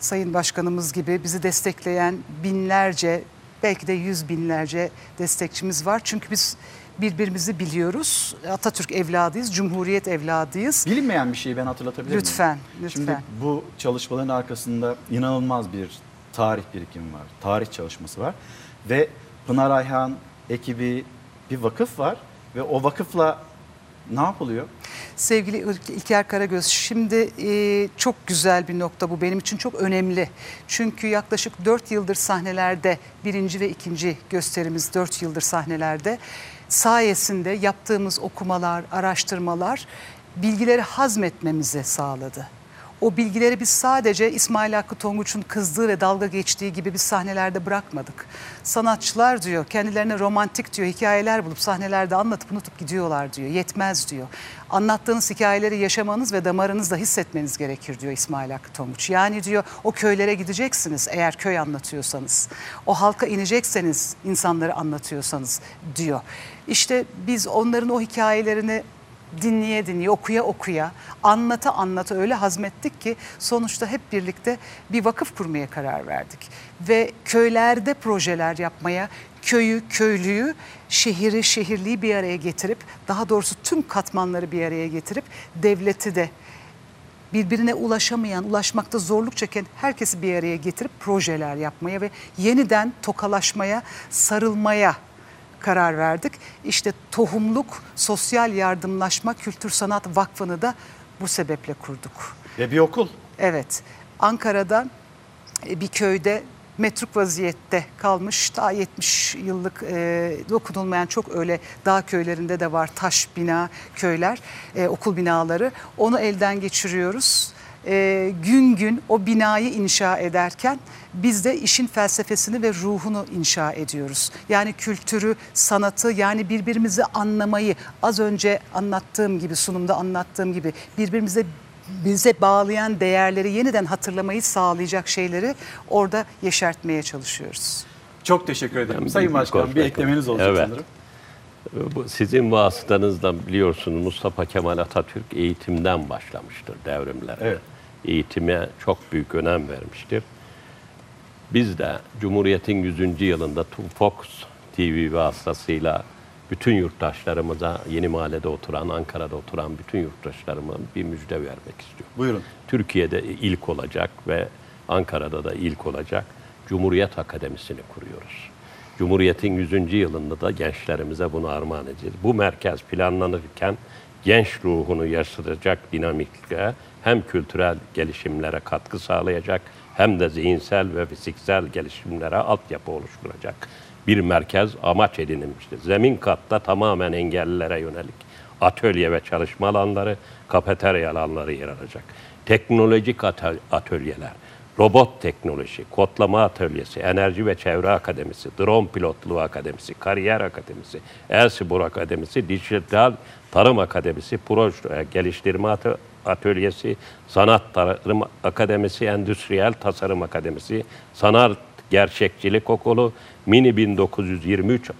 Sayın Başkanımız gibi bizi destekleyen binlerce, belki de yüz binlerce destekçimiz var. Çünkü biz birbirimizi biliyoruz. Atatürk evladıyız, Cumhuriyet evladıyız. Bilinmeyen bir şeyi ben hatırlatabilir miyim? Lütfen, lütfen. Şimdi bu çalışmaların arkasında inanılmaz bir tarih birikimi var. Tarih çalışması var. Ve Pınar Ayhan ekibi, bir vakıf var ve o vakıfla ne yapılıyor? Sevgili İlker Karagöz, şimdi çok güzel bir nokta bu, benim için çok önemli. Çünkü yaklaşık 4 yıldır sahnelerde, birinci ve ikinci gösterimiz 4 yıldır sahnelerde. Sayesinde yaptığımız okumalar, araştırmalar bilgileri hazmetmemizi sağladı. O bilgileri biz sadece İsmail Hakkı Tonguç'un kızdığı ve dalga geçtiği gibi biz sahnelerde bırakmadık. Sanatçılar diyor, kendilerine romantik diyor hikayeler bulup sahnelerde anlatıp unutup gidiyorlar diyor. Yetmez diyor. Anlattığınız hikayeleri yaşamanız ve damarınızda hissetmeniz gerekir diyor İsmail Hakkı Tonguç. Yani diyor o köylere gideceksiniz eğer köy anlatıyorsanız. O halka inecekseniz, insanları anlatıyorsanız diyor. İşte biz onların o hikayelerini dinleye dinleye, okuya okuya, anlata anlata öyle hazmettik ki sonuçta hep birlikte bir vakıf kurmaya karar verdik. Ve köylerde projeler yapmaya, köyü, köylüyü, şehri, şehirliği bir araya getirip, daha doğrusu tüm katmanları bir araya getirip, devleti de birbirine ulaşamayan, ulaşmakta zorluk çeken herkesi bir araya getirip projeler yapmaya ve yeniden tokalaşmaya, sarılmaya karar verdik. İşte Tohumluk, Sosyal Yardımlaşma Kültür Sanat Vakfı'nı da bu sebeple kurduk. Ve bir okul. Evet. Ankara'da bir köyde metruk vaziyette kalmış, daha 70 yıllık dokunulmayan, çok öyle dağ köylerinde de var taş bina köyler, okul binaları. Onu elden geçiriyoruz. Gün gün o binayı inşa ederken biz de işin felsefesini ve ruhunu inşa ediyoruz. Yani kültürü, sanatı, yani birbirimizi anlamayı, az önce anlattığım gibi, sunumda anlattığım gibi birbirimize bağlayan değerleri yeniden hatırlamayı sağlayacak şeyleri orada yeşertmeye çalışıyoruz. Çok teşekkür ederim. Ben Sayın Başkanım, bir eklemeniz olacak sanırım. Sizin vasıtanızdan biliyorsunuz Mustafa Kemal Atatürk eğitimden başlamıştır devrimlere. Evet. Eğitime çok büyük önem vermiştir. Biz de Cumhuriyet'in 100. yılında Fox TV vasıtasıyla bütün yurttaşlarımıza, yeni mahallede oturan, Ankara'da oturan bütün yurttaşlarıma bir müjde vermek istiyorum. Buyurun. Türkiye'de ilk olacak ve Ankara'da da ilk olacak Cumhuriyet Akademisi'ni kuruyoruz. Cumhuriyet'in 100. yılında da gençlerimize bunu armağan edeceğiz. Bu merkez planlanırken genç ruhunu yaşatacak dinamikle hem kültürel gelişimlere katkı sağlayacak hem de zihinsel ve fiziksel gelişimlere altyapı oluşturacak bir merkez amaç edinilmiştir. Zemin katta tamamen engellilere yönelik atölye ve çalışma alanları, kafeterya alanları yer alacak. Teknolojik atölyeler, robot teknoloji, kodlama atölyesi, enerji ve çevre akademisi, drone pilotluğu akademisi, kariyer akademisi, e-spor akademisi, dijital tarım akademisi, proje geliştirme atölyesi, sanat tarım akademisi, endüstriyel tasarım akademisi, sanat gerçekçilik okulu, mini 1923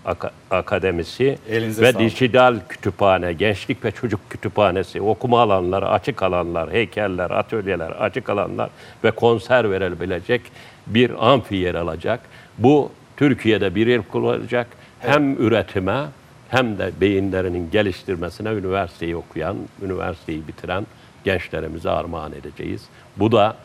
akademisi ve dijital kütüphane, gençlik ve çocuk kütüphanesi, okuma alanları, açık alanlar, heykeller, atölyeler, açık alanlar ve konser verilebilecek bir amfi yer alacak. Bu Türkiye'de bir yer kullanacak. Evet. Hem üretime hem de beyinlerinin geliştirmesine üniversiteyi okuyan, üniversiteyi bitiren gençlerimize armağan edeceğiz. Bu da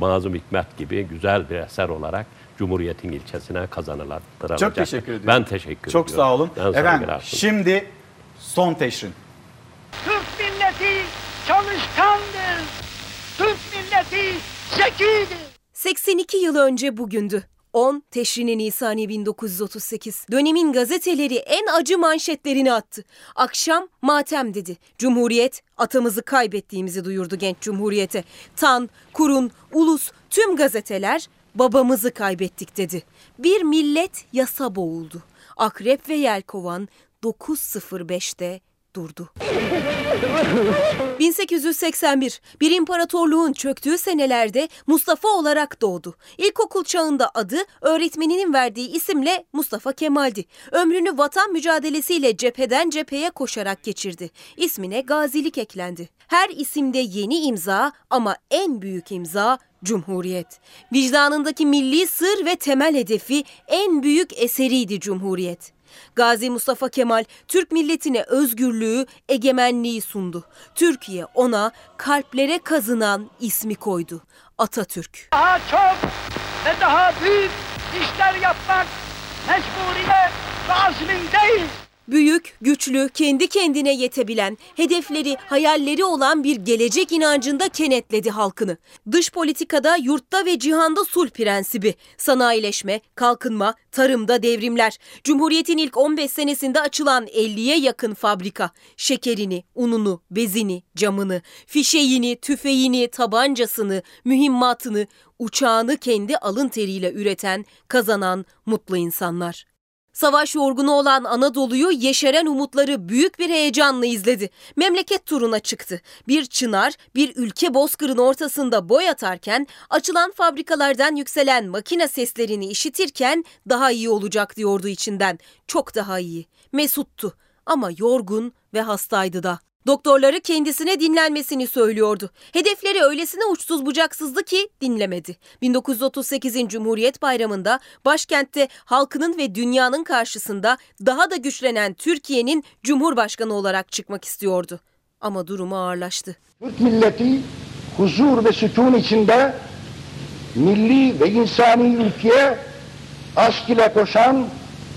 Nazım Hikmet gibi güzel bir eser olarak Cumhuriyet'in ilçesine kazanılacak. Çok teşekkür ediyorum. Ben teşekkür ediyorum. Çok sağ olun. Efendim şimdi son teşrin. Türk milleti çalışkandır. Türk milleti zekidir. 82 yıl önce bugündü. 10 Teşrin-i Nisani 1938. Dönemin gazeteleri en acı manşetlerini attı. Akşam matem dedi. Cumhuriyet, atamızı kaybettiğimizi duyurdu genç cumhuriyete. Tan, Kurun, Ulus, tüm gazeteler babamızı kaybettik dedi. Bir millet yasa boğuldu. Akrep ve Yelkovan 9.05'te durdu. 1881, bir imparatorluğun çöktüğü senelerde Mustafa olarak doğdu. İlkokul çağında adı öğretmeninin verdiği isimle Mustafa Kemal'di. Ömrünü vatan mücadelesiyle cepheden cepheye koşarak geçirdi. İsmine gazilik eklendi. Her isimde yeni imza ama en büyük imza Cumhuriyet. Vicdanındaki milli sır ve temel hedefi en büyük eseriydi Cumhuriyet. Gazi Mustafa Kemal Türk milletine özgürlüğü, egemenliği sundu. Türkiye ona kalplere kazınan ismi koydu. Atatürk. Daha çok ve daha büyük işler yapmak mecburiyet ve azmindeyiz. Büyük, güçlü, kendi kendine yetebilen, hedefleri, hayalleri olan bir gelecek inancında kenetledi halkını. Dış politikada yurtta ve cihanda sulh prensibi, sanayileşme, kalkınma, tarımda devrimler, Cumhuriyet'in ilk 15 senesinde açılan 50'ye yakın fabrika, şekerini, ununu, bezini, camını, fişeğini, tüfeğini, tabancasını, mühimmatını, uçağını kendi alın teriyle üreten, kazanan mutlu insanlar. Savaş yorgunu olan Anadolu'yu yeşeren umutları büyük bir heyecanla izledi. Memleket turuna çıktı. Bir çınar, bir ülke bozkırın ortasında boy atarken, açılan fabrikalardan yükselen makine seslerini işitirken daha iyi olacak diyordu içinden. Çok daha iyi. Mesuttu ama yorgun ve hastaydı da. Doktorları kendisine dinlenmesini söylüyordu. Hedefleri öylesine uçsuz bucaksızdı ki dinlemedi. 1938'in Cumhuriyet Bayramı'nda başkentte halkının ve dünyanın karşısında daha da güçlenen Türkiye'nin Cumhurbaşkanı olarak çıkmak istiyordu. Ama durumu ağırlaştı. Türk milleti huzur ve sükun içinde milli ve insani ülkeye aşk ile koşan,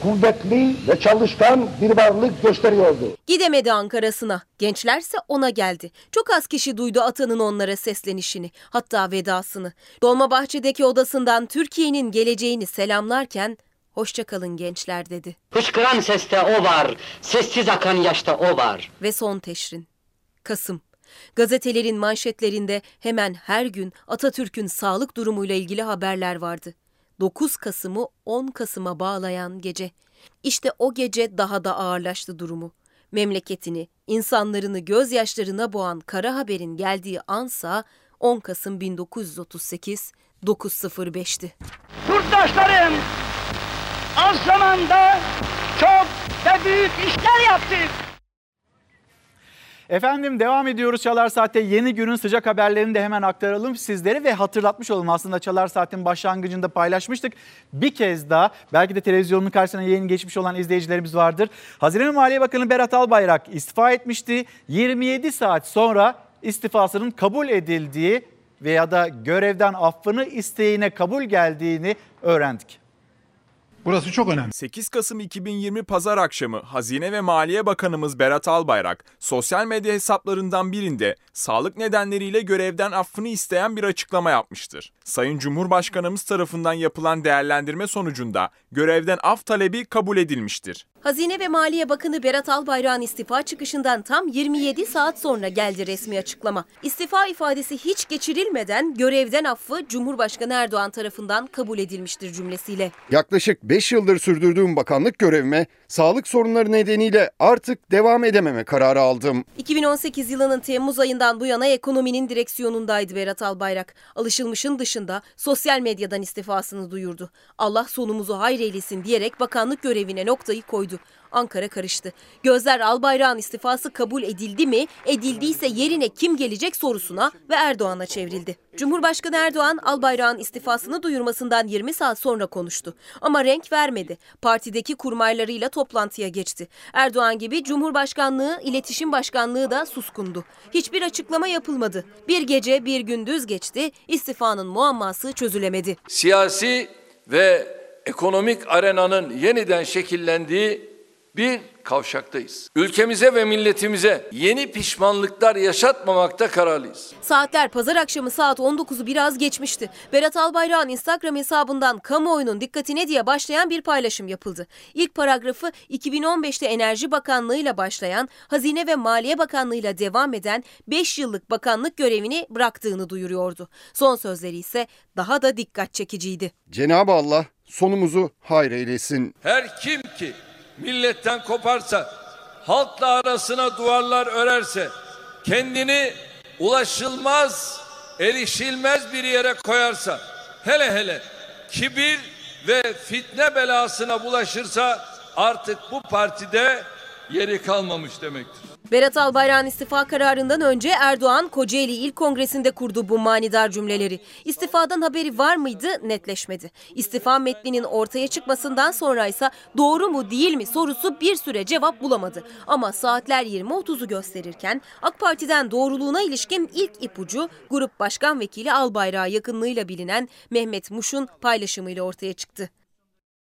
kuvvetli ve çalışkan bir varlık gösteriyordu. Gidemedi Ankara'sına. Gençlerse ona geldi. Çok az kişi duydu atanın onlara seslenişini, hatta vedasını. Dolmabahçe'deki odasından Türkiye'nin geleceğini selamlarken "Hoşça kalın gençler" dedi. Hışkıran seste o var, sessiz akan yaşta o var. Ve son teşrin. Kasım. Gazetelerin manşetlerinde hemen her gün Atatürk'ün sağlık durumuyla ilgili haberler vardı. 9 Kasım'ı 10 Kasım'a bağlayan gece. İşte o gece daha da ağırlaştı durumu. Memleketini, insanlarını gözyaşlarına boğan kara haberin geldiği ansa 10 Kasım 1938, 9.05'ti. Yurttaşlarım, az zamanda çok ve büyük işler yaptık. Efendim devam ediyoruz Çalar Saat'te. Yeni günün sıcak haberlerini de hemen aktaralım sizlere ve hatırlatmış olalım. Aslında Çalar Saat'in başlangıcında paylaşmıştık. Bir kez daha belki de televizyonun karşısına yeni geçmiş olan izleyicilerimiz vardır. Hazine ve Maliye Bakanı Berat Albayrak istifa etmişti. 27 saat sonra istifasının kabul edildiği veya da görevden affını isteğine kabul geldiğini öğrendik. Burası çok önemli. 8 Kasım 2020 Pazar akşamı Hazine ve Maliye Bakanımız Berat Albayrak sosyal medya hesaplarından birinde sağlık nedenleriyle görevden affını isteyen bir açıklama yapmıştır. Sayın Cumhurbaşkanımız tarafından yapılan değerlendirme sonucunda görevden af talebi kabul edilmiştir. Hazine ve Maliye Bakanı Berat Albayrak'ın istifa çıkışından tam 27 saat sonra geldi resmi açıklama. İstifa ifadesi hiç geçirilmeden görevden affı Cumhurbaşkanı Erdoğan tarafından kabul edilmiştir cümlesiyle. Yaklaşık 5 yıldır sürdürdüğüm bakanlık görevime sağlık sorunları nedeniyle artık devam edememe kararı aldım. 2018 yılının Temmuz ayından bu yana ekonominin direksiyonundaydı Berat Albayrak. Alışılmışın dışında sosyal medyadan istifasını duyurdu. Allah sonumuzu hayreylesin diyerek bakanlık görevine noktayı koydu. Ankara karıştı. Gözler Albayrak'ın istifası kabul edildi mi, edildiyse yerine kim gelecek sorusuna ve Erdoğan'a çevrildi. Cumhurbaşkanı Erdoğan Albayrak'ın istifasını duyurmasından 20 saat sonra konuştu. Ama renk vermedi. Partideki kurmaylarıyla toplantıya geçti. Erdoğan gibi Cumhurbaşkanlığı, İletişim Başkanlığı da suskundu. Hiçbir açıklama yapılmadı. Bir gece bir gündüz geçti. İstifanın muamması çözülemedi. Siyasi ve ekonomik arenanın yeniden şekillendiği bir kavşaktayız. Ülkemize ve milletimize yeni pişmanlıklar yaşatmamakta kararlıyız. Saatler pazar akşamı saat 19'u biraz geçmişti. Berat Albayrak'ın Instagram hesabından kamuoyunun dikkatine diye başlayan bir paylaşım yapıldı. İlk paragrafı 2015'te Enerji Bakanlığı'yla başlayan, Hazine ve Maliye Bakanlığı'yla devam eden 5 yıllık bakanlık görevini bıraktığını duyuruyordu. Son sözleri ise daha da dikkat çekiciydi. Cenab-ı Allah sonumuzu hayır eylesin. Her kim ki milletten koparsa, halkla arasına duvarlar örerse, kendini ulaşılmaz, erişilmez bir yere koyarsa, hele hele kibir ve fitne belasına bulaşırsa artık bu partide yeri kalmamış demektir. Berat Albayrak'ın istifa kararından önce Erdoğan, Kocaeli İl Kongresi'nde kurdu bu manidar cümleleri. İstifadan haberi var mıydı netleşmedi. İstifa metninin ortaya çıkmasından sonra ise doğru mu değil mi sorusu bir süre cevap bulamadı. Ama saatler 20.30'u gösterirken AK Parti'den doğruluğuna ilişkin ilk ipucu Grup Başkan Vekili Albayrak'a yakınlığıyla bilinen Mehmet Muş'un paylaşımıyla ortaya çıktı.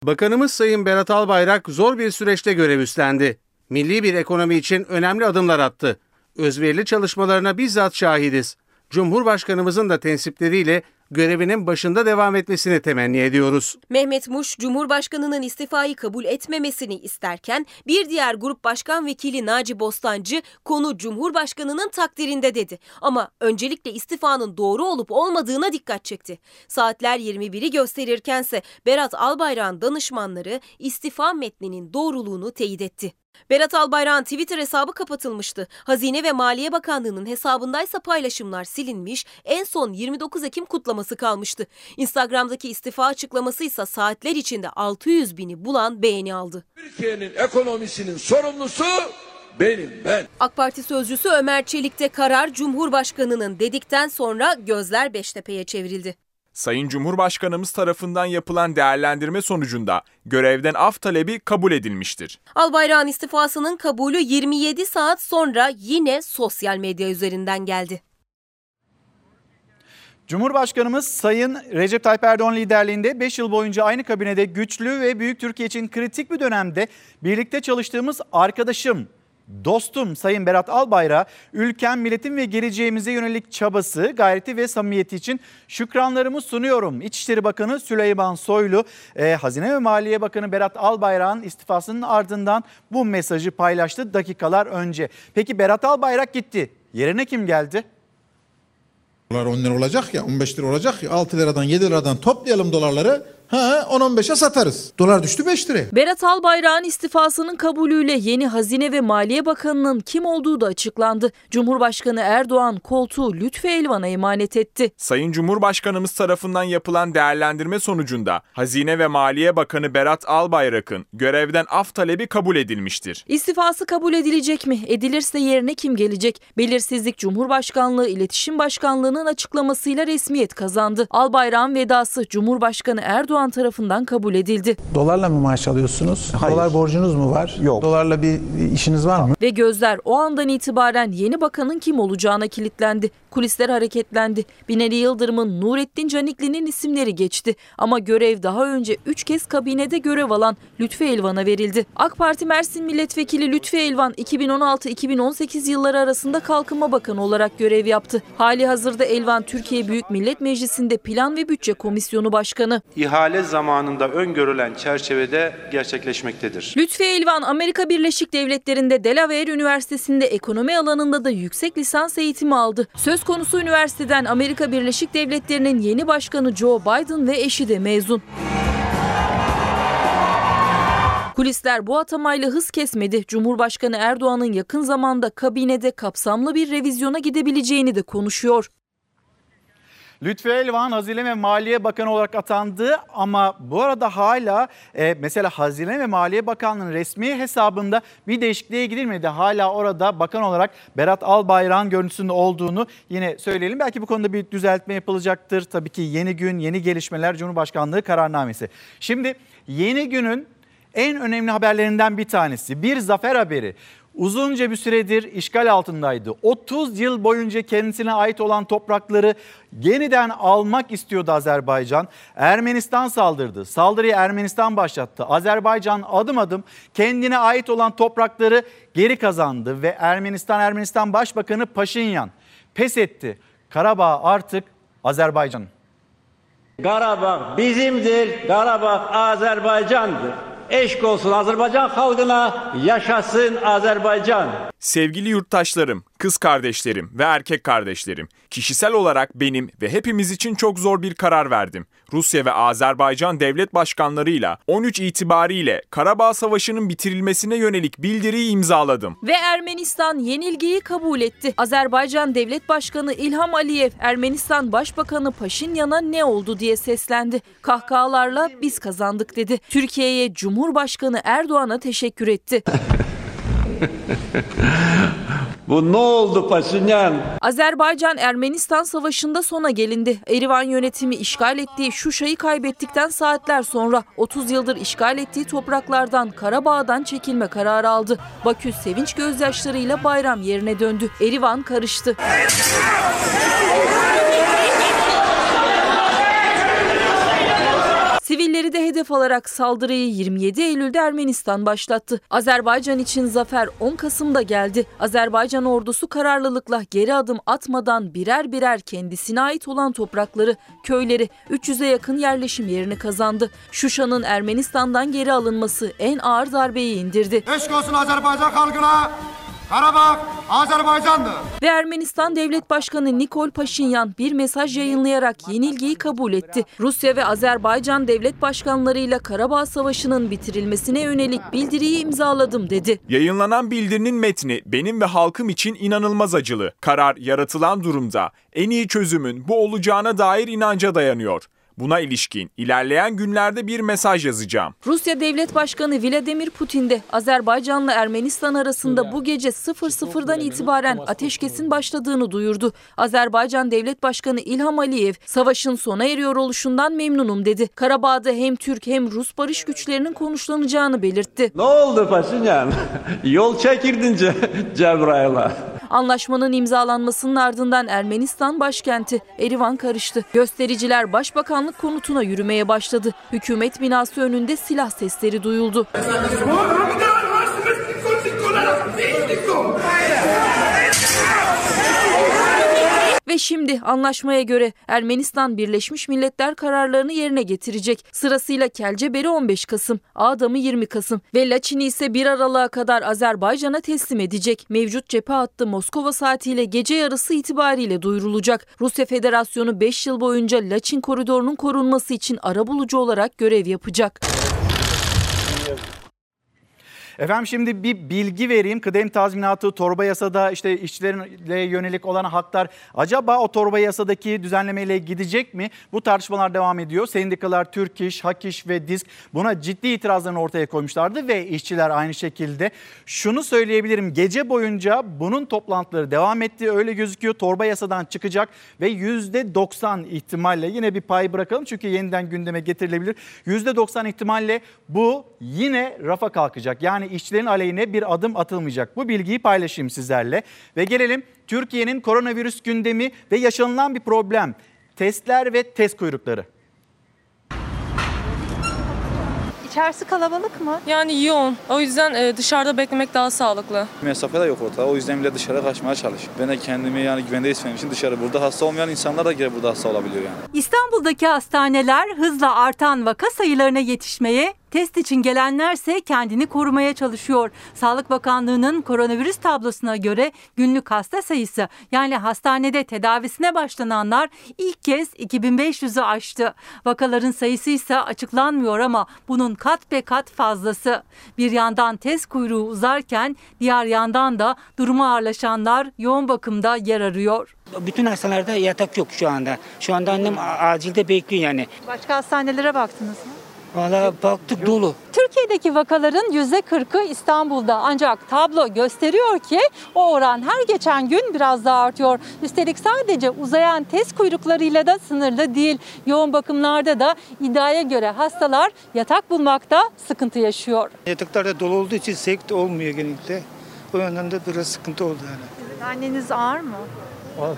Bakanımız Sayın Berat Albayrak zor bir süreçte görev üstlendi. Milli bir ekonomi için önemli adımlar attı. Özverili çalışmalarına bizzat şahidiz. Cumhurbaşkanımızın da tensipleriyle görevinin başında devam etmesini temenni ediyoruz. Mehmet Muş, Cumhurbaşkanı'nın istifayı kabul etmemesini isterken bir diğer Grup Başkan Vekili Naci Bostancı konu Cumhurbaşkanı'nın takdirinde dedi. Ama öncelikle istifanın doğru olup olmadığına dikkat çekti. Saatler 21'i gösterirkense Berat Albayrak'ın danışmanları istifa metninin doğruluğunu teyit etti. Berat Albayrak'ın Twitter hesabı kapatılmıştı. Hazine ve Maliye Bakanlığı'nın hesabındaysa paylaşımlar silinmiş, en son 29 Ekim kutlaması kalmıştı. Instagram'daki istifa açıklaması ise saatler içinde 600.000'i bulan beğeni aldı. Türkiye'nin ekonomisinin sorumlusu ben. AK Parti sözcüsü Ömer Çelik'te karar Cumhurbaşkanı'nın dedikten sonra gözler Beştepe'ye çevrildi. Sayın Cumhurbaşkanımız tarafından yapılan değerlendirme sonucunda görevden af talebi kabul edilmiştir. Albayrak'ın istifasının kabulü 27 saat sonra yine sosyal medya üzerinden geldi. Cumhurbaşkanımız Sayın Recep Tayyip Erdoğan liderliğinde 5 yıl boyunca aynı kabinede güçlü ve büyük Türkiye için kritik bir dönemde birlikte çalıştığımız arkadaşım, dostum Sayın Berat Albayrak, ülkem, milletim ve geleceğimize yönelik çabası, gayreti ve samimiyeti için şükranlarımı sunuyorum. İçişleri Bakanı Süleyman Soylu, Hazine ve Maliye Bakanı Berat Albayrak'ın istifasının ardından bu mesajı paylaştı dakikalar önce. Peki Berat Albayrak gitti. Yerine kim geldi? Dolar 10 lira olacak ya, 15 lira olacak ya, 6 liradan 7 liradan toplayalım dolarları. 10-15'e satarız. Dolar düştü 5 liraya. Berat Albayrak'ın istifasının kabulüyle yeni Hazine ve Maliye Bakanı'nın kim olduğu da açıklandı. Cumhurbaşkanı Erdoğan koltuğu Lütfi Elvan'a emanet etti. Sayın Cumhurbaşkanımız tarafından yapılan değerlendirme sonucunda Hazine ve Maliye Bakanı Berat Albayrak'ın görevden af talebi kabul edilmiştir. İstifası kabul edilecek mi? Edilirse yerine kim gelecek? Belirsizlik Cumhurbaşkanlığı İletişim Başkanlığı'nın açıklamasıyla resmiyet kazandı. Albayrak'ın vedası Cumhurbaşkanı Erdoğan tarafından kabul edildi. Dolarla mı maaş alıyorsunuz? Hayır. Dolar borcunuz mu var? Yok. Dolarla bir işiniz var mı? Ve gözler o andan itibaren yeni bakanın kim olacağına kilitlendi. Kulisler hareketlendi. Binali Yıldırım'ın, Nurettin Canikli'nin isimleri geçti. Ama görev daha önce 3 kez kabinede görev alan Lütfi Elvan'a verildi. AK Parti Mersin Milletvekili Lütfi Elvan 2016-2018 yılları arasında Kalkınma Bakanı olarak görev yaptı. Hali hazırda Elvan Türkiye Büyük Millet Meclisi'nde Plan ve Bütçe Komisyonu Başkanı. İhale zamanında öngörülen çerçevede gerçekleşmektedir. Lütfi Elvan, Amerika Birleşik Devletleri'nde Delaware Üniversitesi'nde ekonomi alanında da yüksek lisans eğitimi aldı. Söz konusu üniversiteden Amerika Birleşik Devletleri'nin yeni başkanı Joe Biden ve eşi de mezun. Kulisler bu atamayla hız kesmedi. Cumhurbaşkanı Erdoğan'ın yakın zamanda kabinede kapsamlı bir revizyona gidebileceğini de konuşuyor. Lütfi Elvan Hazine ve Maliye Bakanı olarak atandı ama bu arada hala mesela Hazine ve Maliye Bakanlığı'nın resmi hesabında bir değişikliğe gidilmedi. Hala orada bakan olarak Berat Albayrak'ın görüntüsünde olduğunu yine söyleyelim. Belki bu konuda bir düzeltme yapılacaktır. Tabii ki yeni gün, yeni gelişmeler Cumhurbaşkanlığı kararnamesi. Şimdi yeni günün en önemli haberlerinden bir tanesi, bir zafer haberi. uzunca bir süredir işgal altındaydı. 30 yıl boyunca kendisine ait olan toprakları yeniden almak istiyordu Azerbaycan. Ermenistan saldırdı. Saldırıyı Ermenistan başlattı. Azerbaycan adım adım kendine ait olan toprakları geri kazandı ve Ermenistan Başbakanı Paşinyan pes etti. Karabağ artık Azerbaycan'ın. Karabağ bizimdir, Karabağ Azerbaycan'dır. Eşk olsun Azerbaycan halkına, yaşasın Azerbaycan. Sevgili yurttaşlarım, kız kardeşlerim ve erkek kardeşlerim, kişisel olarak benim ve hepimiz için çok zor bir karar verdim. Rusya ve Azerbaycan devlet başkanlarıyla 13 itibariyle Karabağ Savaşı'nın bitirilmesine yönelik bildiriyi imzaladım. Ve Ermenistan yenilgiyi kabul etti. Azerbaycan Devlet Başkanı İlham Aliyev, Ermenistan Başbakanı Paşinyan'a ne oldu diye seslendi. Kahkahalarla biz kazandık dedi. Türkiye'ye Cumhurbaşkanı Erdoğan'a teşekkür etti. Bu ne oldu Paşinyan? Azerbaycan-Ermenistan savaşında sona gelindi. Erivan yönetimi işgal ettiği Şuşa'yı kaybettikten saatler sonra 30 yıldır işgal ettiği topraklardan Karabağ'dan çekilme kararı aldı. Bakü sevinç gözyaşlarıyla bayram yerine döndü. Erivan karıştı. Sivilleri de hedef alarak saldırıyı 27 Eylül'de Ermenistan başlattı. Azerbaycan için zafer 10 Kasım'da geldi. Azerbaycan ordusu kararlılıkla geri adım atmadan birer birer kendisine ait olan toprakları, köyleri, 300'e yakın yerleşim yerini kazandı. Şuşa'nın Ermenistan'dan geri alınması en ağır darbeyi indirdi. Eşk olsun Azerbaycan halkına! Karabağ Azerbaycan'dı. Ve Ermenistan Devlet Başkanı Nikol Paşinyan bir mesaj yayınlayarak yenilgiyi kabul etti. Rusya ve Azerbaycan Devlet Başkanlarıyla Karabağ Savaşı'nın bitirilmesine yönelik bildiriyi imzaladım dedi. Yayınlanan bildirinin metni benim ve halkım için inanılmaz acılı. Karar yaratılan durumda en iyi çözümün bu olacağına dair inanca dayanıyor. Buna ilişkin ilerleyen günlerde bir mesaj yazacağım. Rusya Devlet Başkanı Vladimir Putin de Azerbaycan'la Ermenistan arasında bu gece 00'dan itibaren ateşkesin başladığını duyurdu. Azerbaycan Devlet Başkanı İlham Aliyev, savaşın sona eriyor oluşundan memnunum dedi. Karabağ'da hem Türk hem Rus barış güçlerinin konuşlanacağını belirtti. Ne oldu Paşinyan? Yol çekirdin Cebrail'a. Anlaşmanın imzalanmasının ardından Ermenistan başkenti Erivan karıştı. Göstericiler Başbakanlık konutuna yürümeye başladı. Hükümet binası önünde silah sesleri duyuldu. Ve şimdi anlaşmaya göre Ermenistan Birleşmiş Milletler kararlarını yerine getirecek. Sırasıyla Kelceber'i 15 Kasım, Ağdam'ı 20 Kasım ve Laçin'i ise 1 Aralık'a kadar Azerbaycan'a teslim edecek. Mevcut cephe hattı Moskova saatiyle gece yarısı itibariyle duyurulacak. Rusya Federasyonu 5 yıl boyunca Laçin koridorunun korunması için arabulucu olarak görev yapacak. Efendim şimdi bir bilgi vereyim. Kıdem tazminatı torba yasada işte işçilerle yönelik olan haklar acaba o torba yasadaki düzenlemeyle gidecek mi? Bu tartışmalar devam ediyor. Sendikalar Türk İş, Hak İş ve DİSK buna ciddi itirazlarını ortaya koymuşlardı ve işçiler aynı şekilde. Şunu söyleyebilirim, gece boyunca bunun toplantıları devam etti. Öyle gözüküyor torba yasadan çıkacak ve %90 ihtimalle yine bir pay bırakalım çünkü yeniden gündeme getirilebilir. %90 ihtimalle bu yine rafa kalkacak. Yani işçilerin aleyhine bir adım atılmayacak. Bu bilgiyi paylaşayım sizlerle. Ve gelelim Türkiye'nin koronavirüs gündemi ve yaşanılan bir problem. Testler ve test kuyrukları. İçerisi kalabalık mı? Yani yoğun. O yüzden dışarıda beklemek daha sağlıklı. Mesafe de yok ortada. O yüzden bile dışarı kaçmaya çalışıyorum. Ben de kendimi yani güvende hissetmem için dışarı. Burada hasta olmayan insanlar da gene burada hasta olabiliyor yani. İstanbul'daki hastaneler hızla artan vaka sayılarına yetişmeye, test için gelenlerse kendini korumaya çalışıyor. Sağlık Bakanlığı'nın koronavirüs tablosuna göre günlük hasta sayısı, yani hastanede tedavisine başlananlar ilk kez 2500'ü aştı. Vakaların sayısı ise açıklanmıyor ama bunun kat be kat fazlası. Bir yandan test kuyruğu uzarken diğer yandan da durumu ağırlaşanlar yoğun bakımda yer arıyor. Bütün hastanelerde yatak yok şu anda. Şu anda annem acilde bekliyor yani. Başka hastanelere baktınız mı? Valla baktık dolu. Türkiye'deki vakaların %40'ı İstanbul'da, ancak tablo gösteriyor ki o oran her geçen gün biraz daha artıyor. Üstelik sadece uzayan test kuyruklarıyla da sınırlı değil. Yoğun bakımlarda da iddiaya göre hastalar yatak bulmakta sıkıntı yaşıyor. Yataklarda dolu olduğu için sekt olmuyor genellikle. O anlamda biraz sıkıntı oldu yani. Sizin anneniz ağır mı?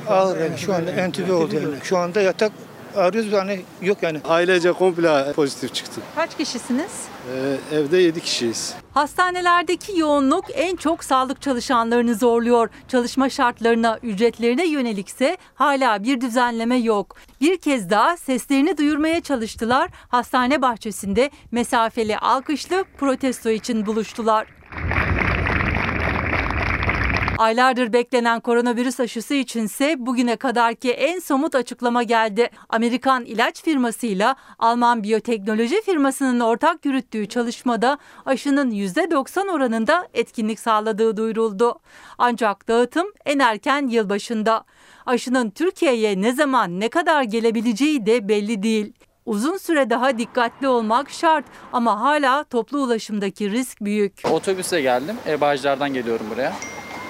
Ağır yani. Şu anda entübe oldu yani. Şu anda yatak ağrıyoruz yani, yok yani. Ailece komple pozitif çıktı. Kaç kişisiniz? Evde 7 kişiyiz. Hastanelerdeki yoğunluk en çok sağlık çalışanlarını zorluyor. Çalışma şartlarına, ücretlerine yönelikse hala bir düzenleme yok. Bir kez daha seslerini duyurmaya çalıştılar. Hastane bahçesinde mesafeli alkışlı protesto için buluştular. Aylardır beklenen koronavirüs aşısı içinse bugüne kadarki en somut açıklama geldi. Amerikan ilaç firmasıyla Alman biyoteknoloji firmasının ortak yürüttüğü çalışmada aşının %90 oranında etkinlik sağladığı duyuruldu. Ancak dağıtım en erken yılbaşında. Aşının Türkiye'ye ne zaman ne kadar gelebileceği de belli değil. Uzun süre daha dikkatli olmak şart ama hala toplu ulaşımdaki risk büyük. Otobüse geldim. Bağcılar'dan geliyorum buraya.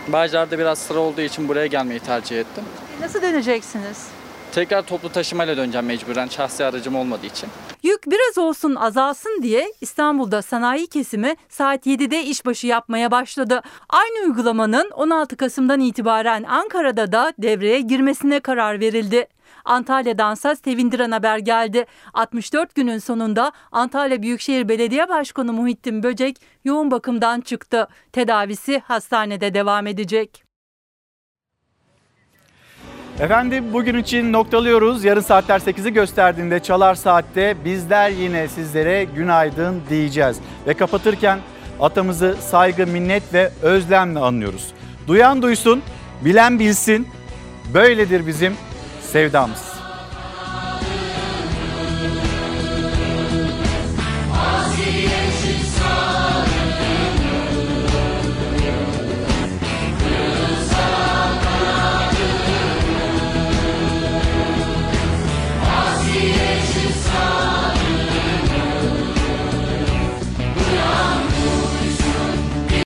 Bağcılar'da biraz sıra olduğu için buraya gelmeyi tercih ettim. Nasıl döneceksiniz? Tekrar toplu taşımayla döneceğim mecburen, şahsi aracım olmadığı için. Yük biraz olsun azalsın diye İstanbul'da sanayi kesimi saat 7'de işbaşı yapmaya başladı. Aynı uygulamanın 16 Kasım'dan itibaren Ankara'da da devreye girmesine karar verildi. Antalya'dansa sevindiren haber geldi. 64 günün sonunda Antalya Büyükşehir Belediye Başkanı Muhittin Böcek yoğun bakımdan çıktı. Tedavisi hastanede devam edecek. Efendim bugün için noktalıyoruz. Yarın saatler 8'i gösterdiğinde çalar saatte bizler yine sizlere günaydın diyeceğiz. Ve kapatırken atamızı saygı, minnet ve özlemle anıyoruz. Duyan duysun, bilen bilsin. Böyledir bizim sevdamız.